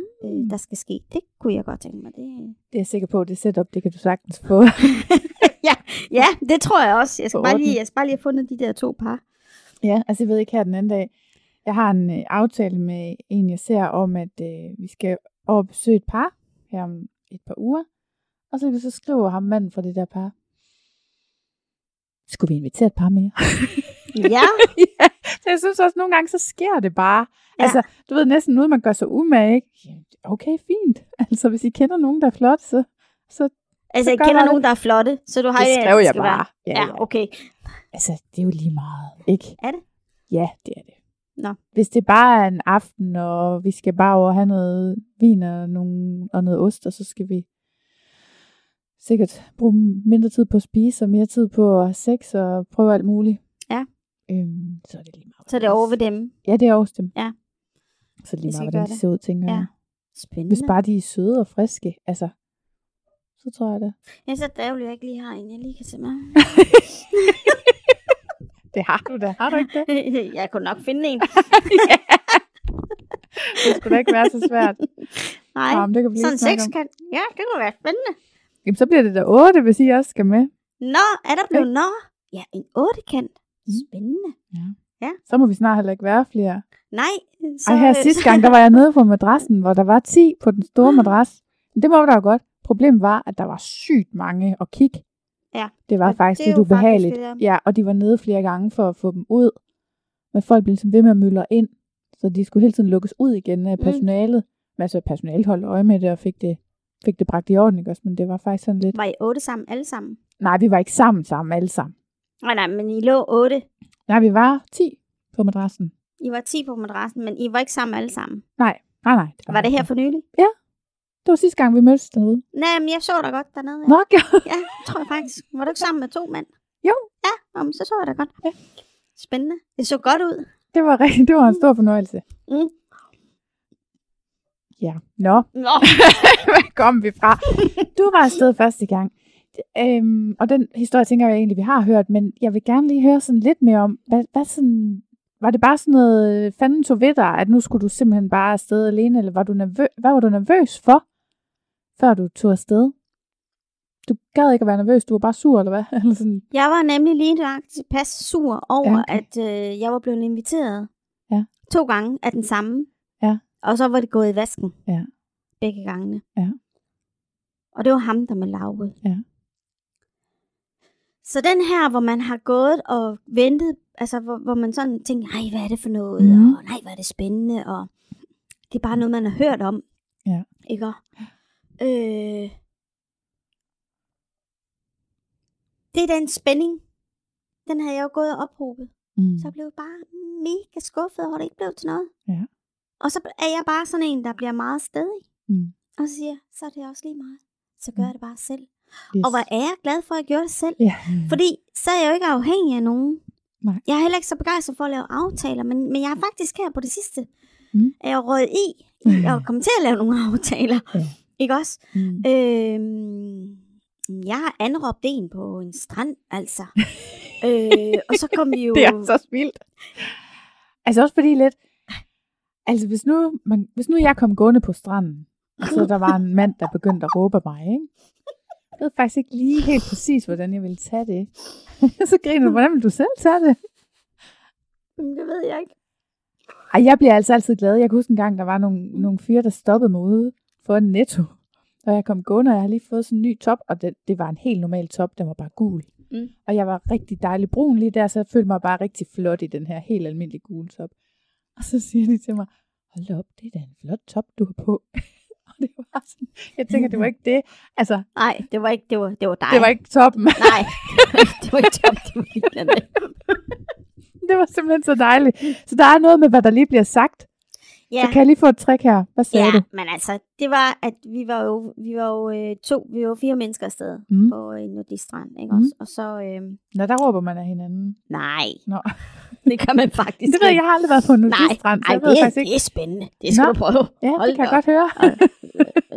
der skal ske. Det kunne jeg godt tænke mig. Det er jeg sikker på, det setup, det kan du sagtens få. ja, det tror jeg også. Jeg skal bare lige have fundet de der 2 par. Ja, altså jeg ved ikke her den anden dag, jeg har en aftale med en, jeg ser om, at vi skal over besøge et par, her om et par uger, og så skriver ham manden fra det der par, skulle vi invitere et par mere? Ja. Ja. Så jeg synes også, nogle gange, så sker det bare. Ja. Altså, du ved næsten, uden man gør sig umage, ikke? Okay, fint. Altså, hvis I kender nogen, der er flot, så altså, jeg kender nogen, der er flotte, så du har... Det skrev jeg bare. Ja, okay. Altså, det er jo lige meget, ikke? Er det? Ja, det er det. Nå. Hvis det bare er en aften, og vi skal bare over have noget vin og noget ost, og så skal vi... sikkert bruge mindre tid på at spise, og mere tid på at have sex, og prøve alt muligt. Ja. Så er det lige meget. Så er det over ved dem. Ja, det er over dem. Ja. Så lige meget, hvordan de ser ud, tænker jeg. Spændende. Hvis bare de er søde og friske, altså, så tror jeg det. Jeg er så drævlig, jeg ikke lige har en, jeg lige kan se mig. Det har du da. Har du ikke det? Jeg kunne nok finde en. Det skulle da ikke være så svært. Nej, sådan 6 kan. Ja, det kunne være spændende. Jamen, så bliver det da 8, hvis I også skal med. Nå, er der blevet nå? Ja, en 8-kant. Spændende. Ja. Så må vi snart heller ikke være flere. Nej. Så... Ej, her sidste gang, der var jeg nede på madrassen, hvor der var 10 på den store madras. Men det må der jo godt. Problemet var, at der var sygt mange at kigge. Ja. Det var faktisk lidt ubehageligt. Faktisk, ja, og de var nede flere gange for at få dem ud. Men folk blev ligesom ved med at myldre ind. Så de skulle hele tiden lukkes ud igen af personalet. Men altså, personalet holdt øje med det og fik det bragt i orden, ikke også? Men det var faktisk sådan lidt... Var I 8 sammen, alle sammen? Nej, vi var ikke sammen alle sammen. Nej, men I lå 8. Nej, vi var 10 på madrassen. I var 10 på madrassen, men I var ikke sammen alle sammen? Nej. Var det her for nylig? Ja. Det var sidste gang, vi mødtes derude. Nej, men jeg så dig godt dernede. Ja. Nok, ja. Ja, tror jeg faktisk. Var du ikke sammen med 2 mænd? Jo. Ja, så så jeg dig godt. Ja. Spændende. Det så godt ud. Det var rigtigt. Det var en stor fornøjelse. Mm. Ja. Nå. Hvor kom vi fra? Du var afsted første gang. Og den historie, tænker jeg egentlig, vi har hørt, men jeg vil gerne lige høre sådan lidt mere om, hvad sådan, var det bare sådan noget, fanden tog ved dig, at nu skulle du simpelthen bare afsted alene, eller var du hvad var du nervøs for, før du tog afsted? Du gad ikke at være nervøs, du var bare sur, eller hvad? Eller sådan. Jeg var nemlig lige tilpas sur over, okay, at jeg var blevet inviteret 2 gange af den samme, og så var det gået i vasken, begge gangene. Ja. Og det var ham, der med Lauke. Ja. Så den her, hvor man har gået og ventet, altså hvor man sådan tænker, nej, hvad er det for noget, og nej, hvor er det spændende, og det er bare noget, man har hørt om. Ja. Ikke? Det er den spænding, den havde jeg jo gået og ophobet. Mm. Så jeg blev bare mega skuffet over, det ikke blev til noget. Ja. Og så er jeg bare sådan en, der bliver meget stedig. Mm. Og så siger jeg, så er det også lige meget. Så gør jeg det bare selv. Yes. Og hvor er jeg glad for, at jeg gjorde det selv. Yeah. Fordi så er jeg jo ikke afhængig af nogen. Nej. Jeg er heller ikke så begejstret for at lave aftaler, men jeg er faktisk her på det sidste. Mm. Jeg er røget i at komme til at lave nogle aftaler. Yeah. Ikke også? Mm. Jeg har anråbt en på en strand, altså. Og så kom vi jo... Det er så vildt. Altså også fordi lidt... Altså hvis nu jeg kom gående på stranden, så der var en mand, der begyndte at råbe af mig, ikke? Jeg ved faktisk ikke lige helt præcis, hvordan jeg ville tage det. Så griner du, hvordan vil du selv tage det? Det ved jeg ikke. Ej, jeg bliver altså altid glad. Jeg kan huske en gang, der var nogle fyre, der stoppede mig ude for en Netto. Og jeg kom gående, og jeg har lige fået sådan en ny top, og det var en helt normal top, den var bare gul. Mm. Og jeg var rigtig dejlig brun lige der, så jeg følte mig bare rigtig flot i den her helt almindelige gule top. Og så siger de til mig, hold op, det er da en flot top, du har på. Det var sådan, jeg tænker, det var ikke det. Altså, nej, det var ikke, det var dig. Det var ikke toppen. Nej, det var ikke toppen. Det var simpelthen så dejligt. Så der er noget med, hvad der lige bliver sagt. Ja. Så kan jeg lige få et trick her. Hvad sagde du? Ja, men altså, det var, at vi var 4 mennesker afsted på en nudiststrand, ikke også? Og så... Nå, der råber man af hinanden. Nej. Nå. Det kan man faktisk. Det ved jeg har aldrig været på en nudiststrand. Nej, det er spændende. Det skal du prøve. Ja, det kan jeg godt høre.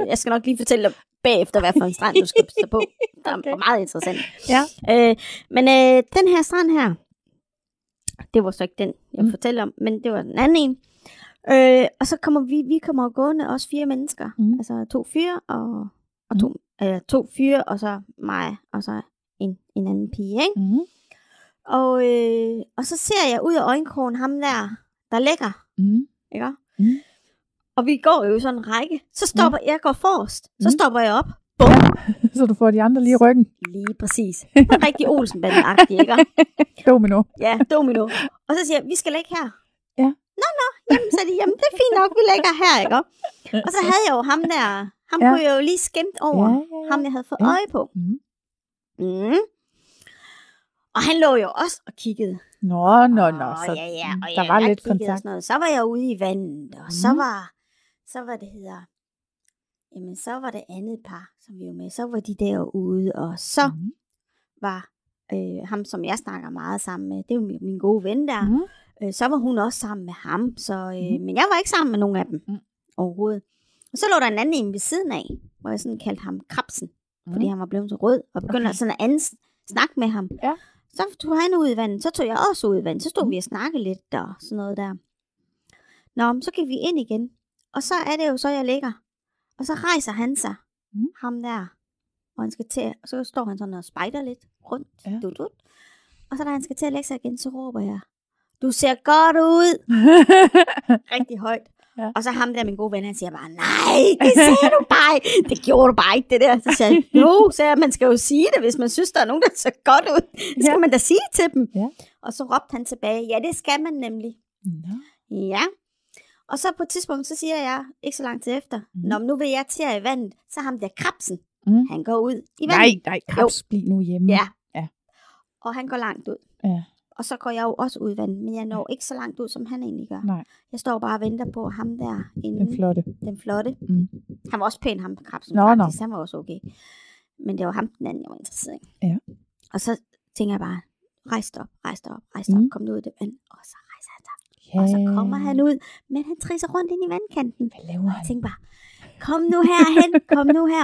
Jeg skal nok lige fortælle dig bagefter, hvad for en strand du skal stå på. Det er meget interessant. Ja. Men den her strand her, det var så ikke den, jeg fortæller om, men det var den anden en. Og så kommer vi kommer gående også 4 mennesker, altså 2 fyre og 2 fyre og så mig og så en anden pige, ikke? Mm. Og så ser jeg ud af øjenkrogen ham der ligger, ikke? Mm. Og vi går jo sådan en række, så stopper jeg går forrest, så stopper jeg op, bum, så du får de andre lige i ryggen. Lige præcis. Det er rigtig Olsenbanden-agtig, ikke? Domino. Ja, domino. Og så siger jeg, vi skal ligge her. Ja. Nå, jamen, så de, jamen, det er fint nok, vi ligger her, ikke? Og så havde jeg jo ham der, ham kunne jeg jo lige skæmt over, ham jeg havde fået øje på. Mm. Mm. Og han lå jo også og kiggede. Nå, så der var lidt kontakt. Så var jeg ude i vandet, og så var det hedder, jamen så var det andet par, som vi var med, så var de derude, og så var ham, som jeg snakker meget sammen med, det er jo min gode ven der, så var hun også sammen med ham, så, men jeg var ikke sammen med nogen af dem overhovedet. Og så lå der en anden en ved siden af, hvor jeg sådan kaldte ham Krabsen, fordi han var blevet så rød, og begyndte sådan at snakke med ham. Ja. Så tog han ud i vandet, så tog jeg også ud i vandet, så stod vi og snakkede lidt og sådan noget der. Nå, så gik vi ind igen, og så er det jo så, jeg ligger. Og så rejser han sig, ham der, og han skal til, og så står han sådan og spejder lidt rundt, dut. Og så da han skal til at lægge sig igen, så råber jeg, du ser godt ud. Rigtig højt. Ja. Og så ham der, min gode ven, han siger bare, nej, det siger du bare ikke. Det gjorde du bare ikke, det der. Så siger jeg, jo, man skal jo sige det, hvis man synes, der er nogen, der ser godt ud. Det skal man da sige til dem. Ja. Og så råbte han tilbage, ja, det skal man nemlig. No. Ja. Og så på et tidspunkt, så siger jeg, ikke så langt til efter, nå, nu vil jeg tære i vandet. Så ham der Krabsen, han går ud i vandet. Nej, Krabs, bliv nu hjemme. Ja. og han går langt ud. Ja. Og så går jeg jo også udvandet, men jeg når ikke så langt ud, som han egentlig gør. Nej. Jeg står bare og venter på ham derinde. Den flotte. Mm. Han var også pæn, ham på Krebsen. Faktisk. Han var også okay. Men det var ham, den anden, jeg var interesseret i. Ja. Og så tænker jeg bare, rejs dig op, kom ud i det vand. Og så rejser han sig. Yeah. Og så kommer han ud, men han trisser rundt ind i vandkanten. Hvad laver han? Jeg tænker bare, kom nu herhen.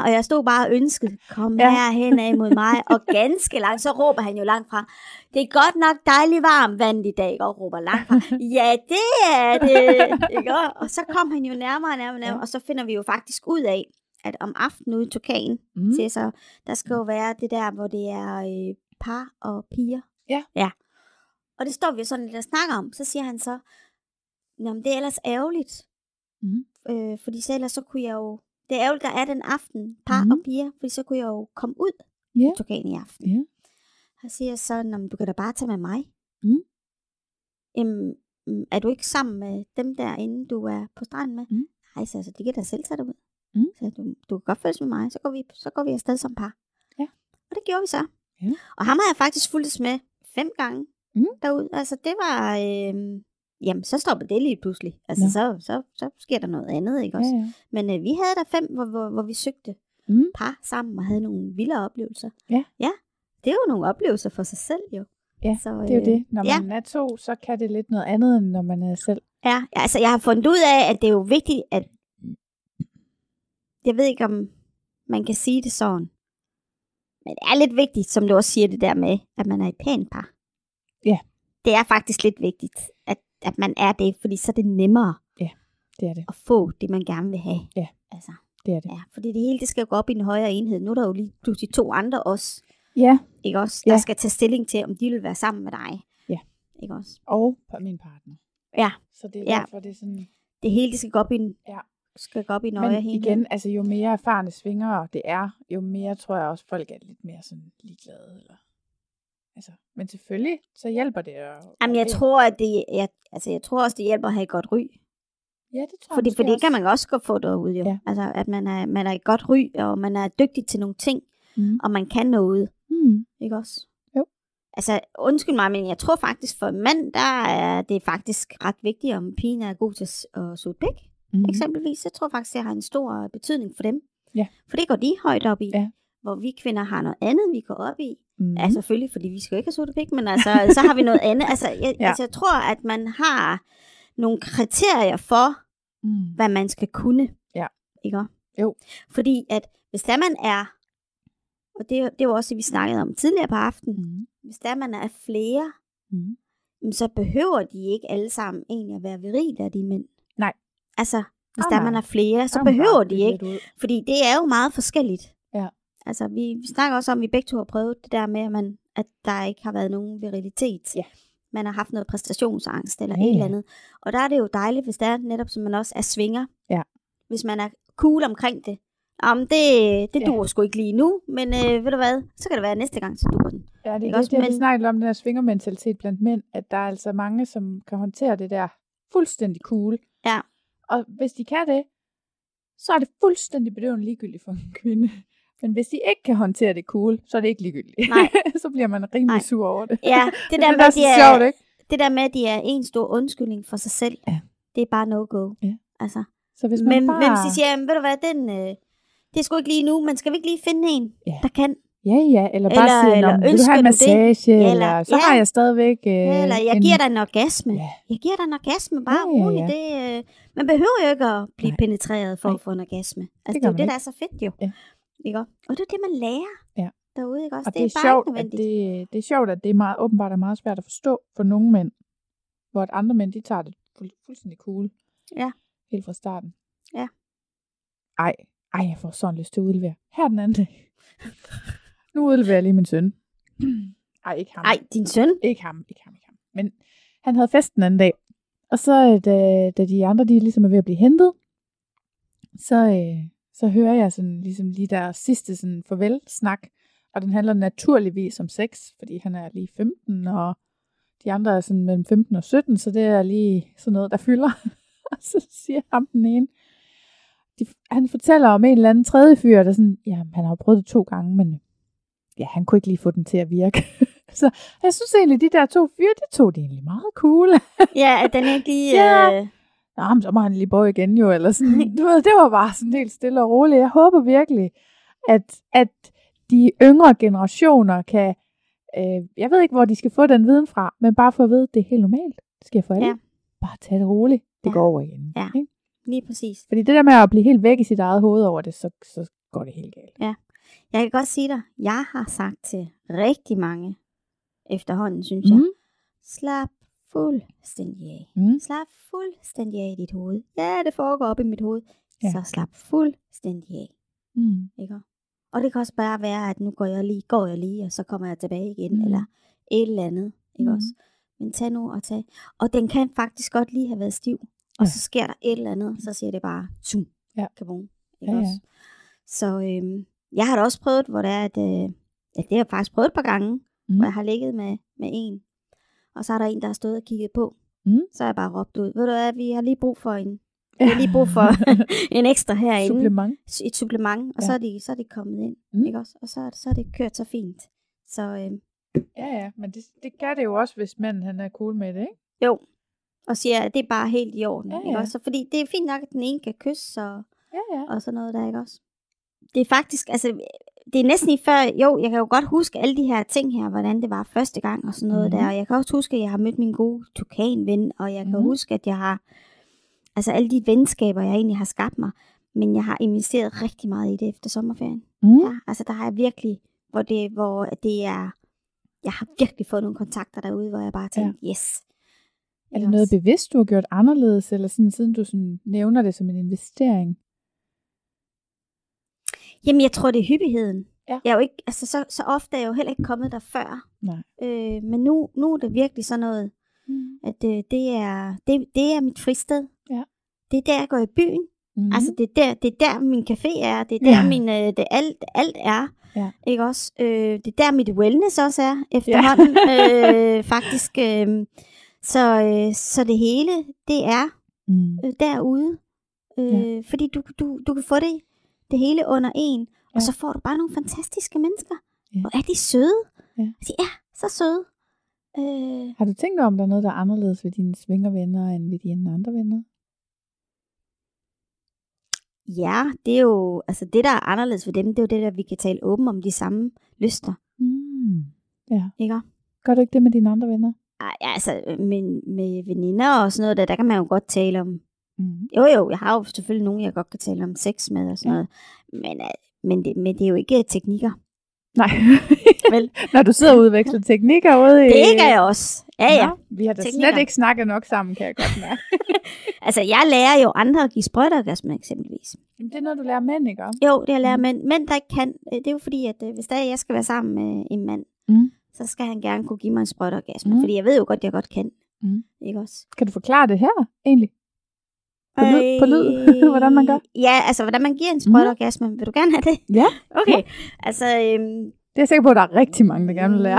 Og jeg stod bare og ønskede, kom herhen af mod mig. Og ganske langt, så råber han jo langt fra, det er godt nok dejligt varmt vand i dag, og råber langt fra, ja, det er det. Ikke? Og så kom han jo nærmere, og så finder vi jo faktisk ud af, at om aftenen ude i Tukan, så der skal jo være det der, hvor det er par og piger. Ja. Ja. Og det står vi jo sådan lidt og snakker om. Så siger han så, jamen det er ellers ærgerligt. Mm. Fordi så ellers så kunne jeg jo, det er ærgerligt, der er den aften, par og piger, fordi så kunne jeg jo komme ud i Tukan i aften. Yeah. Og siger jeg så, du kan da bare tage med mig. Mm. Er du ikke sammen med dem derinde, du er på stranden med? Mm. Nej, så altså, de kan da selv tage dig ud. Mm. Så du kan godt følges med mig, så går vi afsted som par. Ja. Og det gjorde vi så. Ja. Og ham har jeg faktisk fulgtes med 5 gange derud. Altså det var, jamen så stoppede det lige pludselig. Altså så sker der noget andet, ikke også? Ja. Men vi havde der 5, hvor vi søgte par sammen og havde nogle vilde oplevelser. Ja. Ja, det er jo nogle oplevelser for sig selv jo. Ja, så, det er jo det. Når man er to, så kan det lidt noget andet, end når man er selv. Ja, altså jeg har fundet ud af, at det er jo vigtigt, at jeg ved ikke, om man kan sige det sådan. Men det er lidt vigtigt, som du også siger det der med, at man er et pænt par. Ja. Yeah. Det er faktisk lidt vigtigt, at man er det, fordi så er det nemmere at få det, man gerne vil have. Ja, yeah. Altså, det er det. Ja, fordi det hele, det skal jo gå op i en højere enhed. Nu er der jo lige pludselig 2 andre også, ikke også, der skal tage stilling til, om de vil være sammen med dig. Ja. Yeah. Ikke også? Og min partner. Ja. Så det er derfor, det er sådan... Det hele, det skal gå op i en... Ja. Skal gå op i nøje. Men igen, altså jo mere erfarne svingere det er, jo mere tror jeg også, folk er lidt mere sådan ligeglade. Eller... Altså, men selvfølgelig, så hjælper det jo. Jamen jeg tror også, det hjælper at have et godt ry. Ja, det tror jeg. Fordi det kan man også godt få derude jo. Ja. Altså, at man er et godt ry, og man er dygtig til nogle ting, og man kan noget. Mm. Ikke også? Jo. Altså, undskyld mig, men jeg tror faktisk, for en mand, der er det faktisk ret vigtigt, om pigen er god til at suge pik. Mm-hmm. Eksempelvis, jeg tror faktisk, det har en stor betydning for dem. Ja. For det går de højt op i, hvor vi kvinder har noget andet, vi går op i. Mm-hmm. Altså selvfølgelig, fordi vi skal jo ikke have suttet pik, men altså, så har vi noget andet. Altså jeg tror, at man har nogle kriterier for, hvad man skal kunne. Ja. Ikke? Jo. Fordi at hvis der man er, og det var også det, vi snakkede om tidligere på aftenen, hvis der man er flere, så behøver de ikke alle sammen egentlig at være virile af de mænd. Nej. Altså, hvis man er flere, så behøver de ikke. Fordi det er jo meget forskelligt. Ja. Altså, vi snakker også om, at vi begge to har prøvet det der med, at der ikke har været nogen virilitet. Ja. Man har haft noget præstationsangst eller et eller andet. Og der er det jo dejligt, hvis det er netop, som man også er svinger. Ja. Hvis man er cool omkring det. Om det duer sgu ikke lige nu, men ved du hvad, så kan det være næste gang, så duer den. Ja, det er også det, vi snakker om, den her svingermentalitet blandt mænd, at der er altså mange, som kan håndtere det der fuldstændig cool. Ja. Og hvis de kan det, så er det fuldstændig bedøvende ligegyldigt for en kvinde. Men hvis de ikke kan håndtere det cool, så er det ikke ligegyldigt. Nej. Så bliver man rimelig sur over det. Ja, det der med, at de er en stor undskyldning for sig selv, det er bare no-go. Ja. Altså. Så hvis man men hvis de siger, jamen, ved du hvad, det er sgu ikke lige nu, men skal vi ikke lige finde en, der kan? Ja, eller bare sige, vil du have en massage, eller så har jeg stadigvæk... eller jeg giver dig en orgasme. Yeah. Jeg giver dig en orgasme, bare rolig. Yeah. Man behøver jo ikke at blive penetreret for at få en orgasme. Altså, det er jo det, der er så fedt jo. Yeah. Ikke? Og det er det, man lærer derude. Ikke? Også, og det er bare sjovt, at det er sjovt, at det er meget, åbenbart er meget svært at forstå for nogle mænd, hvor at andre mænd, de tager det fuldstændig cool. Ja. Helt fra starten. Ja. Ej, jeg får sådan lyst til at udlevere. Her den anden dag. Nu udleverer jeg lige min søn. Ej, ikke ham. Ej, din søn? Ikke ham. Men han havde fest den anden dag. Og så, da de andre, de ligesom er ved at blive hentet, så hører jeg sådan ligesom lige der sidste sådan farvel-snak. Og den handler naturligvis om sex, fordi han er lige 15, og de andre er sådan mellem 15 og 17, så det er lige sådan noget, der fylder. Og så siger ham den ene, han fortæller om en eller anden tredje fyr, der sådan, ja, han har jo prøvet det 2 gange, men ja, han kunne ikke lige få den til at virke. Så jeg synes egentlig, de der to fyre, de tog det egentlig meget cool. Ja, at den ikke lige... Ja. Nå, men så må han lige bøje igen jo, eller sådan. Du ved, det var bare sådan helt stille og roligt. Jeg håber virkelig, at de yngre generationer kan... jeg ved ikke, hvor de skal få den viden fra, men bare for at vide, at det er helt normalt. Det sker for alle. Ja. Bare tag det roligt. Det går over igen. Ja, ikke? Lige præcis. Fordi det der med at blive helt væk i sit eget hoved over det, så går det helt galt. Ja. Jeg kan godt sige dig, jeg har sagt til rigtig mange efterhånden, synes jeg, slap fuldstændig af. Slap fuldstændig af i dit hoved. Ja, det foregår op i mit hoved. Ja. Så slap fuldstændig af. Ikke? Og det kan også bare være, at nu går jeg lige, og så kommer jeg tilbage igen, eller et eller andet. Ikke også? Men tag nu og tag. Og den kan faktisk godt lige have været stiv. Og så sker der et eller andet, så siger det bare, zoom, kaboom. Ikke også? Så jeg har da også prøvet, hvor det er, at det har jeg faktisk prøvet et par gange, hvor jeg har ligget med en. Og så er der en, der har stået og kigget på. Så har jeg bare råbt ud, ved du hvad, vi har lige brug for en. Vi har lige brug for en ekstra herinde. Supplement. Et supplement. Og så er de kommet ind. Ikke også? Og så er det kørt så fint. Så, men det kan det jo også, hvis manden han er cool med det, ikke? Jo. Og siger, at det er bare helt i orden. Ja, ja. Ikke også? Fordi det er fint nok, at den ene kan kysse og sådan noget der, ikke også? Det er faktisk, altså, det er næsten i før, jo, jeg kan jo godt huske alle de her ting her, hvordan det var første gang og sådan noget der. Og jeg kan også huske, at jeg har mødt min gode tukanven, og jeg kan huske, at jeg har, altså alle de venskaber, jeg egentlig har skabt mig, men jeg har investeret rigtig meget i det efter sommerferien. Ja, altså der har jeg virkelig, hvor det er, jeg har virkelig fået nogle kontakter derude, hvor jeg bare tænkte, yes. Er det noget bevidst, du har gjort anderledes, eller sådan, siden du sådan nævner det som en investering? Jamen, jeg tror, det er hyppigheden. Ja. Jeg er jo ikke, altså, så ofte er jeg jo heller ikke kommet der før. Nej. Men nu er det virkelig sådan noget, at det er mit fristed. Ja. Det er der, jeg går i byen. Altså, det er der min café er. Det er der, min, det alt er. Ja. Ikke også? Det er der, mit wellness også er, efterhånden. Ja. Faktisk... Så det hele, det er derude, fordi du kan få det hele under en, og så får du bare nogle fantastiske mennesker. Ja. Og er de søde? Ja, de er så søde. Har du tænkt om, der er noget, der er anderledes ved dine svingervenner, end ved dine andre venner? Ja, det er jo, altså det, der er anderledes ved dem, det er jo det der, vi kan tale åben om de samme lyster. Ja. Ikke? Gør du ikke det med dine andre venner? Ej, altså, med veninder og sådan noget, der kan man jo godt tale om. Jo, jeg har jo selvfølgelig nogen, jeg godt kan tale om sex med og sådan noget. Men det er jo ikke teknikker. Nej. Vel? Når du sidder og udveksler teknikker ude i... Det gør jeg også. Ja. Nå, vi har da slet ikke snakket nok sammen, kan jeg godt mærke. Altså, jeg lærer jo andre at give sprøjteorgasme eksempelvis. Det er noget, du lærer mænd, ikke? Jo, det jeg lærer mænd. Mænd, der ikke kan... Det er jo fordi, at hvis der jeg skal være sammen med en mand... så skal han gerne kunne give mig en sprøjteorgasme, fordi jeg ved jo godt, at jeg godt kan. Ikke også? Kan du forklare det her, egentlig? På lyd, hvordan man gør? Ja, altså, hvordan man giver en sprøjteorgasme. Vil du gerne have det? Ja. Okay, altså... Det er jeg sikker på, at der er rigtig mange, der gerne vil lære.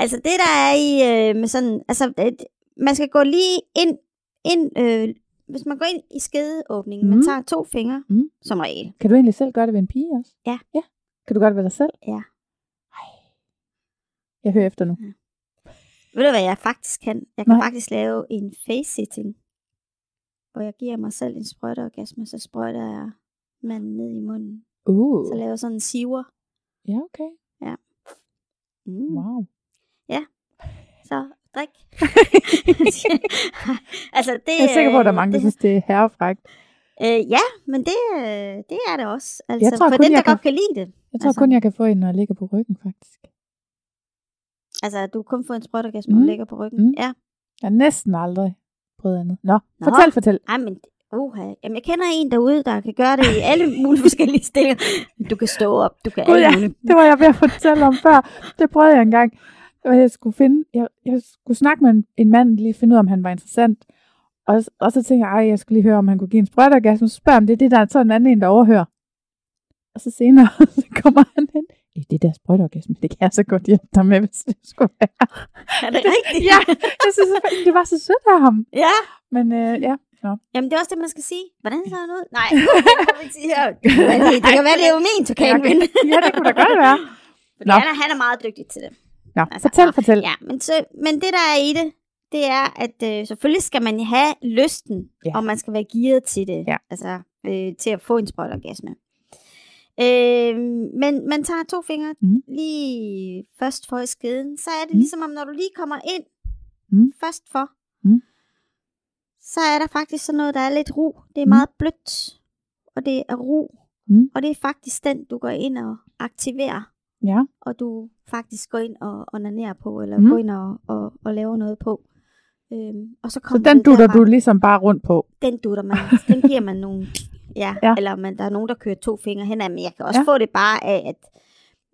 Altså, det der er i med sådan... Altså, man skal gå lige ind hvis man går ind i skedeåbningen, man tager 2 fingre som regel. Kan du egentlig selv gøre det ved en pige også? Ja. Kan du gøre det ved dig selv? Ja. Jeg hører efter nu. Ja. Ved du, hvad jeg faktisk kan? Jeg kan faktisk lave en face-sitting, hvor jeg giver mig selv en sprøjteorgasme, og så sprøjter jeg manden ned i munden. Så laver jeg sådan en siver. Ja, okay. Ja. Wow. Ja. Så drik. Altså, jeg er sikker på, at der er mange, der synes, det er herrefrækt. Ja, men det er det også. Altså, jeg tror, for den, der godt kan lide det. Jeg tror kun, jeg kan få en, når jeg ligger på ryggen, faktisk. Altså, du kun får en sprøjteorgasme, når du ligger på ryggen. Ja. Jeg har næsten aldrig prøvet andet. Nå. Fortæl. Ej, men, Jamen, jeg kender en derude, der kan gøre det i alle mulige forskellige stillinger. Du kan stå op, du kan alle mulige. Det var jeg ved at fortælle om før. Det prøvede jeg engang. Jeg skulle snakke med en mand, lige finde ud af, om han var interessant. Og så tænkte jeg, jeg skulle lige høre, om han kunne give en sprøjteorgasme. Så spørger om det der er sådan en anden en, der overhører. Og så senere, så kommer han hen. Det der sprøjteorgasme, det kan jeg så godt hjælpe dig med, hvis det skulle være. Er det rigtigt? Ja, jeg synes, det var så sødt af ham. Ja. Men Jamen, det er også det, man skal sige. Hvordan ser han ud? Nej, det kan være, det er jo min tukanven. Ja, det kunne da godt være. Fordi han er meget dygtig til det. Nå, altså, fortæl. Ja, men det, der er i det, det er, at selvfølgelig skal man have lysten, og man skal være gearet til det. Ja. Altså, til at få en sprøjteorgasme. Men man tager to fingre lige først for i skeden. Så er det ligesom, om når du lige kommer ind først for, så er der faktisk sådan noget, der er lidt ro. Det er meget blødt, og det er ro. Og det er faktisk den, du går ind og aktiverer. Ja. Og du faktisk går ind og onanerer på, eller går ind og laver noget på. Og så den dutter du ligesom bare rundt på? Den dutter man. Den giver man nogle... Ja, eller der er nogen, der kører to fingre henad, men jeg kan også få det bare af, at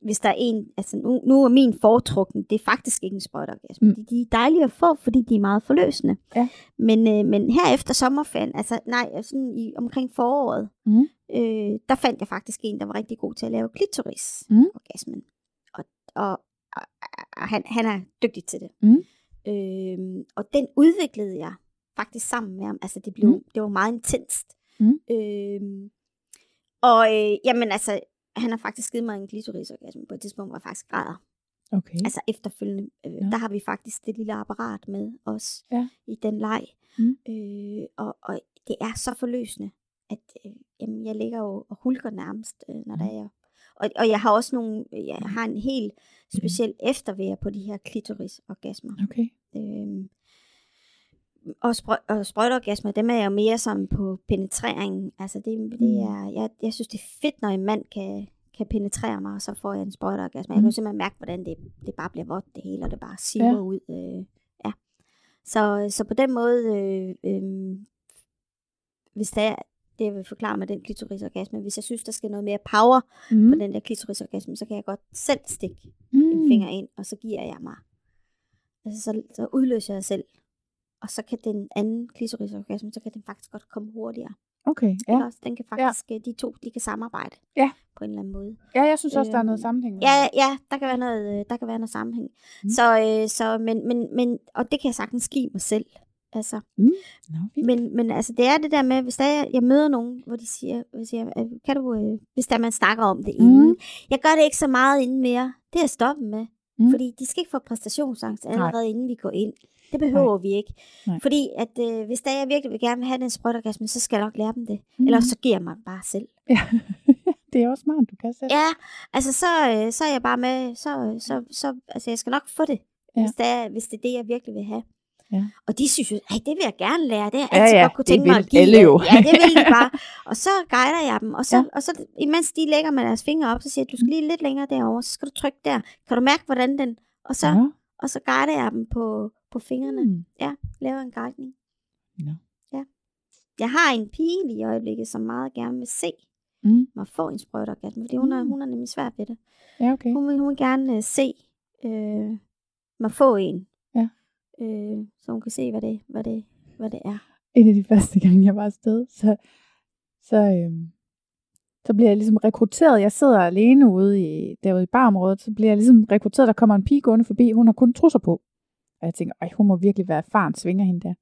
hvis der er en... Altså nu er min foretrukne, det er faktisk ikke en sprøjteorgasme. De er dejlige at få, fordi de er meget forløsende. Ja. Men her efter sommerferien, altså sådan omkring foråret, der fandt jeg faktisk en, der var rigtig god til at lave klitorisorgasmen. Og han er dygtig til det. Og den udviklede jeg faktisk sammen med ham. Altså det var meget intenst. Jamen altså, han har faktisk givet mig en klitorisorgasme på et tidspunkt, hvor jeg faktisk græder. Okay. Altså efterfølgende, der har vi faktisk det lille apparat med os i den leg. Og det er så forløsende, at jamen, jeg ligger jo og hulker nærmest, når der er... Og jeg har også en helt speciel eftervær på de her klitorisorgasmer. Okay. Og sprøjteorgasmer, dem er jeg jo mere sådan på penetreringen. Altså det er, jeg synes det er fedt, når en mand kan penetrere mig, og så får jeg en sprøjteorgasme. Jeg kan simpelthen mærke, hvordan det bare bliver vådt det hele, og det bare siver ud. Så på den måde, hvis det jeg vil forklare med den klitorisorgasme, hvis jeg synes, der skal noget mere power på den der klitorisorgasme, så kan jeg godt selv stikke en finger ind, og så giver jeg mig. Altså, så udløser jeg selv. Og så kan den anden klitorisorgasme, så kan den faktisk godt komme hurtigere. Okay, ja. Eller også, den kan faktisk, de to, de kan samarbejde på en eller anden måde. Ja, jeg synes også, der er noget sammenhæng. Ja, der kan være noget sammenhæng. Men og det kan jeg sagtens give mig selv. Altså. Men altså, det er det der med, hvis jeg møder nogen, hvor de siger kan du, hvis der man snakker om det inden, jeg gør det ikke så meget inden mere, det er jeg stoppet med, fordi de skal ikke få præstationsangst allerede inden vi går ind. Det behøver vi ikke. Nej. Fordi at hvis der jeg virkelig vil gerne have den sprøjteorgasme, så skal jeg nok lære dem det. Ellers så giver man bare selv. Ja. Det er også smart, du kan selv. Ja, altså så er jeg bare med, så altså jeg skal nok få det, hvis det er det jeg virkelig vil have. Ja. Og de synes jo, det vil jeg gerne lære, det har jeg altid godt kunne tænke mig at give. Ja, det vil de bare. Og så guider jeg dem, og så imens de lægger med deres fingre op, så siger jeg, du skal lige lidt længere derover, så skal du trykke der. Kan du mærke, hvordan den... Og så guider jeg dem på fingrene. Ja, laver en guidning. No. Ja. Jeg har en pige lige i øjeblikket, som meget gerne vil se mig få en sprøjteorgasme, fordi hun er nemlig svær ved det. Ja, okay. Hun vil gerne se mig få en. Så hun kan se, hvad det er. En af de første gange, jeg var afsted, så bliver jeg ligesom rekrutteret. Jeg sidder alene derude i barområdet, så bliver jeg ligesom rekrutteret. Der kommer en pige gående forbi, hun har kun trusser på. Og jeg tænker, hun må virkelig være erfaren, svinger hende der.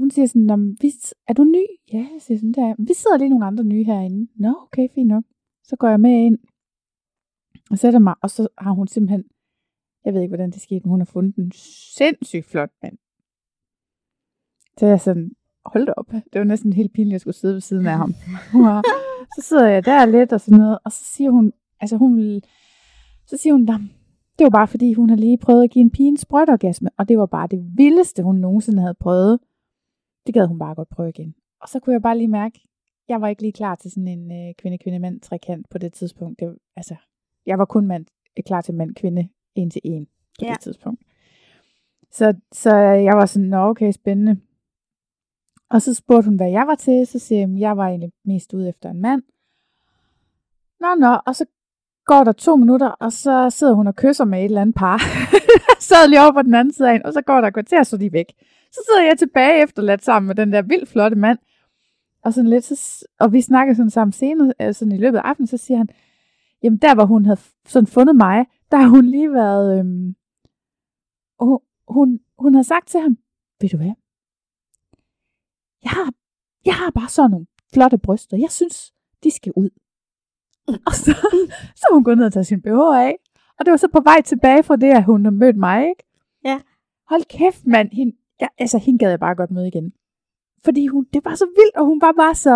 Hun siger sådan, er du ny? Ja, jeg siger sådan der. Vi sidder lige nogle andre nye herinde. Nå, okay, fint nok. Så går jeg med ind og sætter mig, og så har hun simpelthen... Jeg ved ikke, hvordan det skete, men hun har fundet en sindssygt flot mand. Så jeg sådan, hold da op. Det var næsten helt pinligt, at jeg skulle sidde ved siden af ham. Så sidder jeg der lidt og sådan noget, og så siger hun, det var bare fordi, hun har lige prøvet at give en pige en sprøjteorgasme, og det var bare det vildeste, hun nogensinde havde prøvet. Det gad hun bare godt prøve igen. Og så kunne jeg bare lige mærke, jeg var ikke lige klar til sådan en kvinde-kvinde-mand trekant på det tidspunkt. Jeg var kun klar til mand-kvinde. 1-1 på det tidspunkt. Så jeg var sådan, nå okay, spændende. Og så spurgte hun, hvad jeg var til. Så siger jeg, jeg var egentlig mest ude efter en mand. Nå. Og så går der 2 minutter, og så sidder hun og kysser med et eller andet par. Så lige over på den anden side af hende, og så går der et kvarter, så de væk. Så sidder jeg tilbage efterladt sammen med den der vildt flotte mand. Og, sådan lidt, og vi snakker sådan sammen senere, sådan i løbet af aftenen, så siger han, jamen der, hvor hun havde sådan fundet mig, der har hun lige været, hun har sagt til ham, ved du hvad, jeg har bare sådan nogle flotte bryster, jeg synes, de skal ud. Og så hun gået ned og taget sin BH af. Og det var så på vej tilbage fra det, at hun mødte mig, ikke? Ja. Hold kæft, mand. Hende gad jeg bare godt møde igen. Fordi det var så vildt, og hun var bare så...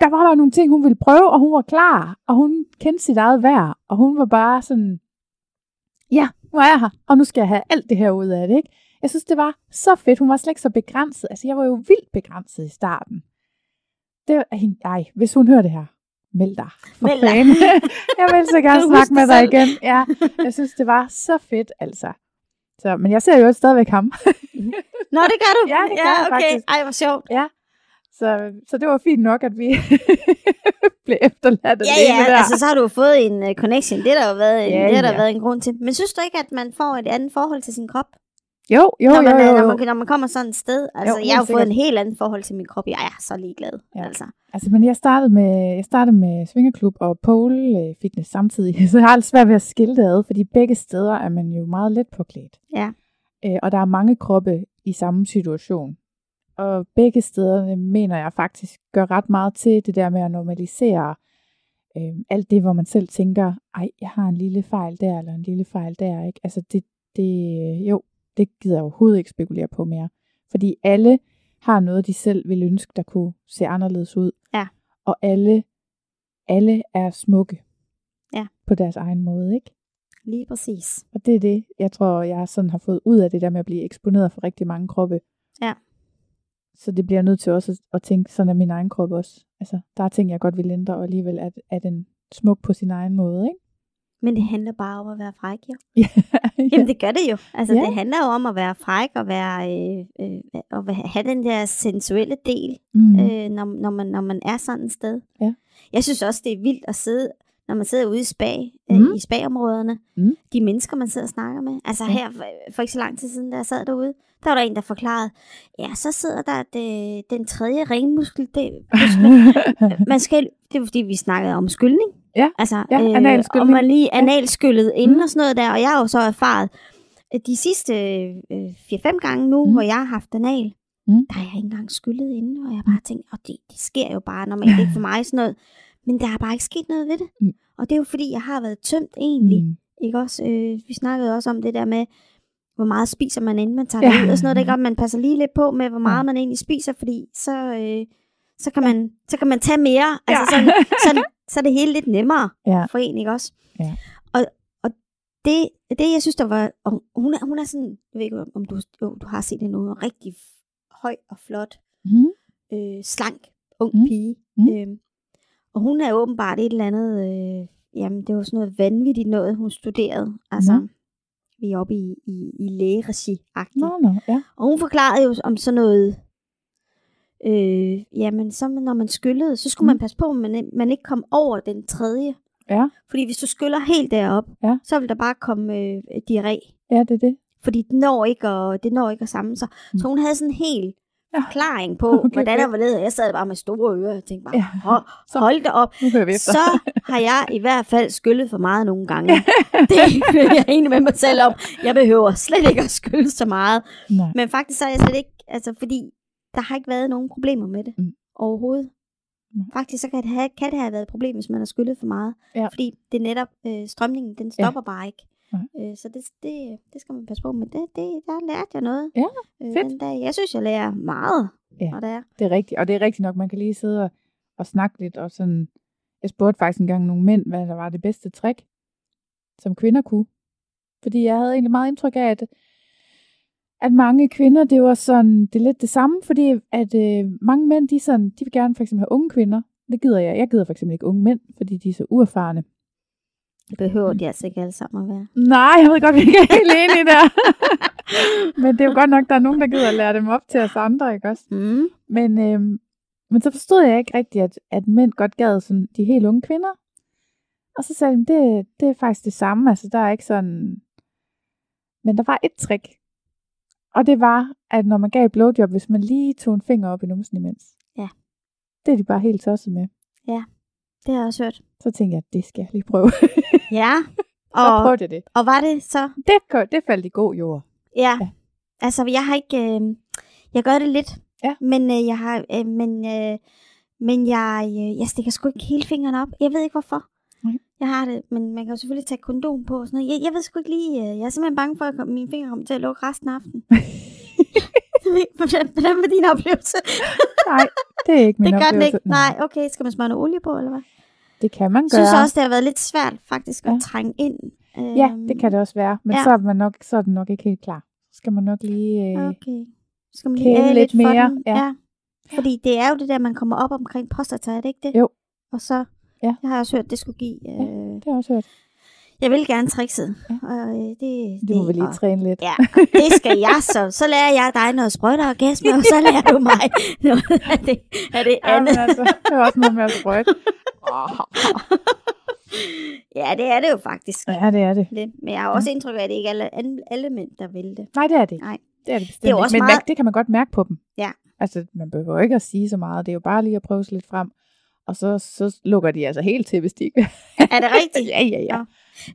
der var bare nogle ting, hun ville prøve, og hun var klar. Og hun kendte sit eget værd. Og hun var bare sådan... Ja, nu er jeg her. Og nu skal jeg have alt det her ud af det, ikke? Jeg synes, det var så fedt. Hun var slet ikke så begrænset. Altså, jeg var jo vildt begrænset i starten. Det var hende... Ej, hvis hun hører det her. Meld dig. Jeg vil så gerne snakke med dig igen. Ja, jeg synes, det var så fedt, altså. Så, men jeg ser jo stadigvæk ham. Nå, det gør du. Ja, det gør jeg faktisk. Ej, hvor sjovt. Ja. Så det var fint nok, at vi blev efterladt. Ja, altså så har du fået en connection. Det har der jo været, været en grund til. Men synes du ikke, at man får et andet forhold til sin krop? Jo. Når man kommer sådan et sted. Altså, jo, jeg har jo fået en helt anden forhold til min krop. Jeg er så ligeglad. Ja. Altså, men jeg startede med svingerklub og pole fitness samtidig. Så jeg har lidt svært ved at skille det ad, fordi begge steder er man jo meget let påklædt. Ja. Og der er mange kroppe i samme situation. Og begge steder, mener jeg faktisk, gør ret meget til det der med at normalisere alt det, hvor man selv tænker, ej, jeg har en lille fejl der, eller en lille fejl der, ikke? Altså, det gider jeg overhovedet ikke spekulere på mere. Fordi alle har noget, de selv ville ønske, der kunne se anderledes ud. Ja. Og alle er smukke. Ja. På deres egen måde, ikke? Lige præcis. Og det er det, jeg tror, jeg sådan har fået ud af det der med at blive eksponeret for rigtig mange kroppe. Ja. Så det bliver nødt til også at tænke sådan af min egen krop også. Altså, der er ting, jeg godt vil ændre, og alligevel er den smuk på sin egen måde, ikke? Men det handler bare om at være fræk, jo. Ja. Jamen, det gør det jo. Altså, Det handler jo om at være fræk og at have den der sensuelle del, når man er sådan et sted. Ja. Jeg synes også, det er vildt at sidde, når man sidder ude i spa, i spa-områderne, de mennesker, man sidder og snakker med. Altså her, for ikke så lang tid siden, da jeg sad derude, der var der en, der forklarede, ja, så sidder der den tredje ringmuskel. Det var fordi, vi snakkede om skyldning. Ja, altså, analskyldning. Om man lige analskyllede inden og sådan noget der, og jeg har jo så erfaret, de sidste 4-5 gange nu, hvor jeg har haft anal, der har jeg ikke engang skyllet inden, og jeg bare tænkt, det sker jo bare normalt ikke for mig sådan noget. Men der er bare ikke sket noget ved det. Og det er jo fordi, jeg har været tømt egentlig. Ikke også? Vi snakkede også om det der med, hvor meget spiser man, inden man tager det ud og sådan noget. Ikke? Og man passer lige lidt på med, hvor meget man egentlig spiser, fordi så kan man tage mere. Altså, så er det hele lidt nemmere for en, ikke også? Ja. Og det, jeg synes, der var... Og hun er sådan... Jeg ved ikke, om du har set hende, noget rigtig høj og flot, slank, ung pige. Og hun er åbenbart et eller andet, det var sådan noget vanvittigt noget, hun studerede. Altså, vi er oppe i lægeregi-agtigt. Ja. Og hun forklarede jo om sådan noget, så når man skyllede, så skulle man passe på, at man ikke kom over den tredje. Ja. Fordi hvis du skyller helt derop, så vil der bare komme diarré. Ja, det er det. Fordi det når ikke at samle sig. Så hun havde sådan en helt... forklaring på, hvordan jeg var nede. Jeg sad bare med store ører og tænkte bare, hold da op. Så har jeg i hvert fald skyllet for meget nogle gange. Det er jeg enig med mig selv om. Jeg behøver slet ikke at skylle så meget. Nej. Men faktisk så er jeg slet ikke, altså fordi der har ikke været nogen problemer med det overhovedet. Faktisk så kan det have været et problem, hvis man har skyllet for meget. Ja. Fordi det netop, strømningen, den stopper bare ikke. Så det skal man passe på, men der lærte jeg noget. Ja, fedt. Den dag. Jeg synes, jeg lærer meget. Ja, det er rigtigt. Og det er rigtigt nok, man kan lige sidde og snakke lidt. Og sådan. Jeg spurgte faktisk engang nogle mænd, hvad der var det bedste trick, som kvinder kunne. Fordi jeg havde egentlig meget indtryk af, at mange kvinder, det var sådan, det er lidt det samme, fordi at mange mænd, de vil gerne for eksempel have unge kvinder. Det gider jeg. Jeg gider for eksempel ikke unge mænd, fordi de er så uerfarne. Det behøver de altså ikke alle sammen at være. Nej, jeg ved godt, vi ikke er helt enige der. Men det er jo godt nok, der er nogen, der gider at lære dem op til os andre, ikke også? Mm. Men så forstod jeg ikke rigtigt, at mænd godt gad sådan de helt unge kvinder. Og så sagde de, det er faktisk det samme. Altså, der er ikke sådan... Men der var et trick. Og det var, at når man gav et blowjob, hvis man lige tog en finger op i numsen imens. Ja. Det er de bare helt tosset med. Ja. Det har jeg også hørt. Så tænkte jeg, det skal jeg lige prøve. Ja. Og prøvede jeg det. Og var det så? Det faldt i god jord. Ja. Altså, jeg har ikke... jeg gør det lidt. Ja. Men jeg har... men Men jeg stikker sgu ikke hele fingeren op. Jeg ved ikke hvorfor. Okay. Jeg har det, men man kan jo selvfølgelig tage kondom på og sådan noget. Jeg ved sgu ikke lige. Jeg er simpelthen bange for, at mine fingre kommer til at lukke resten af aftenen. Hvordan var din oplevelse? Nej, det er ikke min oplevelse. Det gør det ikke. Nej, okay. Skal man smøre noget olie på, eller hvad? Det kan man gøre. Jeg synes også, det har været lidt svært faktisk at trænge ind. Ja, det kan det også være. Men så er den nok ikke helt klar. Så skal man nok lige kæle lidt mere. Den. Ja. Fordi det er jo det der, man kommer op omkring prostata, er det ikke det? Jo. Og så, jeg har også hørt, det skulle give... det har jeg også hørt. Jeg vil gerne trikset. Ja. Det må vi lige træne lidt. Ja, det skal jeg så. Så lærer jeg dig noget sprøjter og gasme, og så lærer du mig noget af det andet. Ja, altså, det er også noget med at sprøjte. Ja, det er det jo faktisk. Ja, det er det. Men jeg har også indtryk af, at det ikke er alle mænd, der vil det. Nej, det er det ikke. Nej. Det er det bestemt. Det er også men det kan man godt mærke på dem. Ja. Altså, man behøver ikke at sige så meget. Det er jo bare lige at prøve lidt frem. Og så lukker de altså helt til, hvis de ikke... Er det rigtigt? Ja.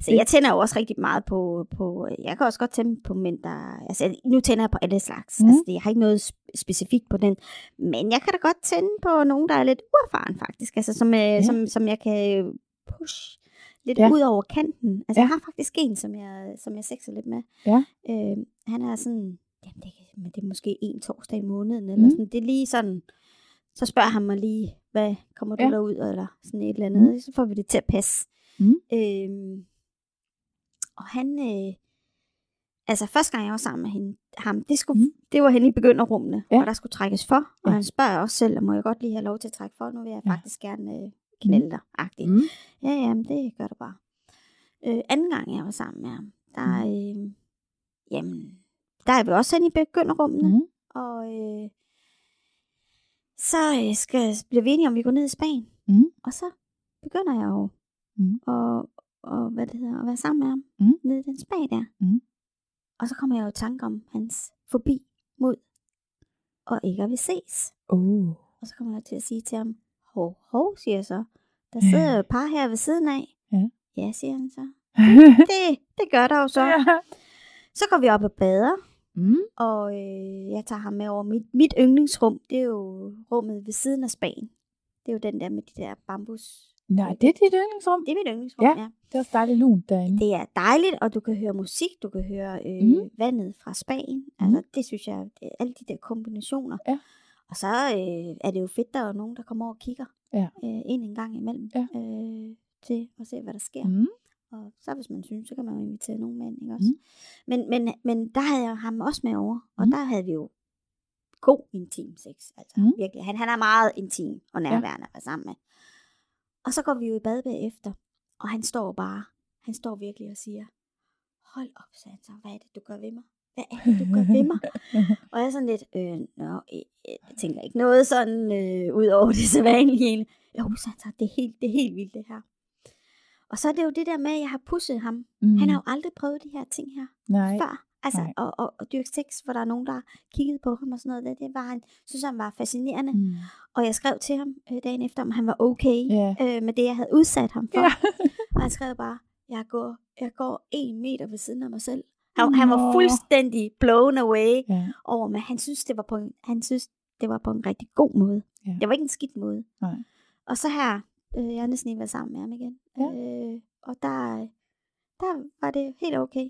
Så jeg tænder jo også rigtig meget på jeg kan også godt tænde på mænd, der... Altså, nu tænder jeg på alle slags. Altså, jeg har ikke noget specifikt på den. Men jeg kan da godt tænde på nogen, der er lidt uerfaren, faktisk. Altså, som jeg kan push lidt ud over kanten. Altså, jeg har faktisk en, som jeg sexer lidt med. Ja. Han er sådan... Jamen, det er måske en torsdag i måneden, eller sådan. Det er lige sådan... Så spørger han mig lige, hvad kommer du derud, eller sådan et eller andet. Så får vi det til at passe. Og han... altså, første gang jeg var sammen med ham, det var henne i begynderrummene, og der skulle trækkes for. Og han spørger også selv, må jeg godt lige have lov til at trække for? Nu vil jeg faktisk gerne knælde dig-agtigt. Ja, jamen, det gør du bare. Anden gang jeg var sammen med ham, der... jamen... Der er vi også henne i begynderrummene, og så bliver vi enige om, vi går ned i Spanien, og så begynder jeg jo at være sammen med ham nede i den spa der. Og så kommer jeg jo i tanke om hans fobi mod, og ikke at vi ses. Og så kommer jeg til at sige til ham, hov, siger jeg så, der sidder jo et par her ved siden af. Ja, siger han så. Det gør der jo så. Ja. Så går vi op og bader, og jeg tager ham med over mit yndlingsrum. Det er jo rummet ved siden af spaen. Det er jo den der med de der bambus. Nej, det er dit yndlingsrum? Det er mit yndlingsrum, ja. Det er også dejligt lunt derinde. Det er dejligt, og du kan høre musik, du kan høre vandet fra spaen. Altså, det synes jeg, alle de der kombinationer. Ja. Og så er det jo fedt, der er nogen, der kommer over og kigger en gang imellem til at se, hvad der sker. Og så hvis man synes, så kan man jo invitere nogle mænd, ikke også? Men der havde jeg ham også med over, og der havde vi jo god intim sex, altså virkelig. Han er meget intim og nærværende at være sammen med. Og så går vi jo i bad bagefter, og han står virkelig og siger, hold op, Sansa, hvad er det, du gør ved mig? Hvad er det, du gør ved mig? Og jeg er sådan lidt, jeg tænker ikke noget sådan, ud over det sædvanlige. Jo, Sansa, det er helt vildt det her. Og så er det jo det der med, at jeg har pusset ham. Han har jo aldrig prøvet de her ting her før. Altså, og dyrke sex, hvor der er nogen, der kiggede på ham og sådan noget. Det var han, synes han var fascinerende. Og jeg skrev til ham dagen efter, om han var okay med det, jeg havde udsat ham for. Og han skrev bare, jeg går 1 meter ved siden af mig selv. Han var fuldstændig blown away over mig. Han synes, det var på en rigtig god måde. Det var ikke en skidt måde. Nej. Og så her... Jeg har næsten ikke været sammen med ham igen. Og der var det helt okay.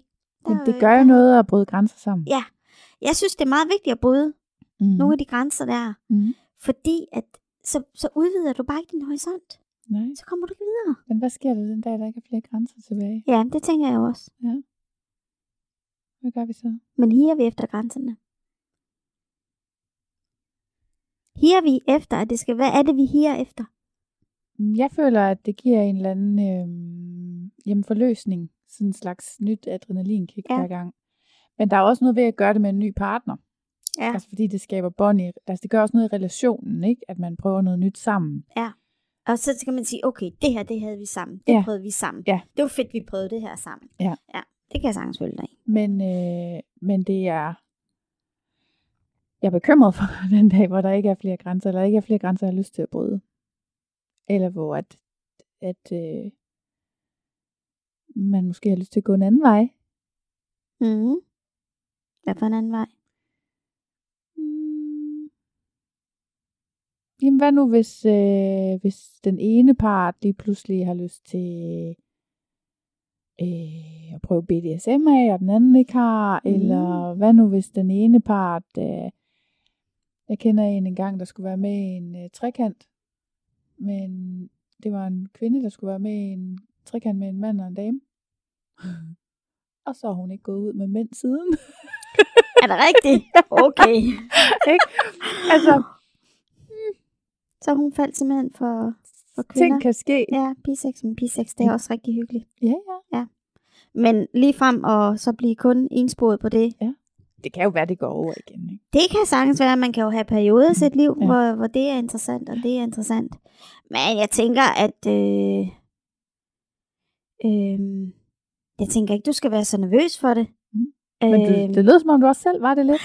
Det gør jo noget at bryde grænser sammen. Ja, jeg synes det er meget vigtigt at bryde nogle af de grænser der. Fordi at så udvider du bare ikke din horisont. Nej. Så kommer du ikke videre. Men hvad sker der den dag, der ikke er flere grænser tilbage? Ja, det tænker jeg jo også. Ja. Hvad gør vi så? Men higer vi efter grænserne? Higer vi efter, at det skal... Hvad er det, vi higer efter? Jeg føler, at det giver en eller anden forløsning. Sådan en slags nyt adrenalinkick hver gang. Men der er også noget ved at gøre det med en ny partner. Ja. Altså fordi det skaber bånd. Altså det gør også noget i relationen, ikke? At man prøver noget nyt sammen. Ja. Og så kan man sige, okay, det her, det havde vi sammen. Det prøvede vi sammen. Ja. Det var fedt, vi prøvede det her sammen. Ja. Ja, det kan jeg sagtens følge dig i. Men det er... Jeg er bekymret for den dag, hvor der ikke er flere grænser, eller ikke er flere grænser, jeg har lyst til at bryde. Eller hvor at man måske har lyst til at gå en anden vej. Hvad for en anden vej? Jamen, hvad nu, hvis den ene part lige pludselig har lyst til at prøve BDSM af, og den anden ikke har, eller hvad nu, hvis den ene part... Jeg kender en gang, der skulle være med i en trekant, men det var en kvinde, der skulle være med i en trekant med en mand og en dame. Og så har hun ikke gået ud med mænd siden. Er det rigtigt? Okay. Ikke? Altså... Så hun faldt simpelthen for kvinder. Ting kan ske. Ja, bisex, men bisex, det er også rigtig hyggeligt. Ja. Men lige frem og så blive kun ensporet på det. Ja. Det kan jo være, det går over igen. Ikke? Det kan sagtens være, man kan jo have perioder i sit liv, hvor det er interessant, og det er interessant. Men jeg tænker, at... jeg tænker ikke, du skal være så nervøs for det. Men det lød som om, du også selv var det lidt.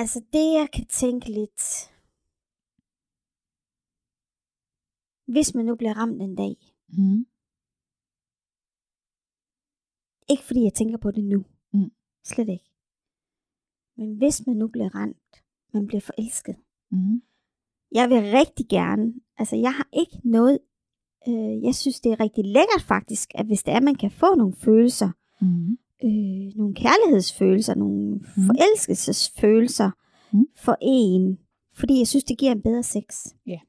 Altså det, jeg kan tænke lidt, hvis man nu bliver ramt en dag, ikke fordi jeg tænker på det nu, slet ikke, men hvis man nu bliver ramt, man bliver forelsket, jeg vil rigtig gerne, altså jeg har ikke noget, jeg synes det er rigtig lækkert faktisk, at hvis det er, man kan få nogle følelser, nogle kærlighedsfølelser, nogle forelskelsesfølelser for en. Fordi jeg synes, det giver en bedre sex. Yeah.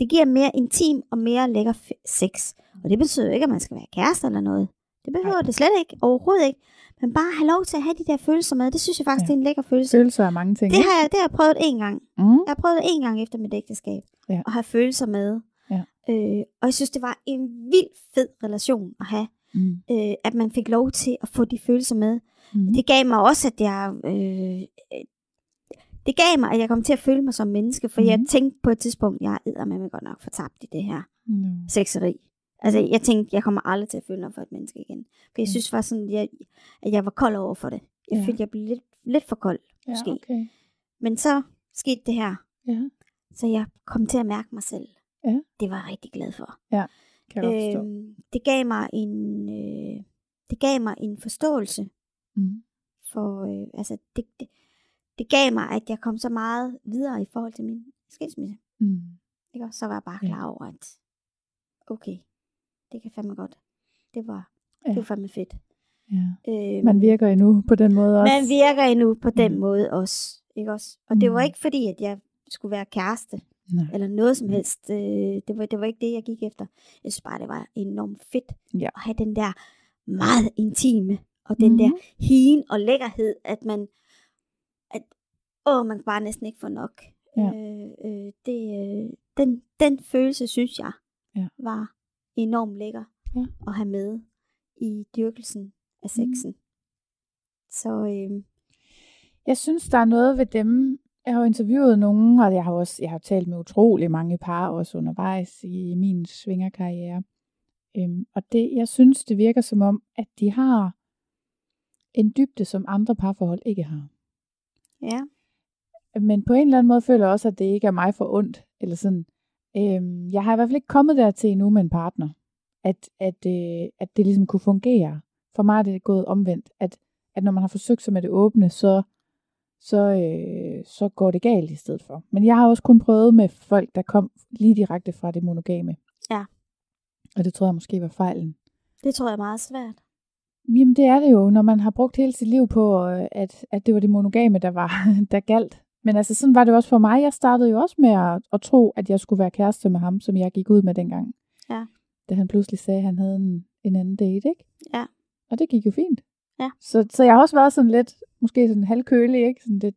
Det giver mere intim og mere lækker sex. Og det betyder jo ikke, at man skal være kæreste eller noget. Det behøver det slet ikke, overhovedet ikke. Men bare have lov til at have de der følelser med. Det synes jeg faktisk, det er en lækker følelse. Følelser er mange ting. Det har jeg prøvet én gang. Jeg har prøvet én gang efter mit ægteskab. Yeah. At have følelser med. Yeah. Og jeg synes, det var en vild fed relation at have. At man fik lov til at få de følelser med. Det gav mig også, at jeg at jeg kom til at føle mig som menneske. For jeg tænkte på et tidspunkt, jeg er eddermame godt nok fortabt i det her sexeri. Altså jeg tænkte, jeg kommer aldrig til at føle mig for et menneske igen. For jeg synes faktisk, at jeg var kold over for det. Jeg følte, jeg blev lidt for kold måske. Okay. Men så skete det her. Så jeg kom til at mærke mig selv. Det var jeg rigtig glad for. Det gav mig en forståelse for, altså det gav mig, at jeg kom så meget videre i forhold til min skilsmisse. Ikke? Så var jeg bare klar over, at okay, det kan fandme godt. Det var fandme fedt. Man virker endnu på den måde også. Ikke også? Og det var ikke fordi, at jeg skulle være kæreste. Nej. Eller noget som helst. Det var ikke det, jeg gik efter. Jeg synes bare, det var enormt fedt at have den der meget intime, og den der hien og lækkerhed, at man bare næsten ikke får nok. Den følelse, synes jeg, var enormt lækker at have med i dyrkelsen af sexen. Så jeg synes, der er noget ved dem. Jeg har interviewet nogen, og jeg har talt med utrolig mange par også undervejs i min svingerkarriere. Og det, jeg synes, det virker som om, at de har en dybde, som andre parforhold ikke har. Ja. Men på en eller anden måde føler jeg også, at det ikke er mig for ondt. Eller sådan. Jeg har i hvert fald ikke kommet dertil endnu med en partner, at det ligesom kunne fungere. For mig er det gået omvendt, at når man har forsøgt sig med det åbne, så går det galt i stedet for. Men jeg har også kun prøvet med folk, der kom lige direkte fra det monogame. Ja. Og det tror jeg måske var fejlen. Det tror jeg er meget svært. Jamen det er det jo, når man har brugt hele sit liv på, at det var det monogame, der galt. Men altså sådan var det også for mig. Jeg startede jo også med at tro, at jeg skulle være kæreste med ham, som jeg gik ud med dengang. Ja. Da han pludselig sagde, at han havde en anden date, ikke? Ja. Og det gik jo fint. Ja. Så jeg har også været sådan lidt, måske sådan halvkølig, ikke? Sådan lidt,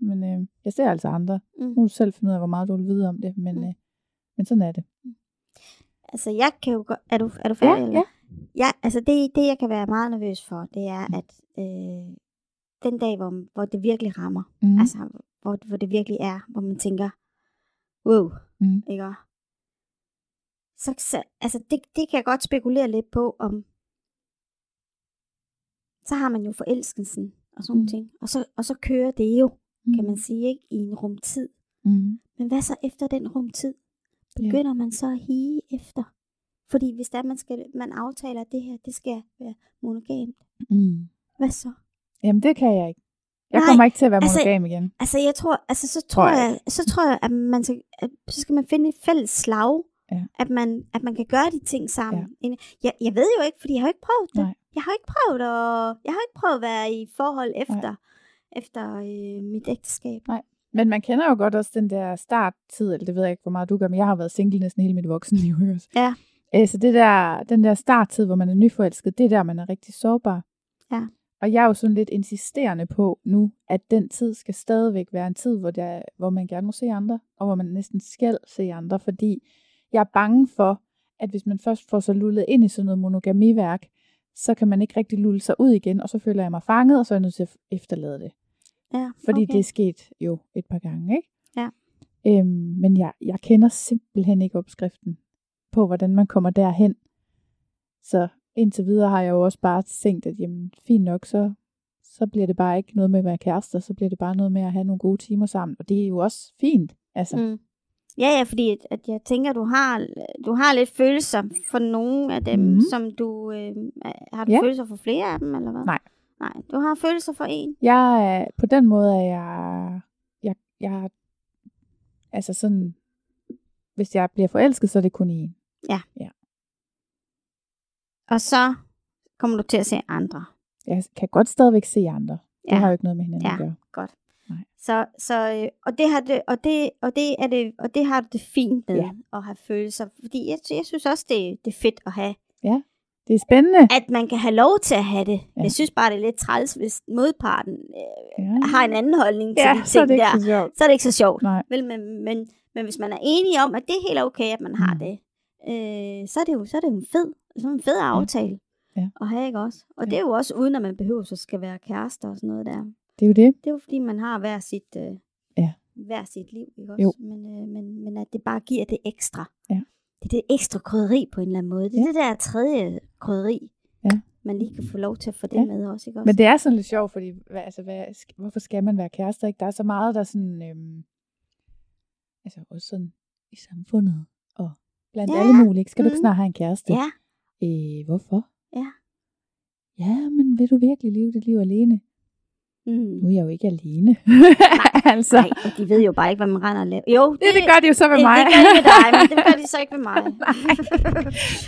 men jeg ser altså andre. Nu kan selv finde ud af, hvor meget du vil vide om det, men sådan er det. Altså jeg kan jo godt, er du færdig? Ja, eller? Ja, altså det jeg kan være meget nervøs for, det er, at den dag, hvor det virkelig rammer, altså hvor det virkelig er, hvor man tænker, wow, ikke? Så altså det kan jeg godt spekulere lidt på, om så har man jo forelskelsen og sådan ting. Og så kører det jo, kan man sige, ikke, i en rumtid. Men hvad så efter den rumtid? Begynder man så at hige efter? Fordi hvis der man aftaler, at det her, det skal være monogamt. Hvad så? Jamen det kan jeg ikke. Jeg kommer ikke til at være monogam igen. Altså, jeg tror, så tror jeg, at man skal, man finde et fælles slag, ja. at man kan gøre de ting sammen. Ja. Jeg ved jo ikke, fordi jeg har ikke prøvet det. Nej. Jeg har ikke prøvet at være i forhold efter mit ægteskab. Nej. Men man kender jo godt også den der starttid, eller det ved jeg ikke, hvor meget du gør, men jeg har været single næsten hele mit voksenliv. Ja. Så det der, den der starttid, hvor man er nyforelsket, det er der, man er rigtig sårbar. Ja. Og jeg er jo sådan lidt insisterende på nu, at den tid skal stadigvæk være en tid, hvor man gerne må se andre, og hvor man næsten skal se andre, fordi jeg er bange for, at hvis man først får sig lullet ind i sådan noget monogamiværk, så kan man ikke rigtig lulle sig ud igen, og så føler jeg mig fanget, og så er jeg nødt til at efterlade det. Ja, fordi det er sket jo et par gange, ikke? Ja. Men jeg kender simpelthen ikke opskriften på, hvordan man kommer derhen. Så indtil videre har jeg jo også bare tænkt, at jamen, fint nok, så bliver det bare ikke noget med at være kærester, så bliver det bare noget med at have nogle gode timer sammen. Og det er jo også fint, altså. Mm. Ja, fordi at jeg tænker, du har lidt følelser for nogle af dem, som du... har du følelser for flere af dem, eller hvad? Nej, du har følelser for en. Jeg på den måde er jeg altså sådan, hvis jeg bliver forelsket, så er det kun en. Ja. Og så kommer du til at se andre. Jeg kan godt stadigvæk se andre. Ja. Det har jo ikke noget med hinanden at gøre. Ja, godt. Nej. Så og det har du det fint med at have følelser, fordi jeg synes også det er fedt at have. Ja. Det er spændende. At man kan have lov til at have det. Ja. Jeg synes bare, det er lidt træls, hvis modparten har en anden holdning til de ting der. Så er det ikke så sjovt. Vel, men hvis man er enig om, at det er helt okay, at man har det, så er det jo en fed aftale at have, ikke også? Og det er jo også uden, at man behøver så skal være kærester og sådan noget der. Det er jo det. Det er jo fordi, man har hver sit liv, ikke også? Men at det bare giver det ekstra. Ja. Det er det ekstra krydderi på en eller anden måde. Det er det der tredje krydderi, man lige kan få lov til at få det med også, ikke også? Men det er sådan lidt sjovt, fordi hvorfor skal man være kærester, ikke? Der er så meget, der sådan, altså også sådan i samfundet, og blandt alle mulige, ikke? Skal du ikke snart have en kæreste? Ja. Hvorfor? Ja. Ja, men vil du virkelig leve dit liv alene? Nu er jeg jo ikke alene. Altså. Nej, og de ved jo bare ikke, hvad man render og laver. Jo, det gør de jo så med mig. Det gør de med dig, men det gør de så ikke med mig.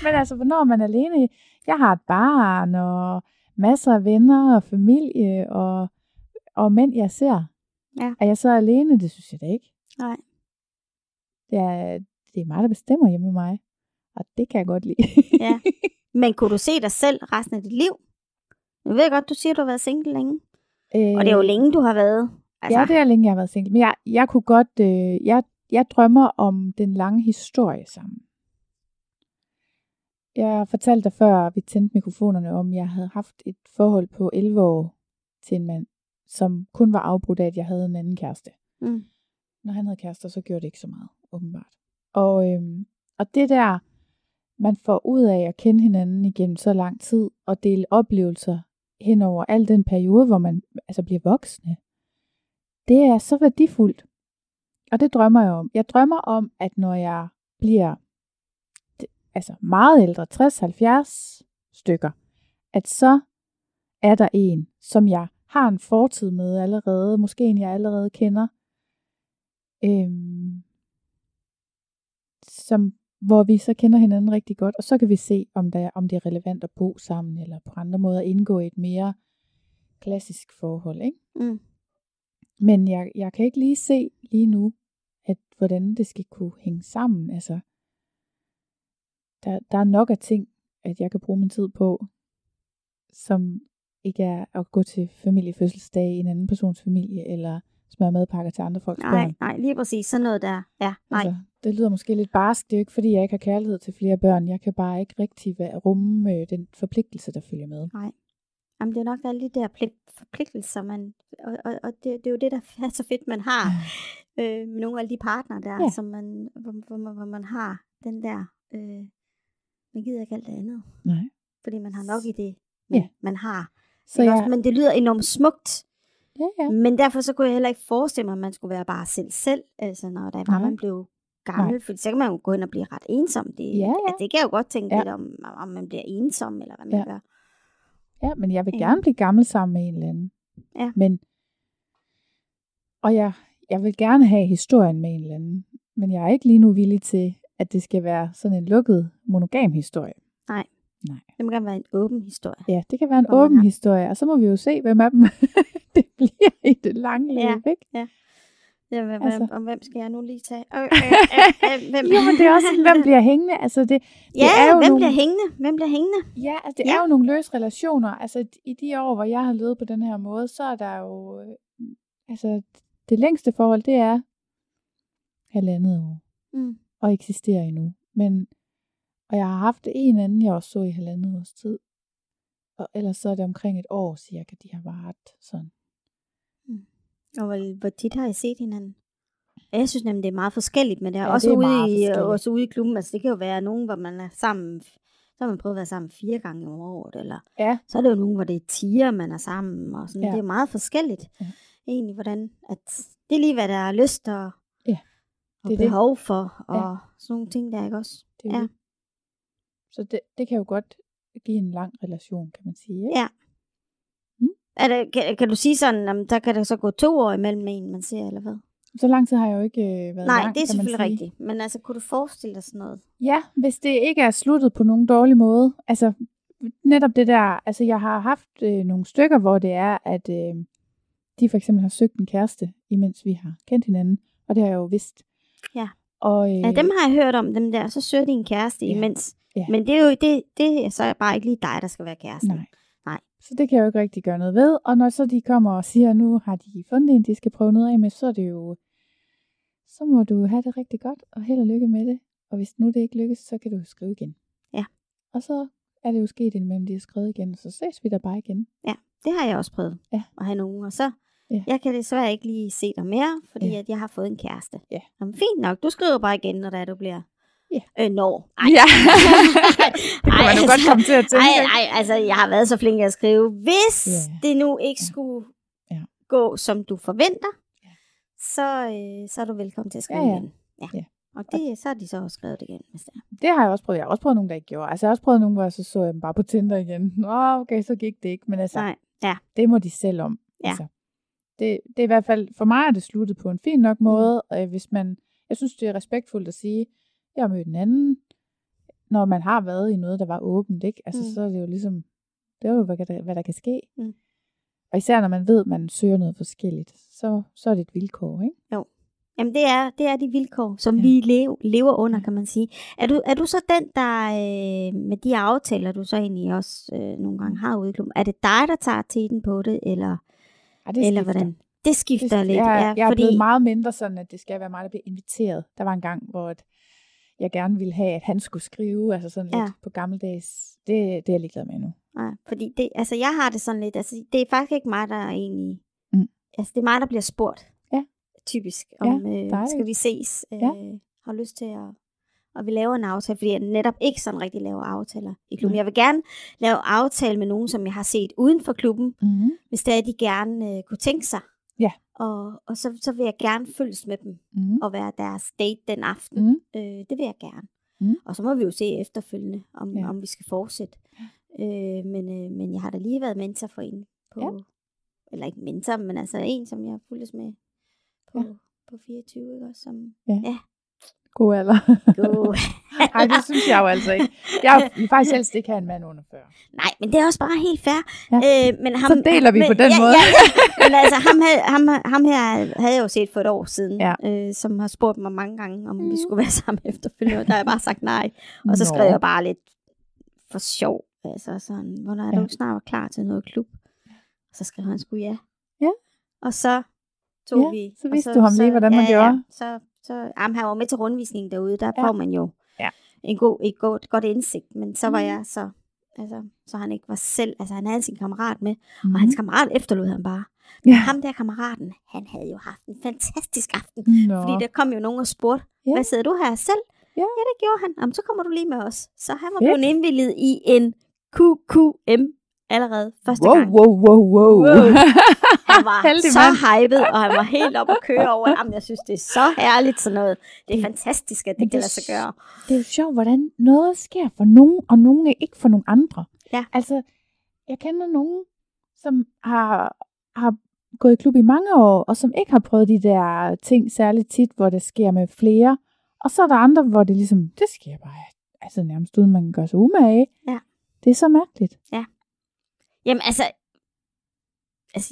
Men altså, hvornår man er alene? Jeg har et barn, og masser af venner, og familie, og mænd, jeg ser. Ja. Er jeg så alene? Det synes jeg da ikke. Nej. Det er mig, der bestemmer hjemme med mig. Og det kan jeg godt lide. Ja. Men kunne du se dig selv resten af dit liv? Jeg ved godt, du siger, du har været single længe. Og det er jo længe, du har været. Altså. Ja, det er længe, jeg har været single. Men jeg kunne godt... jeg drømmer om den lange historie sammen. Jeg fortalte dig før, vi tændte mikrofonerne, om jeg havde haft et forhold på 11 år til en mand, som kun var afbrudt af, at jeg havde en anden kæreste. Mm. Når han havde kærester, så gjorde det ikke så meget, åbenbart. Og det der, man får ud af at kende hinanden igennem så lang tid, og dele oplevelser hen over al den periode, hvor man altså bliver voksne, det er så værdifuldt. Og det drømmer jeg om. Jeg drømmer om, at når jeg bliver altså meget ældre, 60-70 stykker, at så er der en, som jeg har en fortid med allerede, måske en jeg allerede kender, hvor vi så kender hinanden rigtig godt, og så kan vi se, om det er relevant at bo sammen, eller på andre måder indgå i et mere klassisk forhold, ikke? Mm. Men jeg kan ikke lige se lige nu, at hvordan det skal kunne hænge sammen. Altså, der er nok af ting, at jeg kan bruge min tid på, som ikke er at gå til familiefødselsdag i en anden persons familie, eller smøre madpakker til andre folks børn. Nej, lige præcis. Sådan noget der. Ja, nej. Altså, det lyder måske lidt barsk. Det er jo ikke, fordi jeg ikke har kærlighed til flere børn. Jeg kan bare ikke rigtig rumme den forpligtelse, der følger med. Nej. Jamen, det er nok alle de der forpligtelser, og det er jo det, der er så fedt, man har med nogle af de partnere der, som man, hvor man har den der, man gider ikke alt det andet. Nej. Fordi man har nok i det, man har. Så også, men det lyder enormt smukt. Ja. Men derfor så kunne jeg heller ikke forestille mig, at man skulle være bare selv, altså når der var man blev gammel, for så kan man jo gå ind og blive ret ensom. Det kan jeg jo godt tænke lidt om man bliver ensom, eller hvad man gør. Ja, men jeg vil gerne blive gammel sammen med en eller anden. Ja. Men Og jeg vil gerne have historien med en eller anden, men jeg er ikke lige nu villig til, at det skal være sådan en lukket, monogam historie. Nej. Det må gerne være en åben historie. Ja, det kan være en åben historie, og så må vi jo se, hvem af dem det bliver i det lange løb, ikke? Ja. Ja, om hvem skal jeg nu lige tage? Hvem? Jo, men det er også, hvem bliver hængende? Altså, hvem bliver hængende? Ja, altså, det er jo nogle løse relationer. Altså, i de år, hvor jeg har levet på den her måde, så er der jo... Altså, det længste forhold, det er 1,5 år. Mm. Og eksisterer endnu. Og jeg har haft en anden, jeg også så i 1,5 års tid. Og ellers så er det omkring 1 år, cirka, de har varet sådan. Og hvor tit har I set hinanden? Jeg synes nemlig, det er meget forskelligt, men det er, ja, også, det er også ude i klubben. Altså det kan jo være nogen, hvor man er sammen, så har man prøvet at være sammen 4 gange om året, eller så er det jo nogen, hvor det er 10'er, man er sammen, og sådan. Ja. Det er meget forskelligt, egentlig, hvordan, at det er lige, hvad der er lyst og, og behov for, og sådan nogle ting der, ikke også? Det er så det kan jo godt give en lang relation, kan man sige, ikke? Ja. Kan du sige sådan, om der kan der så gå 2 år imellem en, man ser, eller hvad? Så lang tid har jeg jo ikke været. Nej, det er selvfølgelig rigtigt. Men altså, kunne du forestille dig sådan noget? Ja, hvis det ikke er sluttet på nogen dårlig måde. Altså, netop det der, altså jeg har haft nogle stykker, hvor det er, at de for eksempel har søgt en kæreste, imens vi har kendt hinanden. Og det har jeg jo vidst. Ja, og, dem har jeg hørt om, dem der, så søger de en kæreste imens. Ja. Men det er jo det er så bare ikke lige dig, der skal være kæresten. Nej. Så det kan jeg jo ikke rigtig gøre noget ved. Og når så de kommer og siger, at nu har de fundet en, de skal prøve noget af med, så er det jo, så må du have det rigtig godt, og held og lykke med det. Og hvis nu det ikke lykkes, så kan du skrive igen. Ja. Og så er det jo sket imellem, de har skrevet igen, og så ses vi der bare igen. Ja, det har jeg også prøvet at have nogen. Og så, jeg kan desværre ikke lige se dig mere, fordi at jeg har fået en kæreste. Ja. Jamen, fint nok, du skriver bare igen, når du bliver... Det kan man jo godt komme til at tænke. Altså jeg har været så flink at skrive, hvis det nu ikke skulle gå, som du forventer, så er du velkommen til at skrive igen. Ja. Og så har de så også skrevet det igen. Det har jeg også prøvet. Jeg har også prøvet nogen, der ikke gjorde. Altså jeg har også prøvet nogen, hvor jeg så jeg dem bare på Tinder igen. Okay, så gik det ikke. Men altså, det må de selv om. Ja. Altså, det er i hvert fald, for mig er det sluttet på en fin nok måde. Og hvis man, jeg synes, det er respektfuldt at sige, jeg har mødt en anden, når man har været i noget, der var åbent, ikke? Altså, så er det jo ligesom, det er jo, hvad der kan ske. Mm. Og især når man ved, at man søger noget forskelligt, så er det et vilkår, ikke? Jo. Jamen, det er de vilkår, som vi lever under, kan man sige. Er du så den, der med de aftaler, du så egentlig også nogle gange har ude i klubben, er det dig, der tager teten på det, eller hvordan? Det skifter lidt. Jeg er blevet meget mindre sådan, at det skal være mig, der bliver inviteret. Der var en gang, hvor jeg gerne ville have, at han skulle skrive, altså sådan lidt på gammeldags, det er jeg ligeglad med nu. Nej, fordi det, altså jeg har det sådan lidt, altså det er faktisk ikke mig, der er egentlig, altså det er mig, der bliver spurgt, typisk, om skal vi ses, har lyst til at, og vi laver en aftale, fordi jeg netop ikke sådan rigtig laver aftaler i klubben. Jeg vil gerne lave aftale med nogen, som jeg har set uden for klubben, hvis det er, de gerne kunne tænke sig. Ja. Og så vil jeg gerne følges med dem og være deres date den aften. Det vil jeg gerne. Og så må vi jo se efterfølgende, om vi skal fortsætte. Men jeg har da lige været mentor for en på, eller ikke mentor, men altså en, som jeg har fulgtes med på 24, ikke? Som, god alder. Ej, det synes jeg jo altså ikke. Jeg vil faktisk helst ikke have en mand under 40. Nej, men det er også bare helt fair. Ja. Men ham, så deler vi på den måde. Men altså, ham her havde jeg jo set for 1 år siden, som har spurgt mig mange gange, om vi skulle være sammen efterfølgende. Der har jeg bare sagt nej. Og så skrev jeg bare lidt for sjov. Altså sådan, hvornår er du snart klar til noget klub? Og så skrev han sgu ja. Og så tog vi... Så vidste du ham lige, hvordan man gjorde. Ja, så han var med til rundvisningen derude, der får man jo et godt indsigt, men så var jeg så han ikke var selv, altså han havde sin kammerat med, og hans kammerat efterlod han bare. Men ham der kammeraten, han havde jo haft en fantastisk aften, fordi der kom jo nogen og spurgte, hvad sidder du her selv? Ja, det gjorde han. Jamen, så kommer du lige med os. Så han var blevet indvilliget i en QQM allerede første gang. Wow. Han var så hyped, og han var helt op at køre over. Jamen, jeg synes, det er så herligt sådan noget. Det er fantastisk, at det kan lade sig gøre. Det er jo sjovt, hvordan noget sker for nogen, og nogen er ikke for nogen andre. Ja. Altså, jeg kender nogen, som har gået i klub i mange år, og som ikke har prøvet de der ting særligt tit, hvor det sker med flere. Og så er der andre, hvor det ligesom, det sker bare altså nærmest uden, man gør sig umage. Ja. Det er så mærkeligt. Ja. Jamen altså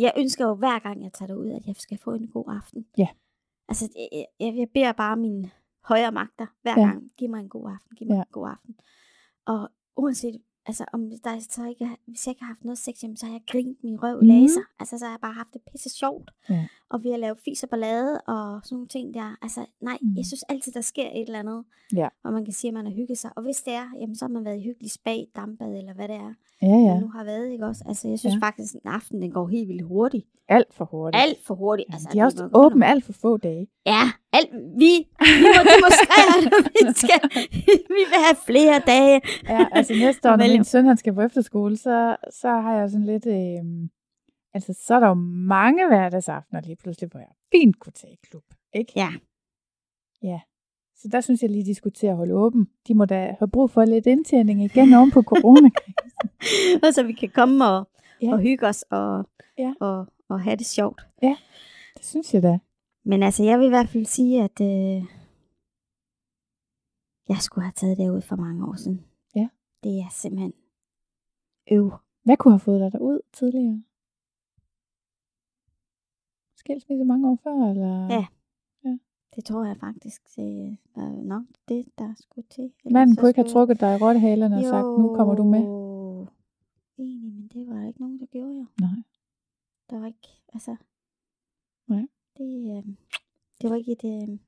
jeg ønsker jo hver gang, jeg tager derud, at jeg skal få en god aften. Ja. Altså, jeg beder bare mine højere magter hver gang. Giv mig en god aften, giv mig en god aften. Og uanset, altså, om der, så ikke, hvis jeg ikke har haft noget sex, jamen, så har jeg grint min røv laser. Altså, så har jeg bare haft det pisse sjovt. Ja. Og vi har lavet fis og ballade og sådan nogle ting der. Altså, nej, jeg synes altid, der sker et eller andet, hvor man kan sige, at man har hygget sig. Og hvis det er, jamen, så har man været i hyggelig spa, dampbad eller hvad det er, man nu har været, ikke også? Altså, jeg synes faktisk, at aften, den går helt vildt hurtigt. Alt for hurtigt. Alt for hurtigt. Ja, altså, de er også åbne alt for få dage. Ja, vi må demonstrere det. Vi vil have flere dage. Ja, altså næste år, når min søn han skal på efterskole, så har jeg sådan lidt... altså, så er der jo mange hverdagsaftener lige pludselig, hvor jeg fint kunne tage i klub, ikke? Ja. Ja. Så der synes jeg lige, de skulle til at holde åben. De må da have brug for lidt indtjening igen oven på coronakrisen. Og så vi kan komme og hygge os og have det sjovt. Ja, det synes jeg da. Men altså, jeg vil i hvert fald sige, at jeg skulle have taget derud for mange år siden. Ja. Det er simpelthen øv. Hvad kunne have fået dig derud tidligere? Skilsmisse mange år før, eller? Ja. Det tror jeg faktisk var nok det, der skulle til. Manden kunne ikke have trukket dig i rottehalerne og sagt, nu kommer du med. Egentlig, men det var der ikke nogen, der gjorde jo. Nej. Der var ikke, altså... Nej. Det var ikke et...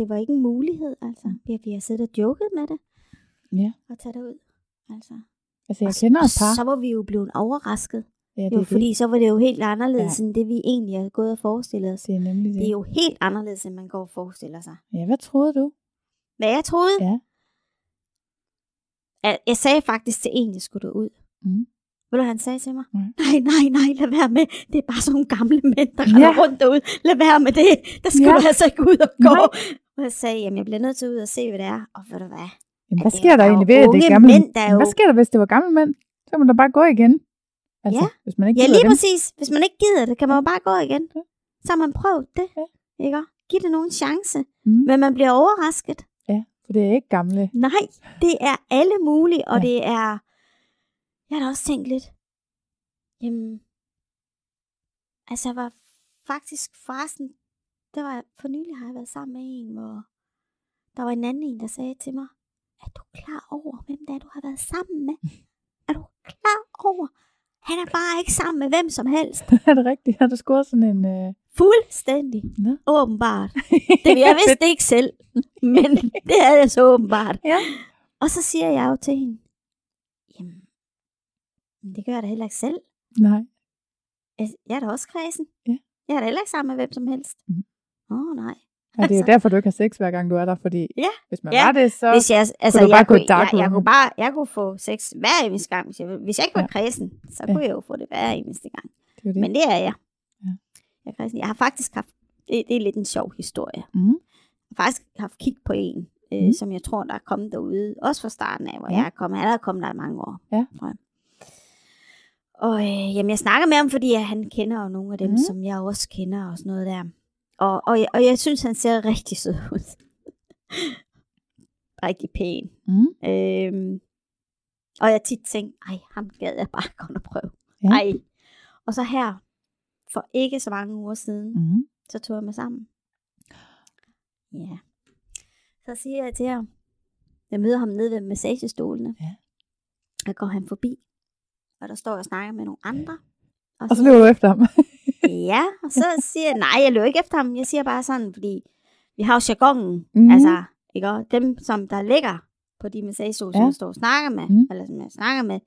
Det var ikke en mulighed, altså. Vi har siddet og joket med det. Ja. Og taget derud, altså. Altså, jeg kender et par. Så var vi jo blevet overrasket. Ja, jo, fordi det. Så var det jo helt anderledes end det, vi egentlig har gået og forestillet os. Det er nemlig det. Det er jo helt anderledes, end man går og forestiller sig. Ja, hvad troede du? Hvad jeg troede? Ja. Jeg sagde faktisk til en, jeg skulle derud. Ved du, han sagde til mig? Nej, lad være med. Det er bare sådan nogle gamle mænd, der går rundt derude. Lad være med det. Der skulle du altså ikke ud og gå. Og jeg sagde, jamen jeg bliver nødt til at ud og se, hvad det er. Og ved du hvad? Jamen, hvad sker der egentlig ved, at det er gamle mænd? Hvad sker der, hvis det var gamle mænd? Så må man da bare gå igen. Altså, hvis man ikke lige præcis. Hvis man ikke gider det, kan man jo bare gå igen. Så har man prøvet det. Ikke? Giv det nogen chance. Men man bliver overrasket. Ja, for det er ikke gamle. Nej, det er alle mulige, og det er... Jeg har da også tænkt lidt. Jamen, altså jeg var faktisk forresten, det var for nylig har jeg været sammen med en, hvor der var en anden en, der sagde til mig, er du klar over, hvem det er, du har været sammen med? Er du klar over? Han er bare ikke sammen med hvem som helst. Er det rigtigt? Har du scoret sådan en... Fuldstændig. Nå. Åbenbart. Det jeg vidste ikke selv, men det er det så åbenbart. Ja. Og så siger jeg jo til hende, jamen, det gør jeg da heller ikke selv. Nej. Jeg er da også kredsen. Ja. Jeg er da heller ikke sammen med hvem som helst. Nej. Altså. Det er derfor, du ikke har sex hver gang, du er der, fordi hvis man var det, så hvis jeg, altså, kunne du bare gå i dark room. Jeg kunne få sex hver eneste gang. Hvis jeg ikke var kredsen, så kunne jeg jo få det hver eneste gang. Det det. Men det er jeg. Ja. Jeg er kredsen. Jeg har faktisk haft, det er lidt en sjov historie. Jeg har faktisk haft kig på en, som jeg tror, der er kommet derude, også fra starten af, hvor jeg er kommet. Han er kommet der i mange år, tror jeg. Og jamen, jeg snakker med ham, fordi han kender jo nogle af dem, som jeg også kender og sådan noget der. Og jeg synes, han ser rigtig sød ud. Rigtig pæn. Og jeg tit tænkte, ej, ham gad jeg bare godt at prøve. Ja. Ej. Og så her, for ikke så mange uger siden, så tog jeg mig sammen. Ja. Så siger jeg til ham, jeg møder ham nede ved massagestolene. Ja. Der går han forbi. Og der står jeg og snakker med nogle andre. Og så løber du efter ham? Ja, og så siger jeg, nej, jeg løber ikke efter ham. Jeg siger bare sådan, fordi vi har jo jargonen. Altså, ikke også? Dem, som der ligger på de massagestoler, som jeg står og snakker med, eller som jeg snakker med,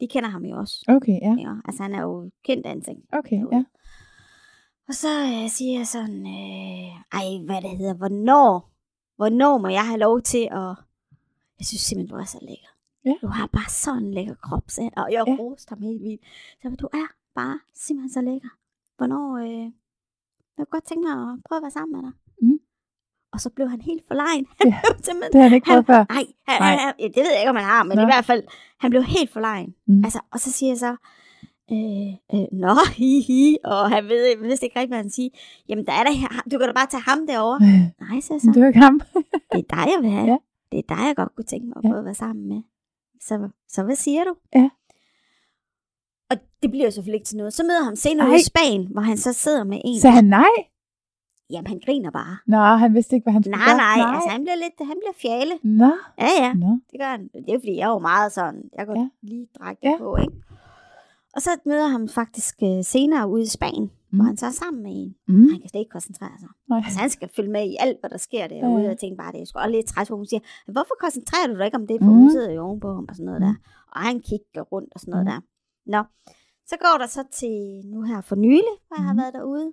de kender ham jo også. Okay, ja. Ikke? Altså, han er jo kendt af en ting. Okay, derude. Ja. Og så siger jeg sådan, hvornår må jeg have lov til at... Jeg synes simpelthen, du er så lækker. Ja. Du har bare sådan en lækker krop, så og jeg roste ham helt vildt. Så du er bare simpelthen så lækker. Hvornår, jeg kunne godt tænke mig at prøve at være sammen med dig. Og så blev han helt forlegen. Det har han ikke prøvet før. Nej, det ved jeg ikke, om han har, men i hvert fald, han blev helt forlegen. Altså, og så siger jeg så, nå, hihi, og han vidste ikke rigtig, hvad han siger. Jamen, der er der, du kan da bare tage ham derovre. Nej, så det er ikke ham. Det er dig, jeg vil have. Ja. Det er dig, jeg godt kunne tænke mig at prøve at være sammen med. Så hvad siger du? Ja. Og det bliver jo selvfølgelig ikke til noget. Så møder ham senere i Spanien, hvor han så sidder med en. Så han nej? Jamen, han griner bare. Nå, han vidste ikke, hvad han skulle gøre. Nej, altså han bliver fjale. Nå. Ja, nå. Det gør han. Det er fordi, jeg er jo meget sådan, jeg går lige drægtig på, ikke? Og så møder han faktisk senere ude i Spanien, hvor han så er sammen med en. Han kan slet ikke koncentrere sig. Altså, han skal følge med i alt, hvad der sker derude, og tænke bare, det er sgu også lidt træt, hvor hun siger, hvorfor koncentrerer du dig ikke om det, for hun sidder jo oven på ham og sådan noget der. Og han kigger rundt og sådan noget der. Nå, så går der så til nu her for nylig, hvor jeg har været derude.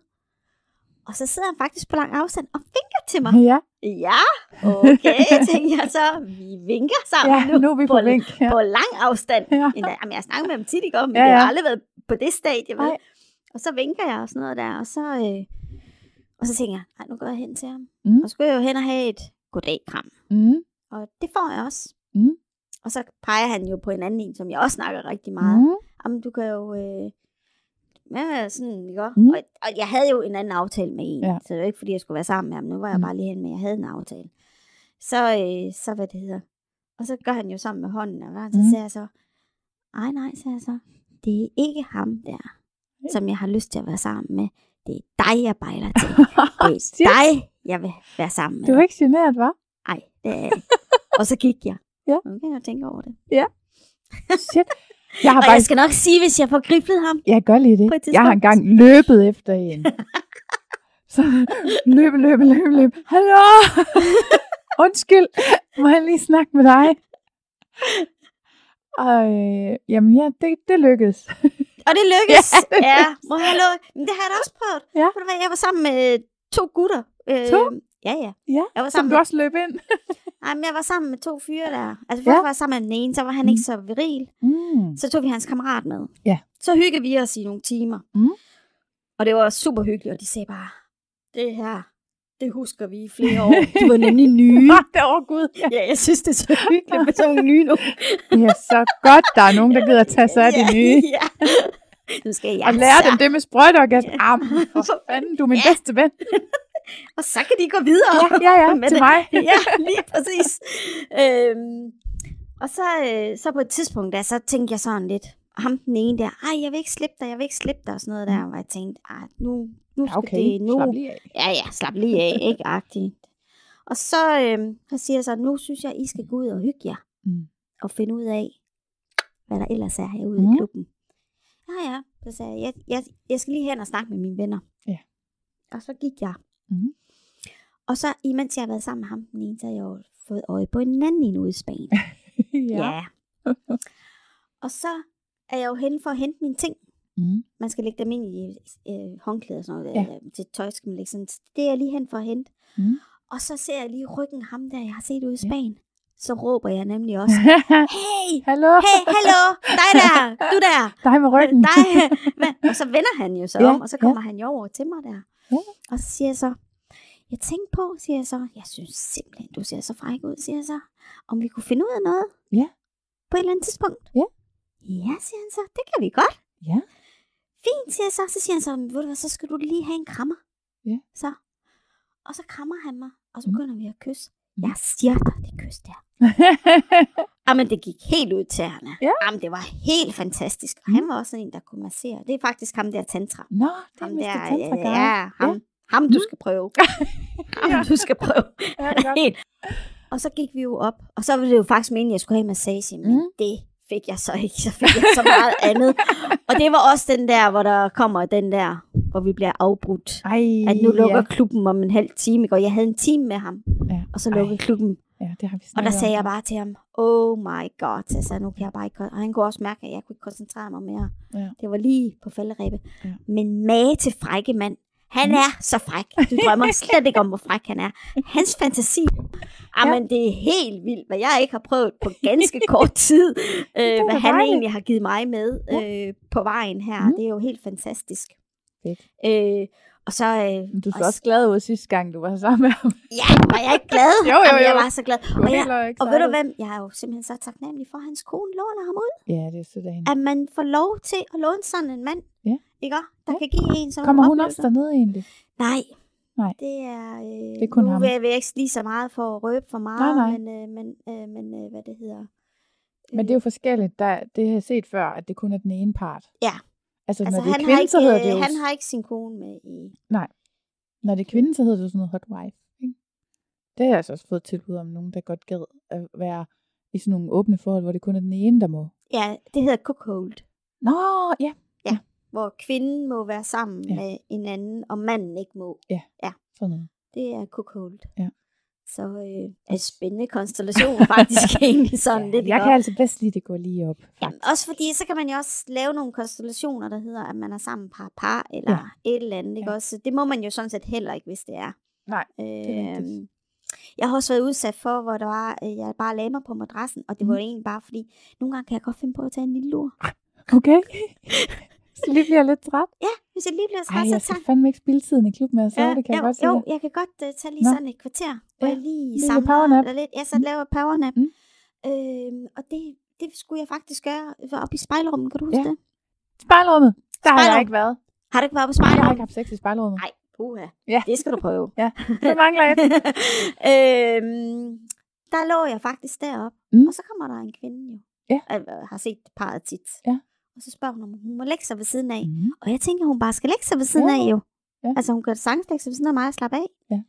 Og så sidder han faktisk på lang afstand og vinker til mig. Ja, okay, tænker jeg så. Vi vinker sammen nu er vi på lang afstand. Jamen, jeg snakker med ham tit, ikke om, men jeg har aldrig været på det stadie, vel? Og så vinker jeg og sådan noget der, og så tænker jeg, nu går jeg hen til ham. Og så går jeg jo hen og have et goddag-kram. Og det får jeg også. Og så peger han jo på en anden en, som jeg også snakker rigtig meget. Jamen, du kan jo... sådan, ikke? Og jeg havde jo en anden aftale med en, så det var ikke fordi jeg skulle være sammen med ham, nu var jeg bare lige hen med, jeg havde en aftale, så hvad det hedder, og så gør han jo sammen med hånden, og så siger jeg så, nej, siger jeg så, det er ikke ham der, som jeg har lyst til at være sammen med, det er dig, jeg bejler til, det er dig, jeg vil være sammen med. Du er ikke generet, hva'? Nej, det er ikke. Og så gik jeg, okay, jeg tænker over det. Ja, shit. Jeg skal nok sige, hvis jeg får griblet ham. Jeg gør lige det. Jeg har engang løbet efter en. Så løb. Hallo! Undskyld, må jeg lige snakke med dig? Og, jamen ja, det lykkedes. Og det lykkedes? Ja. Må jeg love? Men det har jeg da også prøvet. Ja. Jeg var sammen med to gutter. To? Ja. Jeg var sammen med... du også løb ind? Nej, men jeg var sammen med to fyre der. Altså først var jeg sammen med den ene, så var han ikke så viril. Så tog vi hans kammerat med. Så hyggede vi os i nogle timer. Og det var super hyggeligt, og de sagde bare, det her, det husker vi i flere år. De var nemlig nye. Åh Gud. Ja, jeg synes, det er så hyggeligt med sådan nogle nye nu. Det er så godt, der er nogen, der gider at tage sig af de nye. Nu skal jeg og lære dem det med sprøjteorgasm. For fanden, du er min bedste ven. Og så kan de gå videre. Ja, til mig. Ja, lige præcis. Og så på et tidspunkt, der så tænkte jeg sådan lidt, ham den ene der, jeg vil ikke slippe dig, og sådan noget der, og jeg tænkte, nu skal det, nu. Slap lige af. Ja, slap lige af, ikke agtigt. Og så siger jeg så, nu synes jeg, I skal gå ud og hygge jer, og finde ud af, hvad der ellers er herude i klubben. Ja, så sagde jeg skal lige hen og snakke med mine venner. Ja. Og så gik jeg. Og så, imens jeg har været sammen med ham den ene, så har jeg jo fået øje på en anden endnu i Spanien. Og så er jeg jo henne for at hente mine ting. Man skal lægge dem ind i håndklæder og sådan noget. Til tøj skal man lægge sådan. Det er jeg lige hen for at hente. Og så ser jeg lige ryggen ham der, jeg har set ud i Spanien. Så råber jeg nemlig også, hey, hallo, dig der, du der. Dig med ryggen. Dig. Og så vender han jo så om, og så kommer han jo over til mig der. Og så siger jeg så, jeg tænkte på, siger jeg så, jeg synes simpelthen, du ser så fræk ud, siger jeg så, om vi kunne finde ud af noget på et eller andet tidspunkt. Ja, siger han så, det kan vi godt. Fint, siger jeg så, siger han så, ved du hvad, så skal du lige have en krammer. Så. Og så krammer han mig, og så begynder vi at kysse. Jeg siger dig, det kys der. Jamen, det gik helt ud til hende. Jamen, det var helt fantastisk. Og han var også en, der kunne massere. Det er faktisk ham der tantra. Nå, det ham der tantra. Ham du skal prøve. Og så gik vi jo op. Og så var det jo faktisk meningen, at jeg skulle have massage. Men det fik jeg så ikke. Så fik jeg så meget andet. Og det var også den der, hvor der kommer den der... hvor vi bliver afbrudt. At nu lukker klubben om en halv time. Og jeg havde en time med ham. Og så lukkede klubben. Det har vi og der sagde jeg bare til ham, oh my god, så sagde, nu kan jeg bare ikke... Og han kunne også mærke, at jeg kunne ikke koncentrere mig mere. Det var lige på falderæbet. Men mage til frække mand. Han er så fræk. Du drømmer slet ikke om, hvor fræk han er. Hans fantasi. Jamen, det er helt vildt, hvad jeg ikke har prøvet på ganske kort tid. Hvad han egentlig har givet mig med på vejen her. Det er jo helt fantastisk. Og så, du var også glad ud sidste gang, du var sammen med ham. Ja, var jeg ikke glad? Jo. Jeg var så glad. Og ved du hvem? Jeg har jo simpelthen så taknemmelig for, at hans kone låner ham ud. Ja, det er sådan. At man får lov til at låne sådan en mand. Ja. Ikke? Der kan give en sådan. Kommer hun også dernede egentlig? Nej. Det er, det er kun nu ham. Vil jeg ikke lige så meget for at røbe for meget, nej. Men hvad det hedder. Men det er jo forskelligt. Det har jeg set før, at det kun er den ene part. Ja. Altså når det er kvinde, så hedder det jo... Han har ikke sin kone med i... Nej. Når det er kvinde, så hedder det jo sådan noget hot wife. Ikke? Det har jeg altså også fået tilbud om nogen, der godt gad at være i sådan nogle åbne forhold, hvor det kun er den ene, der må. Ja, det hedder cuckold. Nå, ja. Ja, hvor kvinden må være sammen med en anden, og manden ikke må. Ja. Sådan noget. Det er cuckold. Ja. Så en spændende konstellation faktisk egentlig sådan lidt. Jeg kan altså bedst lide, det går lige op. Jamen, også fordi, så kan man jo også lave nogle konstellationer, der hedder, at man er sammen par, eller et eller andet. Ikke? Også, det må man jo sådan set heller ikke, hvis det er. Nej, det. Jeg har også været udsat for, hvor der var, jeg bare lagde mig på madrassen, og det var egentlig bare fordi, nogle gange kan jeg godt finde på at tage en lille lur. Okay. Så lige bliver jeg lidt træt? Ja, hvis jeg lige bliver træt, så jeg skal fandme ikke spilde tiden i klubben med os, det kan jeg godt sige. Jo, jeg kan godt tage lige sådan et kvarter, hvor jeg lige samler lidt. Jeg så laver powernap. Og det skulle jeg faktisk gøre op i spejlerummet, kan du huske det? Spejlerummet? Der har jeg ikke været. Har du ikke været på spejlerummet? Jeg har ikke haft sex i spejlerummet. Nej, puha. Ja. Det skal du prøve. Ja, det mangler et. Der lå jeg faktisk deroppe, og så kommer der en kvinde jo. Ja. Jeg har set parret tit. Ja. Og så spørger hun, om hun må lægge sig ved siden af. Og jeg tænker, hun bare skal lægge sig ved siden af jo. Ja. Altså hun gør det sangslægge sig ved siden af mig og slappe af. Ja.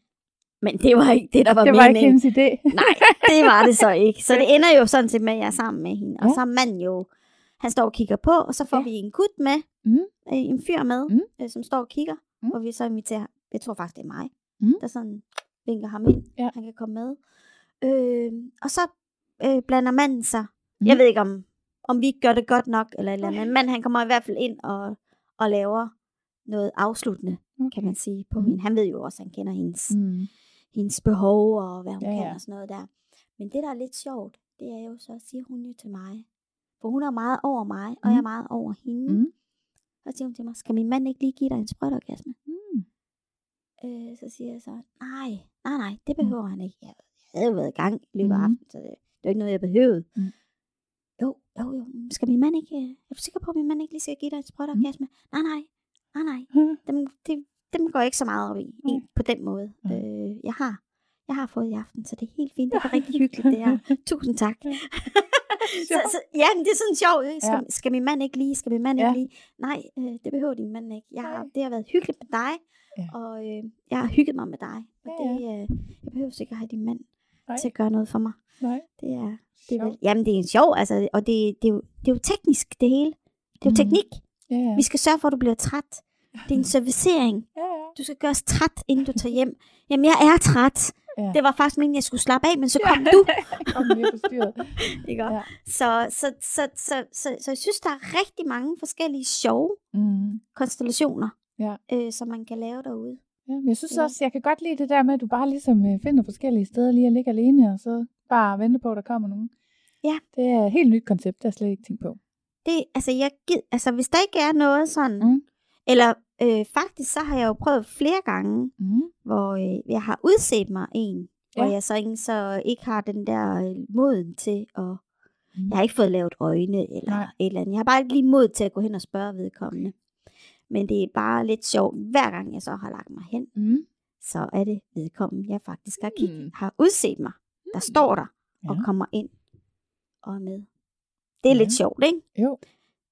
Men det var ikke det, der var meningen. Det var ikke hendes idé. Nej, det var det så ikke. Så det ender jo sådan set med, at jeg er sammen med hende. Og så er manden jo, han står og kigger på, og så får vi en gut med, en fyr med, som står og kigger. Og vi så inviterer, jeg tror faktisk det er mig, der sådan vinker ham ind, han kan komme med. Og så blander manden sig. Jeg ved ikke om vi gør det godt nok, eller andet. Men han kommer i hvert fald ind og laver noget afsluttende, kan man sige, på hende. Han ved jo også, at han kender hendes behov, og hvad hun kan, og sådan noget der. Men det, der er lidt sjovt, det er jo så, siger hun jo til mig. For hun er meget over mig, og jeg er meget over hende. Så siger hun til mig, skal min mand ikke lige give dig en sprøjtorgasme? Så siger jeg så, nej, det behøver han ikke. Jeg havde jo været i gang i løbet af aftenen, så det var ikke noget, jeg behøvede. Jo, skal min mand ikke... Er du sikker på, at min mand ikke lige skal give dig et sprøjtorgasme? Nej. Dem går jeg ikke så meget op i, på den måde. Jeg har fået i aften, så det er helt fint. Det var rigtig hyggeligt, det her. Tusind tak. Så, men det er sådan sjovt. Skal min mand ikke lige? Nej, det behøver din mand ikke. Det har været hyggeligt med dig, og jeg har hygget mig med dig. Og jeg behøver sikkert have din mand til at gøre noget for mig. Nej. Det er en sjov, altså, og det er jo teknisk det hele. Det er jo teknik. Yeah. Vi skal sørge for, at du bliver træt. Det er en servicering. Yeah. Du skal gøres træt, inden du tager hjem. Jamen, jeg er træt. Yeah. Det var faktisk meningen, jeg skulle slappe af, men så kom du. Kom lige på styret. Ja. Så jeg synes, der er rigtig mange forskellige sjove konstellationer, som man kan lave derude. Ja, men jeg synes også, jeg kan godt lide det der med, at du bare ligesom finder forskellige steder lige at ligge alene, og så bare vente på, at der kommer nogen. Ja. Det er et helt nyt koncept, der slet ikke tænkt på. Hvis der ikke er noget sådan, eller faktisk så har jeg jo prøvet flere gange, hvor jeg har udset mig en, hvor jeg så ikke har den der moden til at... Jeg har ikke fået lavet øjne eller et eller andet. Jeg har bare ikke lige mod til at gå hen og spørge vedkommende. Men det er bare lidt sjovt, hver gang jeg så har lagt mig hen, så er det vedkommende, jeg faktisk har udset mig, der står der og kommer ind og er med. Det er lidt sjovt, ikke? Jo.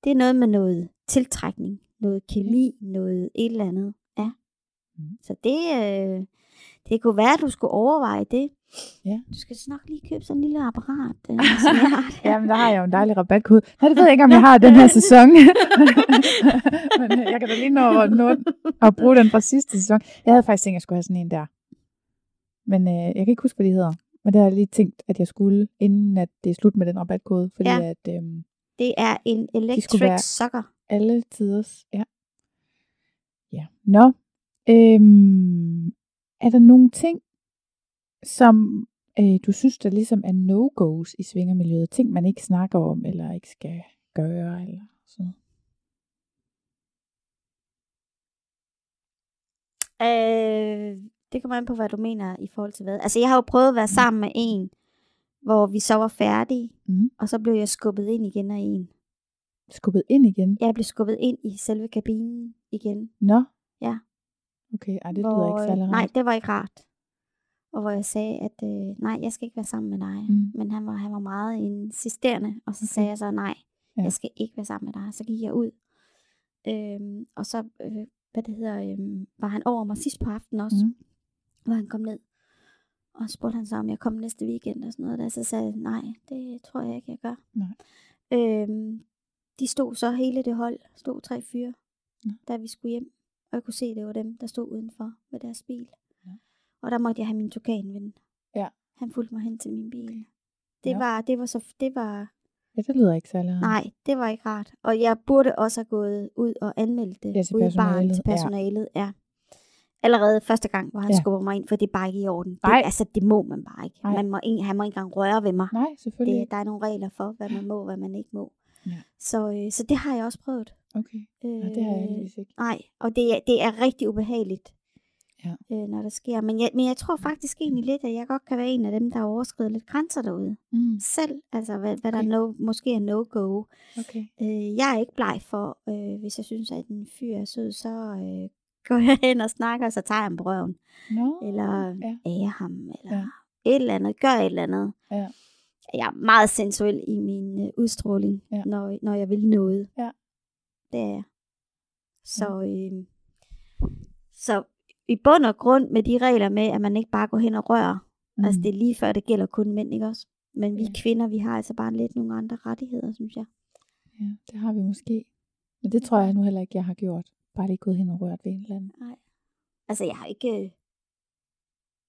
Det er noget med noget tiltrækning, noget kemi, noget et eller andet. Ja. Så det kunne være, at du skulle overveje det. Ja. Du skal nok lige købe sådan en lille apparat. Jamen, der har jeg jo en dejlig rabatkode. Nej, det ved jeg ikke, om jeg har den her sæson. Men jeg kan da lige nå at bruge den fra sidste sæson. Jeg havde faktisk tænkt, at jeg skulle have sådan en der. Men jeg kan ikke huske, hvad de hedder. Men det har jeg lige tænkt, at jeg skulle, inden at det er slut med den rabatkode. Fordi det er en electric sucker. Alle tiders, ja. Nå. Er der nogle ting, som du synes, der ligesom er no-go's i svingermiljøet? Ting, man ikke snakker om, eller ikke skal gøre, eller sådan. Det kommer an på, hvad du mener i forhold til hvad. Altså, jeg har jo prøvet at være sammen med en, hvor vi så var færdige, og så blev jeg skubbet ind igen af en. Skubbet ind igen? Jeg blev skubbet ind i selve kabinen igen. Nå? Ja. Okay, ej, det lyder ikke særlig rart. Nej, det var ikke rart. Og hvor jeg sagde, at nej, jeg skal ikke være sammen med dig. Men han var meget insisterende, og så sagde jeg så, nej, jeg skal ikke være sammen med dig. Så gik jeg ud. Og så, var han over mig sidst på aftenen også, hvor han kom ned. Og spurgte han så, om jeg kom næste weekend og sådan noget der. Så sagde jeg, nej, det tror jeg ikke, jeg gør. Nej. De stod så, hele det hold, stod 3 fyre, da vi skulle hjem. Og jeg kunne se, det var dem, der stod udenfor med deres bil. Ja. Og der måtte jeg have min Tukan ven. Ja. Han fulgte mig hen til min bil. Det var... Ja, det lyder ikke særlig rart. Nej, det var ikke rart. Og jeg burde også have gået ud og anmeldt det. Ja, til personalet. Til personalet, ja. Allerede første gang, hvor han skubber mig ind, for det er bare ikke i orden. Det, altså, det må man bare ikke. Han må ikke engang røre ved mig. Nej, selvfølgelig. Der er nogle regler for, hvad man må, hvad man ikke må. Ja. Så det har jeg også prøvet. Okay, det har jeg heldigvis ikke. Nej, og det er rigtig ubehageligt, når der sker. Men jeg tror faktisk egentlig lidt, at jeg godt kan være en af dem, der overskrider lidt grænser derude. Selv, altså hvad der måske er no-go. Okay. Jeg er ikke bleg for, hvis jeg synes, at en fyr er sød, så går jeg hen og snakker, og så tager jeg ham på røven. Eller ærer ham, eller et eller andet, gør et eller andet. Ja. Jeg er meget sensuel i min udstråling, når jeg vil noget. Ja. Det er jeg. Så i bund og grund med de regler med, at man ikke bare går hen og rører. Altså det er lige før, det gælder kun mænd, ikke også? Men vi kvinder, vi har altså bare lidt nogle andre rettigheder, synes jeg. Ja, det har vi måske. Men det tror jeg nu heller ikke, jeg har gjort. Bare lige gået hen og rørt ved en eller anden. Nej. Altså jeg har ikke...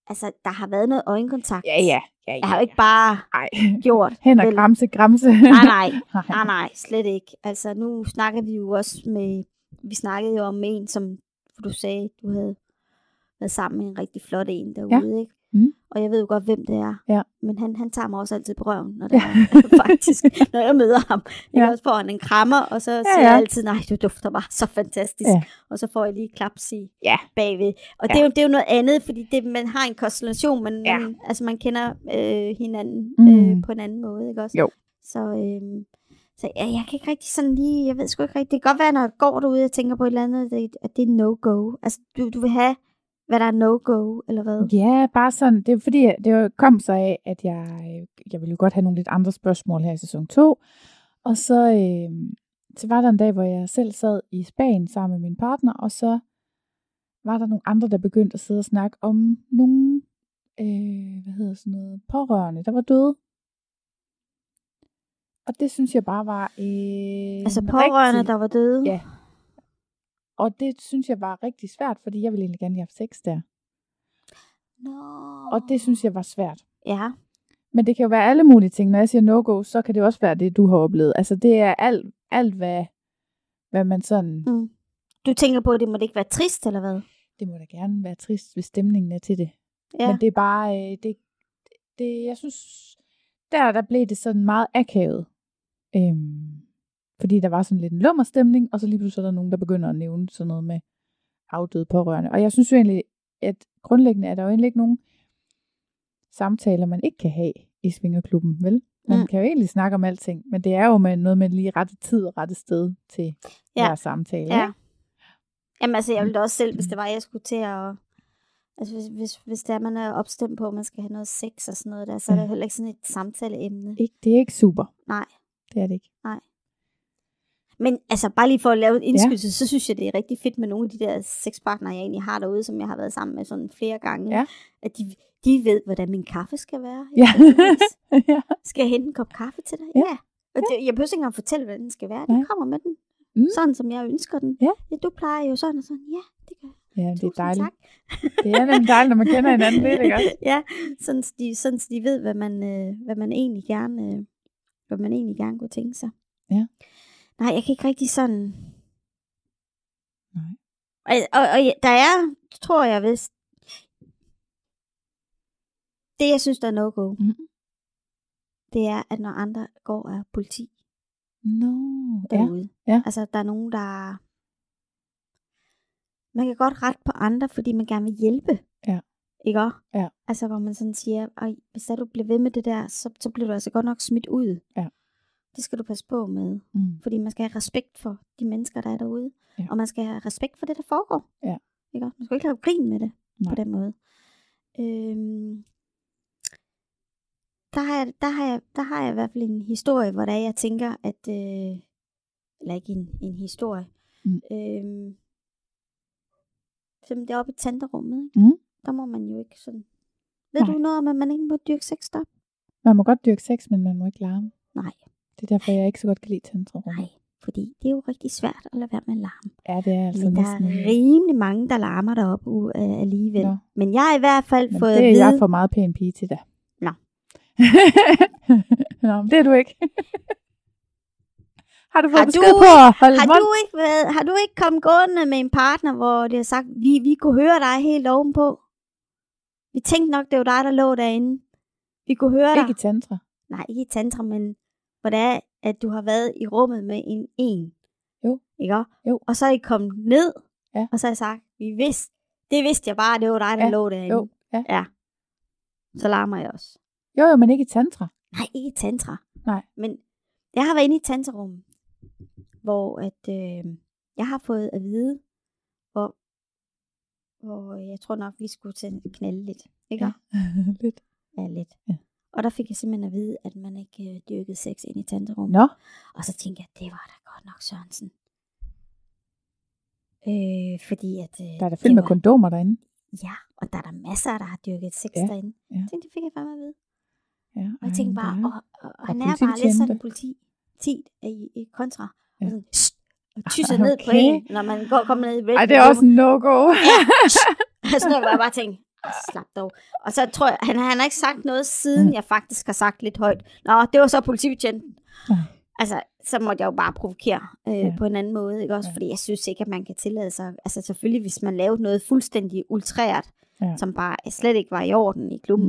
Altså, der har været noget øjenkontakt. Ja. Jeg har jo ikke bare gjort... Hen og gramse. Nej, slet ikke. Altså, nu snakker vi jo også med... Vi snakkede jo om en, som du sagde, du havde været sammen med en rigtig flot en derude, ikke? Og jeg ved jo godt, hvem det er. Ja. Men han tager mig også altid på røven, når, faktisk, når jeg møder ham. Jeg også får han en krammer, og så siger jeg altid, nej, du dufter bare så fantastisk. Ja. Og så får jeg lige klaps i bagved. Og det er jo noget andet, fordi man har en konstellation, men altså, man kender hinanden på en anden måde, ikke også? Jo. Så jeg kan ikke rigtig sådan lige, jeg ved sgu ikke rigtigt. Det kan godt være, når jeg går derude og tænker på et eller andet, at det er no-go. Altså, du vil have... Hvad der er no-go, eller hvad? Ja, bare sådan. Det er fordi, det kom så af, at jeg ville jo godt have nogle lidt andre spørgsmål her i sæson 2. Og så var der en dag, hvor jeg selv sad i Spanien sammen med min partner, og så var der nogle andre, der begyndte at sidde og snakke om nogle, pårørende, der var døde. Og det synes jeg bare var altså pårørende, der var døde? Ja. Og det synes jeg var rigtig svært, fordi jeg ville egentlig gerne have haft sex der. Og det synes jeg var svært. Ja. Men det kan jo være alle mulige ting. Når jeg siger no-go, så kan det også være det, du har oplevet. Altså det er alt hvad man sådan... Du tænker på, at det må ikke være trist, eller hvad? Det må da gerne være trist, hvis stemningen er til det. Ja. Men det er bare... jeg synes, der blev det sådan meget akavet. Fordi der var sådan lidt en lummer stemning, og så lige pludselig er der nogen, der begynder at nævne sådan noget med afdøde pårørende. Og jeg synes jo egentlig, at grundlæggende er der jo egentlig ikke nogen samtaler, man ikke kan have i svingerklubben, vel? Man kan jo egentlig snakke om alting, men det er jo noget med lige rette tid og rette sted til hver samtale. Ja. Jamen altså, jeg ville da også selv, hvis det var, jeg skulle til at... Altså hvis der man er opstemt på, at man skal have noget sex og sådan noget der, så er det heller ikke sådan et samtaleemne. Det er ikke super. Nej. Det er det ikke. Nej. Men altså, bare lige for at lave en indskydelse, så synes jeg, det er rigtig fedt med nogle af de der sexpartnere, jeg egentlig har derude, som jeg har været sammen med sådan flere gange, at de ved, hvordan min kaffe skal være. Skal jeg hente en kop kaffe til dig? Ja. Og det, jeg behøver ikke engang fortælle, hvordan den skal være. De kommer med den, sådan som jeg ønsker den. Ja. Ja, du plejer jo sådan og sådan. Ja, det gør jeg. Ja, det er dejligt. Tak. Det er nemlig dejligt, når man kender hinanden lidt, ikke også? Ja, sådan så de ved, hvad man egentlig gerne kunne tænke sig. Ja. Nej, jeg kan ikke rigtig sådan... Nej. Og der er, tror jeg vist, det jeg synes, der er no-go, det er, at når andre går af politi derude. Ja. Altså, der er nogen, der... man kan godt rette på andre, fordi man gerne vil hjælpe. Ja. Ikke også? Ja. Altså, hvor man sådan siger, hvis du bliver ved med det der, så bliver du altså godt nok smidt ud. Ja. Det skal du passe på med. Mm. Fordi man skal have respekt for de mennesker, der er derude. Ja. Og man skal have respekt for det, der foregår. Ja. Ikke også? Man skal ikke lave grin med det. Nej. På den måde. Der har jeg i hvert fald en historie, hvor der jeg tænker, at... eller ikke en historie. Mm. Simpelthen deroppe i tanterummet. Mm. Der må man jo ikke sådan... Ved Nej. Du noget om, at man ikke må dyrke sex der? Man må godt dyrke sex, men man må ikke larme. Nej. Det er derfor, jeg ikke så godt kan lide tanterummet. Nej, fordi det er jo rigtig svært at lade være med at larme. Ja, det er altså men næsten... der er rimelig mange, der larmer deroppe alligevel. Nå. Men jeg har i hvert fald fået at vide... Det er jeg for meget pæn pige til da. Nå. Nå, det er du ikke. Har du fået besked på at holde har du ikke kommet gående med en partner, hvor det har sagt, vi kunne høre dig helt ovenpå? Vi tænkte nok, det var dig, der lå derinde. Vi kunne høre dig. Ikke i tantra. Nej, ikke i tantra, men hvor det er, at du har været i rummet med en. Jo. Ikke? Jo. Og så er I kommet ned, ja. Og så har jeg sagt, det vidste jeg bare, det var dig, der lå derinde. Jo. Ja. Ja. Så larmer jeg også. Jo, men ikke i tantra. Nej, ikke i tantra. Nej. Men jeg har været inde i tantrarummet. Hvor at, jeg har fået at vide, hvor jeg tror nok, vi skulle knalde lidt. Ikke? Ja, lidt. Ja, lidt. Ja. Og der fik jeg simpelthen at vide, at man ikke dyrkede sex ind i tanterummet. Nå. Og så tænkte jeg, at det var da godt nok Sørensen. Fordi at... der er da fyldt med kondomer derinde. Ja, og der er der masser, der har dyrket sex derinde. Ja. Jeg tænkte, det fik jeg bare at vide. Ja, og jeg tænkte bare, og han er bare lidt sådan politi i kontra. Ja. Og sådan, tyser ned på en, når man kommer ned i vægten. Ej, det er også en no-go. Ja, så jeg bare tænkte, slap dog. Og så tror jeg, han har ikke sagt noget, siden jeg faktisk har sagt lidt højt. Nå, det var så politibetjenten. Ja. Altså, så måtte jeg jo bare provokere på en anden måde, ikke også? Ja. Fordi jeg synes ikke, at man kan tillade sig. Altså selvfølgelig, hvis man lavede noget fuldstændig ultrært, som bare slet ikke var i orden i klubben,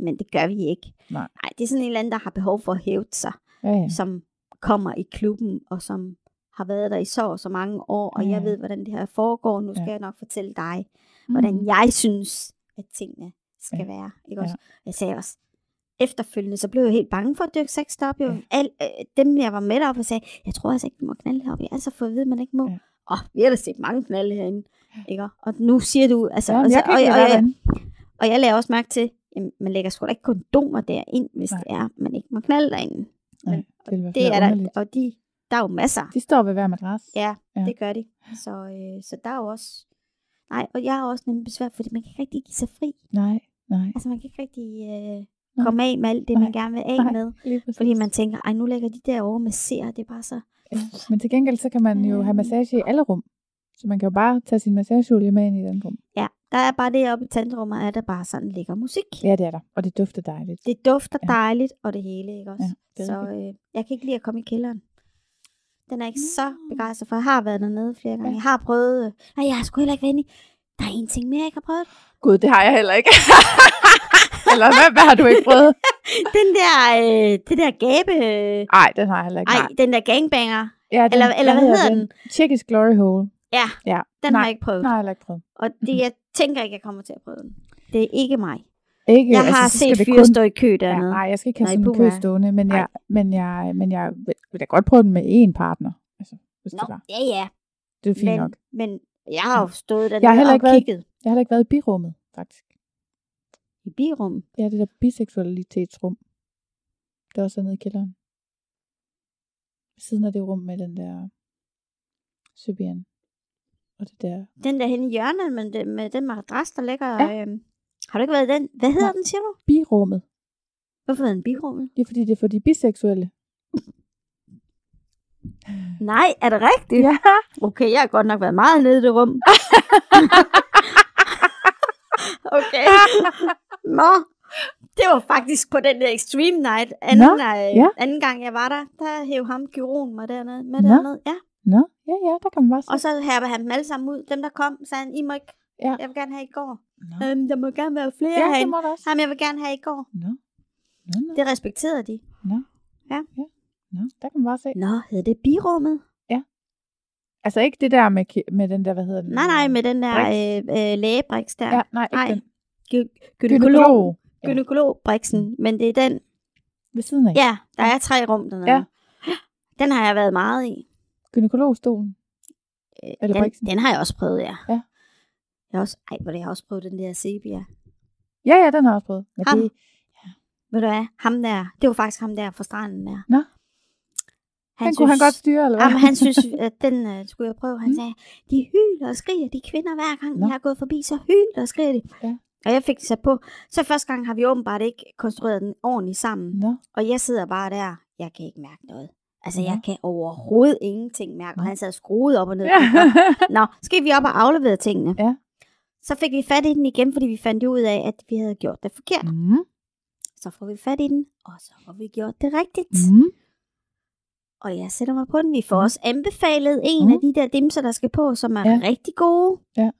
men det gør vi ikke. Nej, det er sådan en eller anden, der har behov for at hæve sig, som kommer i klubben, og som har været der i så mange år, og jeg ved, hvordan det her foregår. Nu skal jeg nok fortælle dig, hvordan jeg synes, at tingene skal være. Ikke også? Jeg sagde også, efterfølgende, så blev jeg helt bange for at dyrke sex deroppe. Dem, jeg var med deroppe, og sagde, jeg tror altså ikke, du må knalde heroppe. Jeg har altså fået at vide, man ikke må. Vi har da set mange knalde herinde. Ikke? Og nu siger du, altså... Ja, og jeg lader også mærke til, jamen, man lægger sgu da ikke kondomer derind, hvis det er, man ikke må knalde derinde. Men, det er der, og der er jo masser. De står ved hver madras. Ja, det gør de. Så der er jo også... Nej, og jeg har også nemlig besvær, fordi man kan ikke rigtig give sig fri. Nej. Altså man kan ikke rigtig komme af med alt det, man gerne vil af med. Fordi man tænker, nu lægger de derovre med seer, det er bare så... Ja, men til gengæld, så kan man jo have massage i alle rum. Så man kan jo bare tage sin massageolie med ind i den rum. Ja, der er bare det oppe i tantrummet, at der bare sådan ligger musik. Ja, det er der. Og det dufter dejligt. Det dufter dejligt, og det hele, ikke også? Ja, så jeg kan ikke lide at komme i kælderen. Den er ikke så begejstret for. Jeg har været dernede flere gange. Jeg har prøvet... Nej, jeg har sgu heller ikke været inde i. Der er en ting mere, jeg ikke har prøvet. Gud, det har jeg heller ikke. Eller hvad har du ikke prøvet? den der gabe... Nej, den har jeg heller ikke. Nej, den der gangbanger. Ja, den, eller hvad hedder den? Tjekkisk glory hole. Ja, den har jeg ikke prøvet. Nej, jeg har ikke prøvet. Og det, jeg tænker ikke, jeg kommer til at prøve den. Det er ikke mig. Ikke, jeg har set fyre stå i kø dernede. Ja, nej, jeg skal ikke have sådan en kø stående, men jeg vil da godt prøve den med én partner. Altså, hvis det var. Ja. Det er fint nok. Men jeg har jo stået dernede og kigget. Jeg har heller ikke været i birummet, faktisk. I birummet? Ja, det der biseksualitetsrum. Det er også nede i kælderen. Siden af det rum med den der søbjerne. Og det der. Den der hen i hjørnet, men med den madras, der ligger... Ja. Har du ikke været den? Hvad hedder den, siger du? Birummet. Hvorfor hedder den birummet? Det er fordi, det er for de biseksuelle. Nej, er det rigtigt? Ja. Okay, jeg har godt nok været meget nede i det rum. Okay. Nå, det var faktisk på den der Extreme Night. Anden gang jeg var der hævde ham gyroen mig dernede. Ja, der kan man bare se. Og så hævde han dem alle sammen ud. Dem der kom, sagde han, I må ikke. Ja. Jeg vil gerne have i går. Der må gerne være flere herinde. Jamen, jeg vil gerne have i går. No. Det respekterede de. Der kan man bare se. Hedder det birummet? Ja. Altså ikke det der med den der, hvad hedder den? Nej, med den der lægebriks der. Ja, nej. Den. Gynækologbriksen, men det er den. Ved siden af? Ja, der er 3 rum dernede. Ja. Den har jeg været meget i. Gynækologstolen? Eller briksen? Den har jeg også prøvet, ja. Jeg har også prøvet den der Sebia. Ja, den har jeg også prøvet. Ja, ham? Det, ja. Ved du hvad? Ham der, det var faktisk ham der fra stranden der. Nå? Han kunne han godt styre, eller hvad? Jamen, han synes, at den skulle jeg prøve. Han sagde, de hyler og skriger, de kvinder hver gang, jeg har gået forbi, så hyler og skriger de. Ja. Og jeg fik det sat på. Så første gang har vi åbenbart ikke konstrueret den ordentligt sammen. Nå. Og jeg sidder bare der, jeg kan ikke mærke noget. Altså, jeg kan overhovedet ingenting mærke. Og han sad skruet op og ned. Ja. Nå, skal vi op og aflevere tingene? Ja. Så fik vi fat i den igen, fordi vi fandt ud af, at vi havde gjort det forkert. Mm. Så får vi fat i den, og så får vi gjort det rigtigt. Mm. Og jeg sætter mig på den. Vi får også anbefalet en af de der dimser, der skal på, som er rigtig gode. Ja.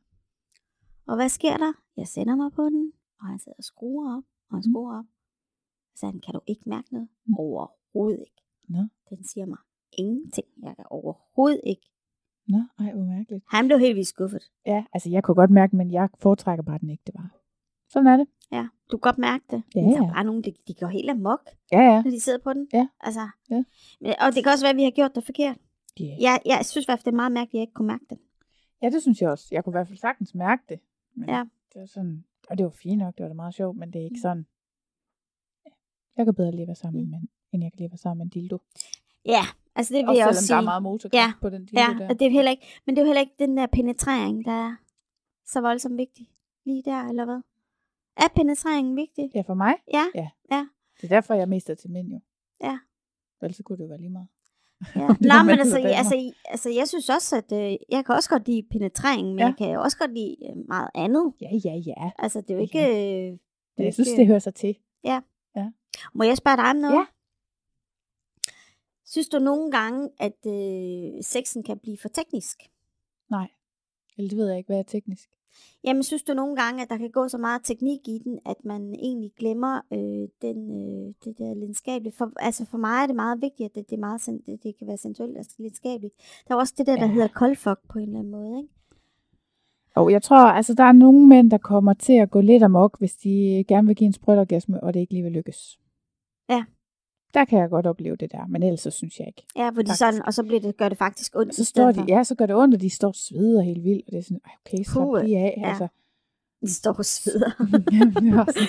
Og hvad sker der? Jeg sætter mig på den, og han sidder og skruer op, og han skruer op. Så han, kan du ikke mærke noget? Overhovedet ikke. Nå. Den siger mig ingenting. Jeg kan overhovedet ikke. Nå, ej, hvor mærkeligt. Han blev helt vildt skuffet. Ja, altså jeg kunne godt mærke, men jeg foretrækker bare den ikke, det var. Sådan er det. Ja, du kan godt mærke det. Ja, der er bare nogen, de går helt amok, når de sidder på den. Ja. Altså, og det kan også være, at vi har gjort det forkert. Yeah. Jeg synes i hvert fald, det er meget mærkeligt, at jeg ikke kunne mærke det. Ja, det synes jeg også. Jeg kunne i hvert fald sagtens mærke det. Men det var sådan, og det var fint nok, det var da meget sjovt, men det er ikke sådan. Jeg kan bedre leve sammen med en mand, end jeg kan leve sammen med en dildo. Ja, altså det vil også jeg også sige. Der er meget motorkraft på den dildo der. Og det er heller ikke, men det er jo heller ikke den der penetrering, der er så voldsomt vigtig lige der, eller hvad? Er penetreringen vigtig? Ja, for mig? Ja. Det er derfor, jeg mister til mænd jo. Ja. Vel, så kunne det jo være lige meget. Ja. Nej, men altså, jeg synes også, at jeg kan også godt lide penetreringen, men jeg kan også godt lide meget andet. Ja. Altså, det er jo ikke... jeg synes, det hører sig til. Ja. Må jeg spørge dig om noget? Ja. Synes du nogle gange, at sexen kan blive for teknisk? Nej. Eller det ved jeg ikke, hvad er teknisk? Jamen, synes du nogle gange, at der kan gå så meget teknik i den, at man egentlig glemmer det der lidenskabelige? For mig er det meget vigtigt, at det kan være sensuelt og lidenskabeligt. Der er også det der hedder koldfok på en eller anden måde, ikke? Og jeg tror, altså der er nogle mænd, der kommer til at gå lidt amok, hvis de gerne vil give en sprøjtorgasme, og det ikke lige vil lykkes. Ja. Der kan jeg godt opleve det der, men ellers så synes jeg ikke. Ja, fordi sådan, og så gør det faktisk ondt. Og så står de, så gør det ondt, og de står og sveder helt vildt, og det er sådan, okay, slap lige af. Ja. Altså, de står og sveder.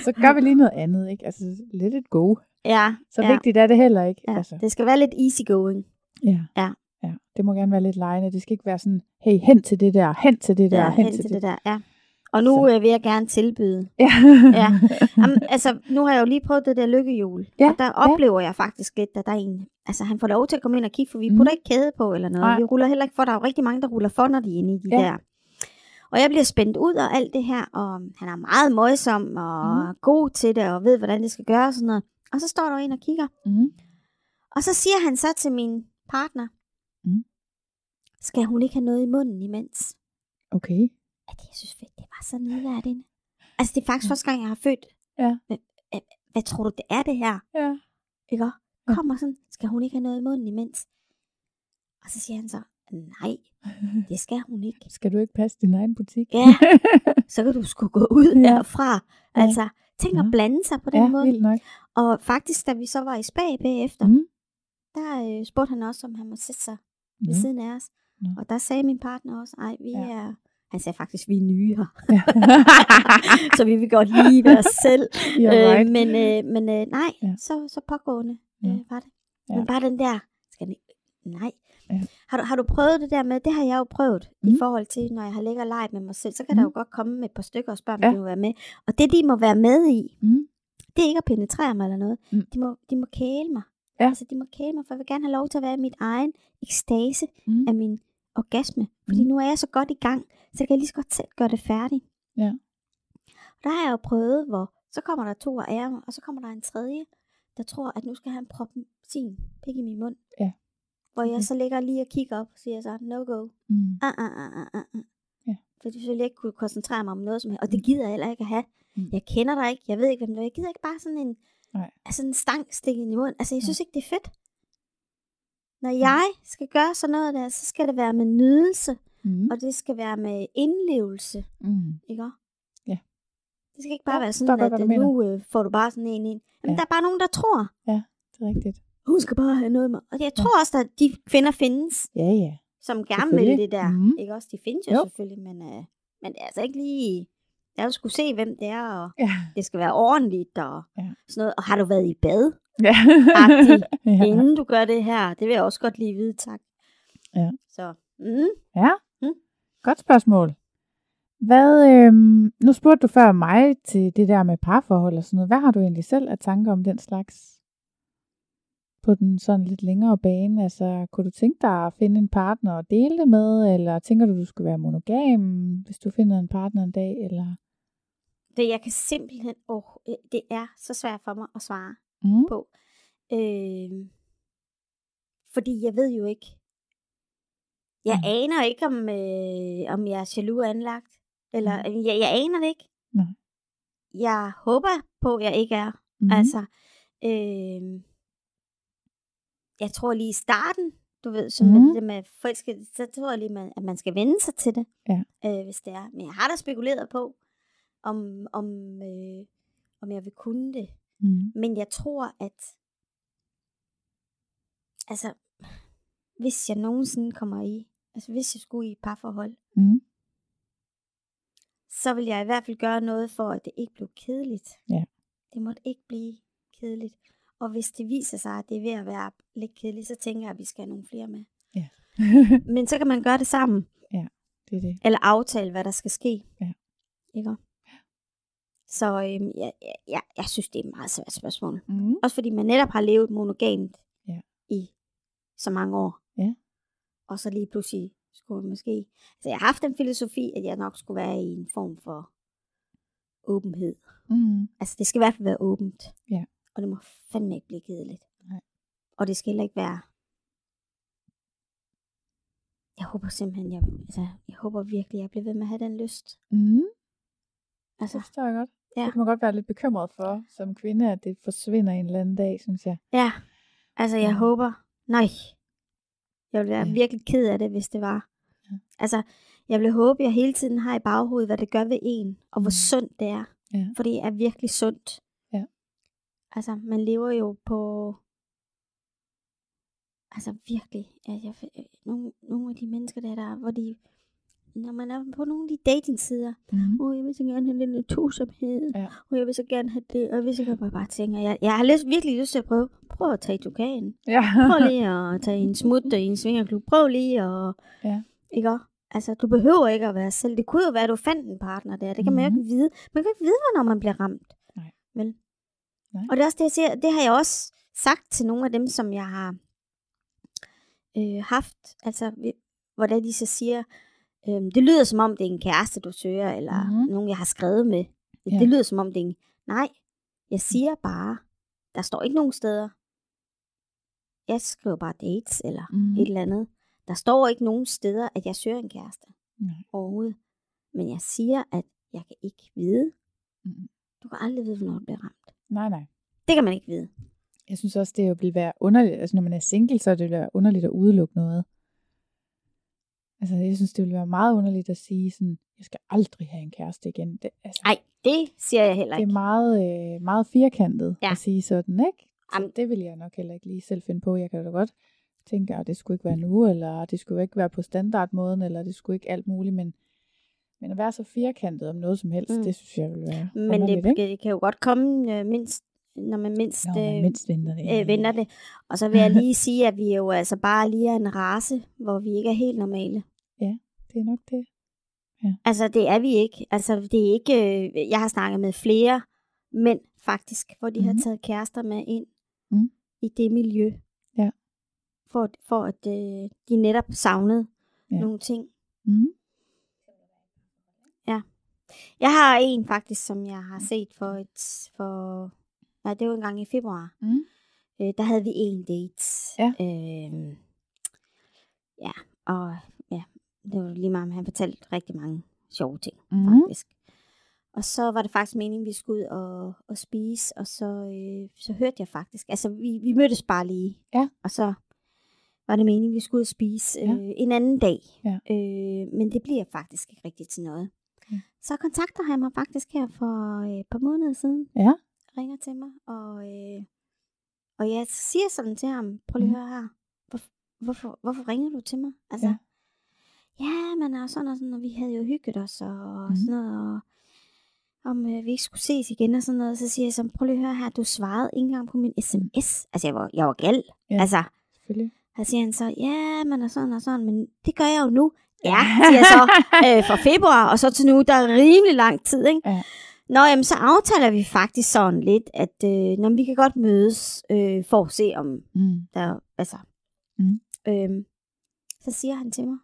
Så gør vi lige noget andet, ikke? Altså, let it go. Ja. Så vigtigt er det heller ikke. Ja. Altså. Det skal være lidt easygoing. Ja. Det må gerne være lidt lejende. Det skal ikke være sådan, hey, hen til det der. Ja. Og nu vil jeg gerne tilbyde. Ja. Jamen, altså, nu har jeg jo lige prøvet det der lykkehjul. Ja. Og der oplever jeg faktisk lidt, at der er en... Altså, han får lov til at komme ind og kigge, for vi putter ikke kæde på eller noget. Nej. Vi ruller heller ikke for. Der er jo rigtig mange, der ruller for, når de er inde i de der. Og jeg bliver spændt ud af alt det her, og han er meget møjsom og god til det, og ved, hvordan det skal gøres og sådan noget. Og så står der en og kigger. Mm. Og så siger han så til min partner, skal hun ikke have noget i munden imens? Okay. Jeg synes fedt, det var så nedværdigt. Altså det er faktisk første gang, jeg har født. Ja. Hvad tror du, det er det her? Ja. Ikke? Kommer sådan, skal hun ikke have noget i munden imens? Og så siger han så, nej, det skal hun ikke. Skal du ikke passe din egen butik? Ja, så kan du sgu gå ud derfra. Altså, tænk at blande sig på den måde. Ja, vildt nok. Og faktisk, da vi så var i spa bagefter, der spurgte han også, om han måtte sætte sig ved siden af os. Mm. Og der sagde min partner også, nej, vi er... Han sagde faktisk, vi er nye her. Så vi vil godt lide være selv. Right. Men nej, så pågående var det. Ja. Men bare den der, nej. Ja. Har du prøvet det der med, det har jeg jo prøvet, i forhold til, når jeg har ligget og leget med mig selv, så kan der jo godt komme med et par stykker og spørge, om de må være med. Og det, de må være med i, det er ikke at penetrere mig eller noget. Mm. De må kæle mig. Ja. Altså, de må kæle mig, for jeg vil gerne have lov til at være i mit egen ekstase af min orgasme. Fordi nu er jeg så godt i gang, så kan jeg lige så godt selv gøre det færdigt. Ja. Og der har jeg jo prøvet, hvor så kommer der 2 af ærmer, og så kommer der en tredje, der tror, at nu skal han proppe sin pik i min mund. Ja. Hvor jeg så ligger lige og kigger op, og siger så, no go. Ja. Fordi så jeg ikke kunne koncentrere mig om noget som her. Og det gider jeg heller ikke at have. Mm. Jeg kender dig ikke, jeg ved ikke, hvem du er. Jeg gider ikke bare sådan en stang stikke i munden. Altså, jeg synes ikke, det er fedt. Når jeg skal gøre sådan noget der, så skal det være med nydelse, og det skal være med indlevelse, ikke? Ja. Det skal ikke bare være sådan, at nu får du bare sådan en. Jamen, der er bare nogen, der tror. Ja, det er rigtigt. Hun skal bare have noget med. Og jeg tror også, at de kvinder findes, som gerne vil det der. Ikke også? De findes jo selvfølgelig, men det er altså ikke lige... Jeg skulle se, hvem det er, og det skal være ordentligt, og sådan noget. Og har du været i bad? Inden du gør det her, det vil jeg også godt lige vide, tak. Ja. Så. Godt spørgsmål. Hvad, nu spurgte du før mig til det der med parforhold og sådan noget. Hvad har du egentlig selv af tanker om den slags? På den sådan lidt længere bane, altså kunne du tænke dig at finde en partner og dele det med, eller tænker du, du skal være monogam, hvis du finder en partner en dag, eller? Det jeg kan simpelthen, det er så svært for mig at svare på. Fordi jeg ved jo ikke, jeg aner ikke, om jeg er jaloux anlagt, eller jeg aner det ikke. Nej. Jeg håber på, at jeg ikke er. Altså, jeg tror lige i starten, du ved, som det med forelskede, så tror jeg lige, at man skal vende sig til det, hvis det er. Men jeg har da spekuleret på, om jeg vil kunne det. Men jeg tror, at altså, hvis jeg nogensinde kommer i, altså hvis jeg skulle i et parforhold, så vil jeg i hvert fald gøre noget for, at det ikke blev kedeligt. Ja. Det måtte ikke blive kedeligt. Og hvis det viser sig, at det er ved at være lidt kedeligt, så tænker jeg, at vi skal have nogle flere med. Ja. Men så kan man gøre det sammen. Ja, det er det. Eller aftale, hvad der skal ske. Ja. Ikke? Så jeg synes, det er et meget svært spørgsmål. Også fordi man netop har levet monogamt i så mange år. Ja. Og så lige pludselig skulle man måske... Altså jeg har haft den filosofi, at jeg nok skulle være i en form for åbenhed. Altså det skal i hvert fald være åbent. Ja. Og det må fandme ikke blive kedeligt. Nej. Og det skal heller ikke være... Jeg håber simpelthen, jeg håber virkelig, jeg bliver ved med at have den lyst. Altså, det forstår jeg godt. Ja. Det kan man godt være lidt bekymret for, som kvinde, at det forsvinder en eller anden dag, synes jeg. Ja, altså jeg håber... Nej, jeg ville være virkelig ked af det, hvis det var. Ja. Altså, jeg ville håbe, at jeg hele tiden har i baghovedet, hvad det gør ved en, og hvor sundt det er. Ja. For det er virkelig sundt. Altså, man lever jo på... Altså, virkelig. Altså, nogle af de mennesker, der hvor de... Når man er på nogle af de datingsider, jeg vil så gerne have den tosomhed, og jeg vil så gerne have det, og jeg vil så gerne bare tænke, jeg har virkelig lyst til at prøv at tage Tukan. Ja. Prøv lige at tage en smut i en svingerklub. Prøv lige at... Ja. Ikke? Altså, du behøver ikke at være selv. Det kunne jo være, at du fandt en partner der. Det kan man jo ikke vide. Man kan ikke vide, hvornår man bliver ramt. Nej. Vel? Nej. Og det er også det, jeg siger, det har jeg også sagt til nogle af dem, som jeg har haft, altså hvordan de så siger, det lyder som om det er en kæreste, du søger, eller nogen, jeg har skrevet med. Det lyder som om det er en... Nej, jeg siger bare, der står ikke nogen steder. Jeg skriver bare dates, eller et eller andet. Der står ikke nogen steder, at jeg søger en kæreste overhovedet. Men jeg siger, at jeg kan ikke vide. Du kan aldrig vide, hvornår du bliver ramt. Nej. Det kan man ikke vide. Jeg synes også, det vil være underligt. Altså, når man er single, så er det jo underligt at udelukke noget. Altså, jeg synes, det vil være meget underligt at sige sådan, jeg skal aldrig have en kæreste igen. Nej, det siger jeg heller ikke. Det er meget, meget firkantet at sige sådan, ikke? Så det vil jeg nok heller ikke lige selv finde på. Jeg kan da godt tænke, at det skulle ikke være nu, eller det skulle ikke være på standardmåden, eller det skulle ikke alt muligt, men at være så firkantet om noget som helst, det synes jeg vil være underligt, men det kan jo godt komme, når man mindst venter det. Og så vil jeg lige sige, at vi jo altså bare lige er en race, hvor vi ikke er helt normale. Ja, det er nok det. Ja. Altså, det er vi ikke. Altså, det er ikke... Jeg har snakket med flere mænd, faktisk, hvor de har taget kærester med ind i det miljø. Ja. For at de netop savnede nogle ting. Ja. Jeg har en faktisk, som jeg har set for nej, det var en gang i februar. Der havde vi en date. Ja. Det var lige meget, han fortalte rigtig mange sjove ting, faktisk. Og så var det faktisk meningen, vi skulle ud og spise, og så hørte jeg faktisk. Altså, vi mødtes bare lige. Ja. Og så var det meningen, vi skulle ud og spise en anden dag. Ja. Men det bliver faktisk ikke rigtigt til noget. Okay. Så kontakter han mig faktisk her for et par måneder siden. Ja. Ringer til mig, og jeg siger sådan til ham, prøv lige at høre her, hvorfor ringer du til mig? Altså, men sådan og sådan, og vi havde jo hygget os, og sådan noget, og om vi ikke skulle ses igen, og sådan noget, så siger jeg sådan, prøv lige at høre her, du svarede ikke engang på min sms. Altså, jeg var gal. Ja, altså, selvfølgelig. Og siger han så, og sådan og sådan, men det gør jeg jo nu. Ja, siger jeg så, fra februar, og så til nu, der er rimelig lang tid, ikke? Ja. Nå, jamen, så aftaler vi faktisk sådan lidt, at når vi kan godt mødes for at se om der, altså. Så siger han til mig,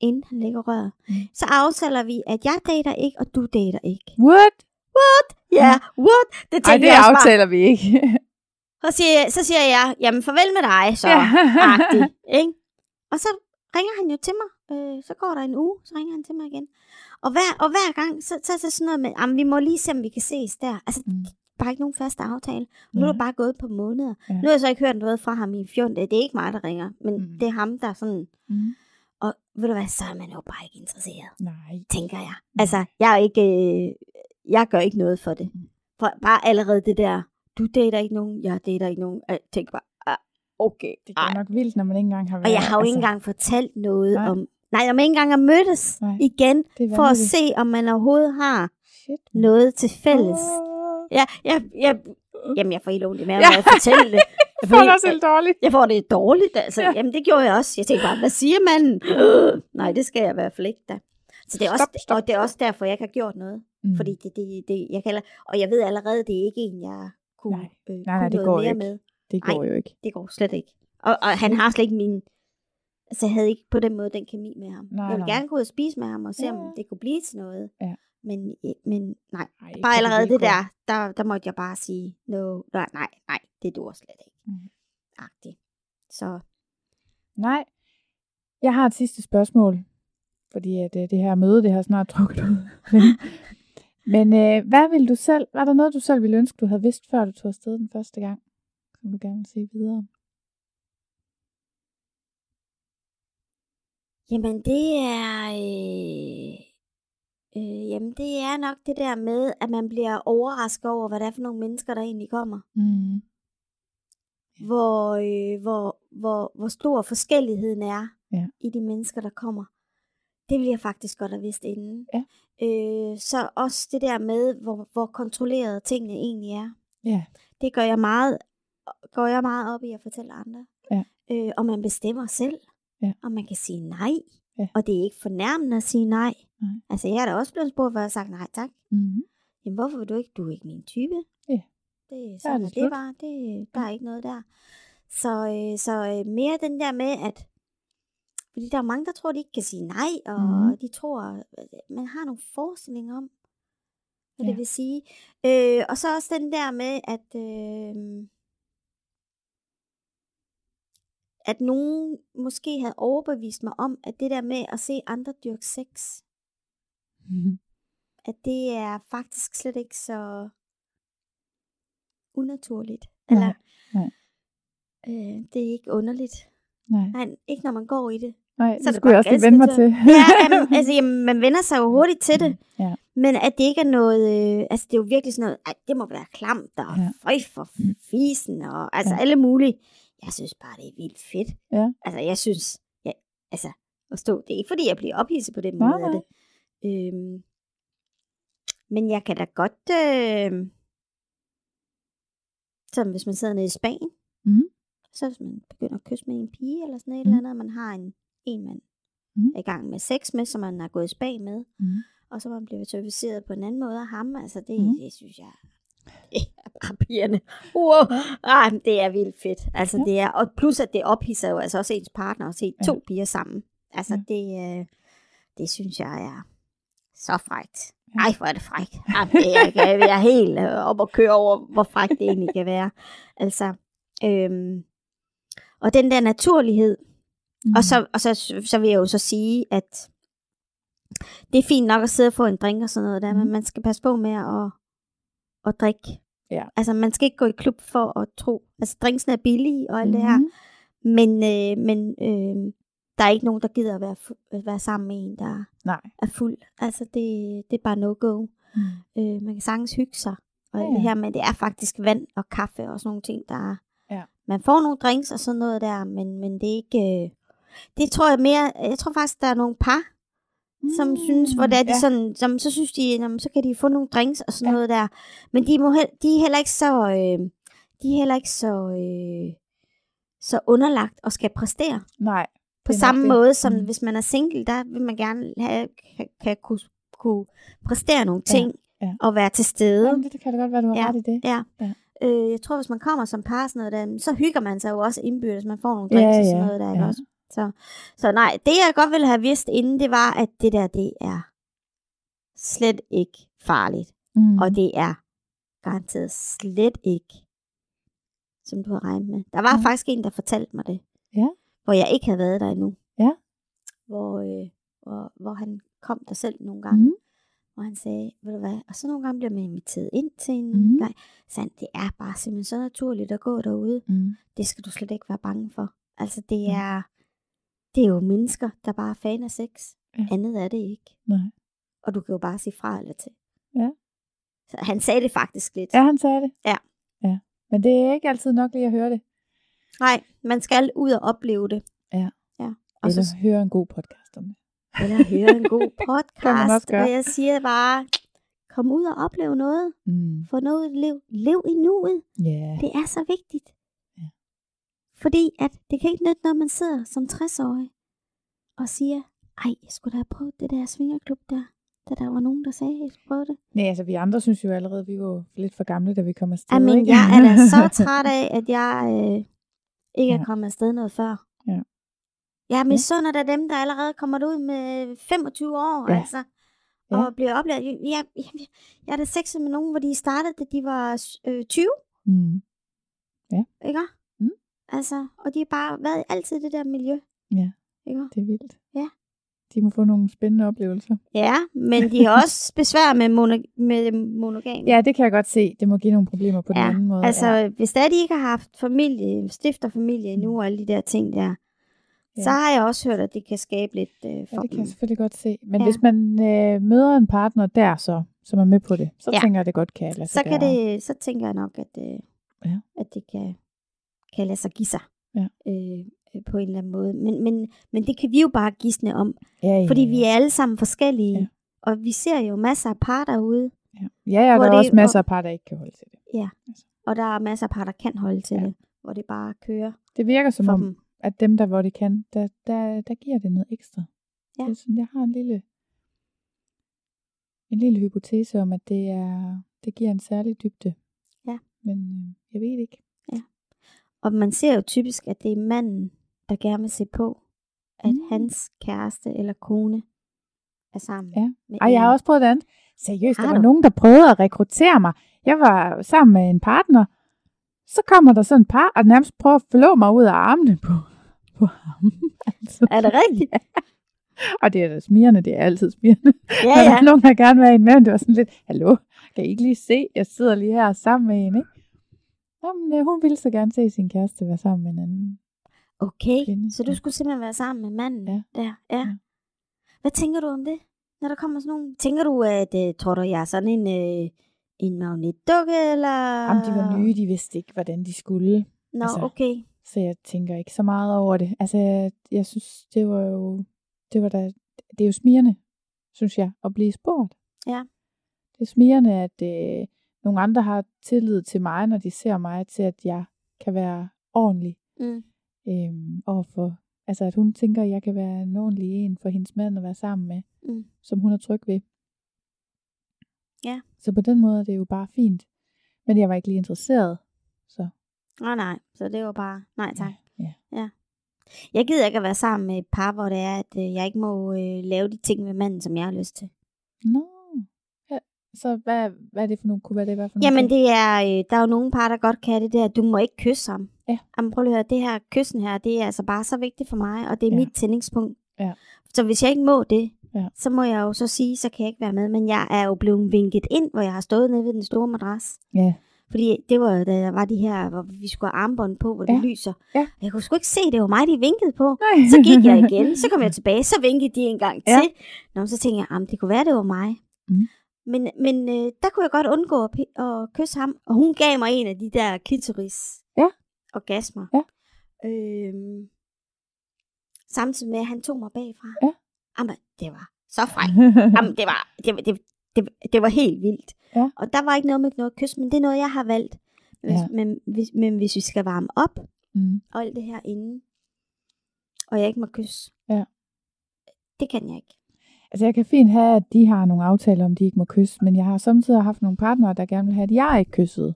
inden han lægger røret, så aftaler vi, at jeg dater ikke, og du dater ikke. What? Ja, yeah, what? Det tænker jeg også aftaler vi ikke. Så siger jeg, jamen farvel med dig, så. Agtigt, ikke? Og så ringer han jo til mig. Så går der en uge, så ringer han til mig igen. Og hver gang, så sådan noget med, jamen vi må lige se, om vi kan ses der. Altså, bare ikke nogen første aftale. Nu er det bare gået på måneder. Ja. Nu har jeg så ikke hørt noget fra ham i 14. Det er ikke mig, der ringer, men det er ham, der sådan... Og ved du hvad, så er man jo bare ikke interesseret. Nej. Tænker jeg. Altså, jeg gør ikke noget for det. For bare allerede det der... Du dater ikke nogen, jeg dater ikke nogen. Jeg tænker bare, okay. Det er nok vildt, når man ikke engang har været. Og jeg har jo ikke engang fortalt noget om... Nej, jeg må ikke engang have mødtes igen, for at se, om man overhovedet har noget til fælles. Jamen, jeg får helt ondt i maven, når jeg fortæller det. Jeg får det også helt dårligt. Jeg får det dårligt, altså. Ja. Jamen, det gjorde jeg også. Jeg tænkte bare, hvad siger manden? Nej, det skal jeg i hvert fald ikke da. Så det er stop. Og det er også derfor, jeg ikke har gjort noget. Fordi det jeg kalder... Og jeg ved allerede, det er ikke en, jeg... Nej, det går ikke. Med. Det går jo ikke. Det går slet ikke. Og han har slet ikke min... Altså, jeg havde ikke på den måde den kemi med ham. Nej, jeg ville gerne gå ud og spise med ham, og se, om det kunne blive til noget. Ja. Men nej. Bare allerede det der måtte jeg bare sige, nej, det dur slet ikke. Agtigt. Så. Nej. Jeg har et sidste spørgsmål. Fordi at det her møde, det har snart trukket ud. Men hvad vil du selv? Var der noget, du selv ville ønske, du havde vidst, før du tog afsted den første gang? Som du gerne vil sige videre. Jamen det er nok det der med, at man bliver overrasket over, hvad det er for nogle mennesker, der egentlig kommer. Hvor stor forskelligheden er i de mennesker, der kommer. Det ville jeg faktisk godt have vidst inden. Ja. Så også det der med, hvor kontrollerede tingene egentlig er. Ja. Det går jeg meget op i at fortælle andre. Ja. Og man bestemmer selv. Ja. Og man kan sige nej. Ja. Og det er ikke fornærmende at sige nej. Altså jeg er da også blevet spurgt, hvor jeg har sagt nej tak. Jamen hvorfor vil du ikke? Du er ikke min type. Ja. Det er sådan, det var. Der er ikke noget der. Så mere den der med, at fordi der er mange, der tror, de ikke kan sige nej, og de tror, man har nogle forestillinger om, hvad det vil sige. Og så også den der med, at nogen måske havde overbevist mig om, at det der med at se andre dyrke sex, at det er faktisk slet ikke så unaturligt. Eller, nej. Det er ikke underligt. Nej, ikke når man går i det. Nej, så det skulle jeg også lige vende mig til. Man vender sig jo hurtigt til det. Ja. Men at det ikke er noget... altså, det er jo virkelig sådan noget... At det må være klamt og frøj for fisen og... Altså, alle mulige... Jeg synes bare, det er vildt fedt. Ja. Altså, jeg synes... det er ikke fordi, jeg bliver ophidset på den måde af det. Men jeg kan da godt... som hvis man sidder nede i Spanien... Så hvis man begynder at kysse med en pige, eller sådan et eller andet, man har en mand i gang med sex med, som man har gået spag med, og så man bliver serviceret på en anden måde af ham, altså det synes jeg, det er bare pigerne. Det er vildt fedt. Altså det er, og plus at det ophidser jo altså også ens partner, og se to piger sammen. Altså det synes jeg er så frækt. Ej, hvor er det frækt. Jeg er helt op og køre over, hvor frækt det egentlig kan være. Altså, og den der naturlighed, og så vil jeg jo så sige, at det er fint nok at sidde og få en drink og sådan noget der, men man skal passe på med at drikke. Altså man skal ikke gå i klub for at tro, altså drinksene er billige og alt det her, Men der er ikke nogen, der gider at være sammen med en, der er fuld. Altså, det er bare no-go. Mm. Man kan sagtens hygge sig. Og det her med, det er faktisk vand og kaffe og sådan nogle ting, der man får nogle drinks og sådan noget der, men det er ikke... det tror jeg mere... Jeg tror faktisk, der er nogle par, som synes, hvor det er de sådan... så synes de, så kan de få nogle drinks og sådan noget der. Men de er heller ikke så... så underlagt og skal præstere. Nej. På samme måde, som hvis man er single, der vil man gerne kunne præstere nogle ting og være til stede. Jamen, det kan da godt være, du har ret i det. Jeg tror, hvis man kommer som par, sådan noget der, så hygger man sig jo også indbyrdes, man får nogle drinks og sådan noget der. Også. Så nej, det jeg godt ville have vidst inden, det var, at det der, det er slet ikke farligt. Mm. Og det er garanteret slet ikke, som du har regnet med. Der var faktisk en, der fortalte mig det. Ja. Hvor jeg ikke havde været der endnu. Ja. Hvor han kom der selv nogle gange. Mm. Og han sagde, ved du hvad, og så nogle gange bliver man inviteret ind til en gang. Så det er bare simpelthen så naturligt at gå derude. Mm. Det skal du slet ikke være bange for. Altså det er jo mennesker, der bare er fan af sex. Ja. Andet er det ikke. Nej. Og du kan jo bare sige fra eller til. Ja. Så han sagde det faktisk lidt. Ja, han sagde det. Ja. Men det er ikke altid nok lige at høre det. Nej, man skal ud og opleve det. Ja. Og så høre en god podcast om det. Eller høre en god podcast. Og jeg siger bare, kom ud og opleve noget. Mm. Få noget liv. Lev i nuet. Yeah. Det er så vigtigt. Yeah. Fordi at det kan ikke nytte, når man sidder som 60-årig og siger, ej, jeg skulle da have prøvet det der svingerklub der. Da der var nogen, der sagde, at jeg skulle prøve det. Nej, altså vi andre synes jo allerede, vi var lidt for gamle, da vi kom afsted. Jamen, jeg er da så træt af, at jeg... ikke at komme afsted noget før. Ja. Jeg er misundet af dem, der allerede kommer ud med 25 år, og bliver oplevet. Jeg er da sexet med nogen, hvor de startede, da de var 20. Mm. Ja. Ikke? Mm. Altså, og de har bare været altid det der miljø. Ja, ikke? Det er vildt. Ja. De må få nogle spændende oplevelser. Ja, men de har også besvær med monogam. Ja, det kan jeg godt se. Det må give nogle problemer på den anden måde. Altså, hvis der de ikke har haft familie, stifter familie endnu og alle de der ting der, så har jeg også hørt, at det kan skabe lidt for det kan jeg selvfølgelig godt se. Men hvis man møder en partner der, så, som er med på det, så tænker jeg, det godt kan lade sig gøre. Så tænker jeg nok, at det kan lade sig give sig. Ja. På en eller anden måde, men det kan vi jo bare gisne om, fordi vi er alle sammen forskellige, og vi ser jo masser af par derude. Ja, og der er også masser af par, der ikke kan holde til det. Ja, og der er masser af par, der kan holde til det, hvor det bare kører. Det virker som om, at dem der, hvor de kan, der giver det noget ekstra. Ja. Det er sådan, jeg har en lille hypotese om, at det giver en særlig dybde. Ja. Men jeg ved ikke. Ja. Og man ser jo typisk, at det er manden, der gerne vil se på, at hans kæreste eller kone er sammen. Ja. Ej, jeg har også prøvet det andet. Seriøst, der var nogen, der prøvede at rekruttere mig. Jeg var sammen med en partner. Så kommer der sådan et par, og nærmest prøver at flå mig ud af armene på ham. Altså. Er det rigtigt? Ja. Og det er da smirende, det er altid smirende. Ja, ja. Der er nogen, der gerne vil have en med, men det var sådan lidt, hallo, kan I ikke lige se? Jeg sidder lige her sammen med en, ikke? Jamen, hun ville så gerne se sin kæreste være sammen med en anden. Okay, kvinde. Så du skulle simpelthen være sammen med manden der. Ja. Hvad tænker du om det, når der kommer sådan nogen? Tænker du, at jeg er sådan en magnetdukke, eller? Jamen, de var nye, de vidste ikke, hvordan de skulle. Nå, altså, okay. Så jeg tænker ikke så meget over det. Altså, jeg synes, det er jo smirende, synes jeg, at blive spurgt. Ja. Det er smirende, at... nogle andre har tillid til mig, når de ser mig, til at jeg kan være ordentlig. Mm. At hun tænker, at jeg kan være en ordentlig en for hendes mand at være sammen med, som hun er tryg ved. Ja. Så på den måde er det jo bare fint. Men jeg var ikke lige interesseret. Så. Nej, så det var bare, nej tak. Ja. Jeg gider ikke at være sammen med et par, hvor det er, at jeg ikke må lave de ting med manden, som jeg har lyst til. Nå. Så hvad er det for nogle, kunne være det i hvert fald? Jamen det er, der er jo nogle par, der godt kan det der, du må ikke kysse ham. Ja. Jamen prøv lige at høre, det her kyssen her, det er altså bare så vigtigt for mig, og det er mit tændingspunkt. Ja. Så hvis jeg ikke må det, så må jeg jo så sige, så kan jeg ikke være med, men jeg er jo blevet vinket ind, hvor jeg har stået nede ved den store madras. Ja. Fordi det var, da der var de her, hvor vi skulle have armbånd på, hvor det lyser. Ja. Jeg kunne sgu ikke se, det var mig, de vinkede på. Nej. Så gik jeg igen, så kom jeg tilbage, så vinkede de en gang til. Nå, så tænkte jeg, det kunne være, det var mig. Mm. Men der kunne jeg godt undgå at kysse ham. Og hun gav mig en af de der klitoris-orgasmer. Ja. Samtidig med, at han tog mig bagfra. Ja. Jamen, det var så frækt. Jamen, det var helt vildt. Ja. Og der var ikke noget med noget kys, men det er noget, jeg har valgt. Men hvis vi skal varme op, og alt det her inde, og jeg ikke må kysse, det kan jeg ikke. Altså, jeg kan fint have, at de har nogle aftaler om, de ikke må kysse, men jeg har samtidig haft nogle partnere, der gerne vil have, at jeg ikke kyssede.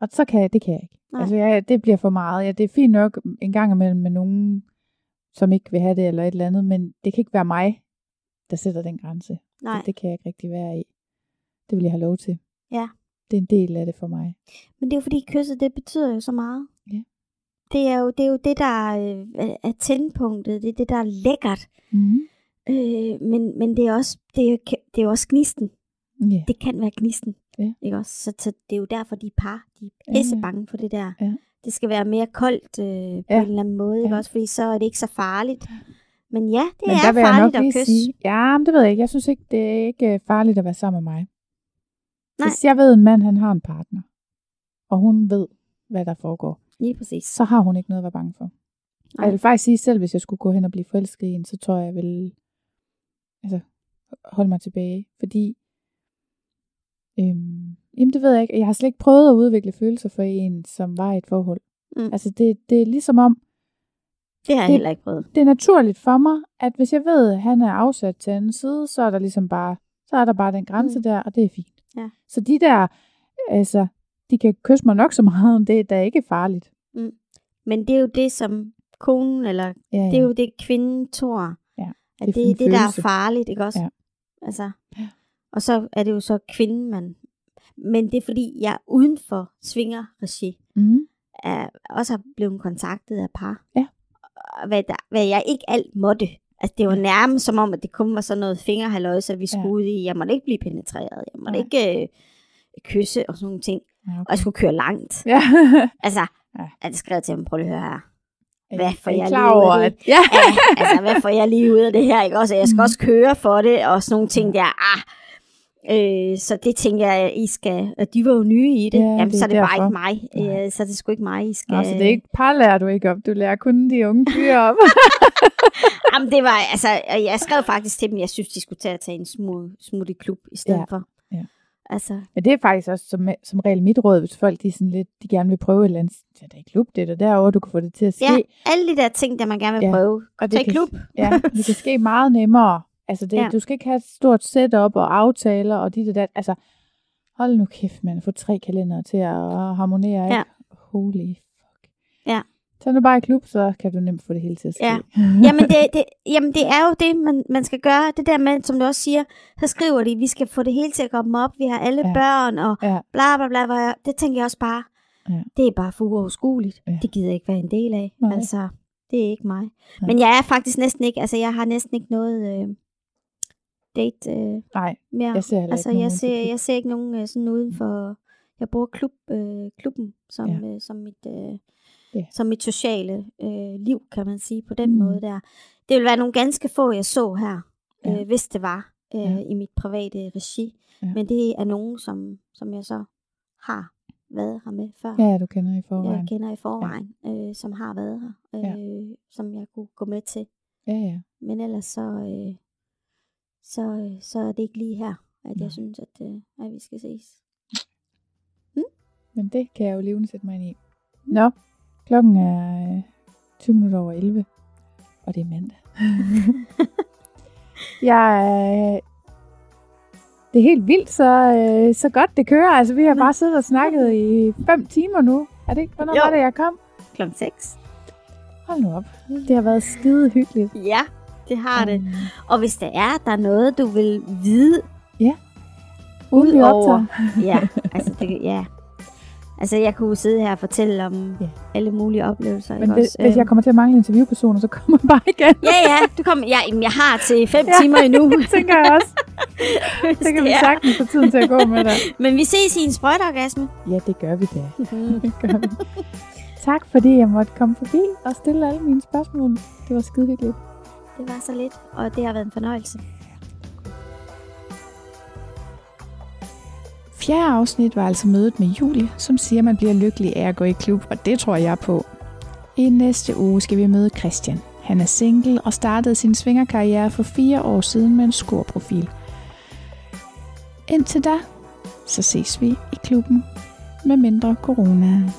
Og så kan jeg, det kan jeg ikke. Nej. Altså, det bliver for meget. Ja, det er fint nok en gang imellem med nogen, som ikke vil have det eller et eller andet, men det kan ikke være mig, der sætter den grænse. Nej. Det kan jeg ikke rigtig være i. Det vil jeg have lov til. Ja. Det er en del af det for mig. Men det er jo fordi kysset, det betyder jo så meget. Ja. Det er jo det, der er tændpunktet. Det er det, der er lækkert. Mm-hmm. Men det er også, det er jo også gnisten. Yeah. Det kan være gnisten. Yeah. Ikke også? Så det er jo derfor, de par, de er pisse bange for det der. Yeah. Det skal være mere koldt på en eller anden måde, ikke også? Fordi så er det ikke så farligt. Men ja, det er farligt at kysse. Ja, men det ved jeg ikke. Jeg synes ikke, det er ikke farligt at være sammen med mig. Nej. Hvis jeg ved, en mand, han har en partner, og hun ved, hvad der foregår, lige præcis, så har hun ikke noget at være bange for. Og jeg vil faktisk sige, selv hvis jeg skulle gå hen og blive forelsket i en, så tror jeg, jeg ville holde mig tilbage. Fordi, det ved jeg ikke. Jeg har slet ikke prøvet at udvikle følelser for en, som var i et forhold. Mm. Altså, det er ligesom om, det har jeg heller ikke prøvet. Det er naturligt for mig, at hvis jeg ved, at han er afsat til anden side, så er der ligesom bare, så er der bare den grænse der, og det er fint. Ja. Så de der, altså, de kan kysse mig nok så meget, om det der er ikke farligt. Mm. Men det er jo det, som konen, eller det er jo det, kvinden tror, at det er det, der er farligt, ikke også? Ja. Altså, og så er det jo så kvinden, man... Men det er fordi, jeg uden for svingerregi, også er blevet kontaktet af par. Ja. Hvad jeg ikke alt måtte. Altså, det var nærmest som om, at det kun var sådan noget fingerhalløj, så vi skulle ud i. Jeg måtte ikke blive penetreret. Jeg måtte ikke kysse og sådan nogle ting. Ja, okay. Og jeg skulle køre langt. Ja. Det skrev til ham, prøv lige at høre her. Hvad får jeg lige ud af det? Ja. Hvad får jeg lige ud af det her? Ikke? Også, jeg skal også køre for det, og sådan nogle ting der. Så det tænker jeg, I skal... Og de var jo nye i det. Ja, jamen, det så er det derfor. Bare ikke mig. Så er det sgu ikke mig, I skal... Nå, så det er ikke... Par lærer du ikke op. Du lærer kun de unge fyre op. Jamen, det var... Altså, jeg skrev faktisk til dem, jeg synes, de skulle tage en smut i klub i stedet for. Ja. Altså. Men det er faktisk også som regel mit råd, hvis folk de sådan lidt, de gerne vil prøve et eller andet. Ja, der er klub, det der derovre, du kan få det til at ske. Ja, alle de der ting, der man gerne vil prøve. Og det kan, klub. Ja, det kan ske meget nemmere. Altså, du skal ikke have et stort setup og aftaler og dit og dat. Altså, hold nu kæft, man. Få 3 kalendere til at harmonere, ikke? Ja. Holy fuck. Ja. Tag nu bare i klub, så kan du nemt få det hele til at ske. Ja. Jamen, det er jo det, man skal gøre. Det der med, som du også siger, så skriver de, vi skal få det hele til at komme op. Vi har alle børn og bla bla bla. Det tænker jeg også bare, det er bare for uoverskueligt. Ja. Det gider jeg ikke være en del af. Nej. Altså, det er ikke mig. Nej. Men jeg er faktisk næsten ikke, altså jeg har næsten ikke noget... date mere. Jeg ser altså, ikke jeg ser ikke nogen sådan uden for. Jeg bruger klubben som som mit sociale liv, kan man sige på den måde der. Det vil være nogle ganske få jeg så her, hvis det var i mit private regi. Ja. Men det er nogen som jeg så har været her med før. Ja, du kender i forvejen. Jeg kender i forvejen, som har været her, som jeg kunne gå med til. Ja, ja. Men ellers så så er det ikke lige her, at jeg synes, at vi skal ses. Mm? Men det kan jeg jo levende sætte mig ind i. Nå, klokken er 20 minutter over 11, og det er mandag. Det er helt vildt, så godt det kører. Altså, vi har bare siddet og snakket i 5 timer nu. Er det ikke? Hvornår var det, jeg kom? Klokken 6. Hold nu op. Det har været skide hyggeligt. Ja. Det har det. Og hvis der er noget, du vil vide. Ja. Udover. Altså, jeg kunne sidde her og fortælle om alle mulige oplevelser. Men hvis jeg kommer til at mangle interviewpersoner, så kommer jeg bare igen. Du kommer. Jamen, jeg har til 5 timer endnu. Det tænker jeg også. Så kan vi sagtens få tiden til at gå med dig. Men vi ses i en sprøjteorgasme. Ja, det gør vi da. Det gør vi. Tak fordi jeg måtte komme forbi og stille alle mine spørgsmål. Det var skide hyggeligt. Det var så lidt, og det har været en fornøjelse. Fjerde afsnit var altså mødet med Julie, som siger, at man bliver lykkelig af at gå i klub, og det tror jeg på. I næste uge skal vi møde Christian. Han er single og startede sin svingerkarriere for 4 år siden med en skorprofil. Indtil da, så ses vi i klubben, med mindre corona.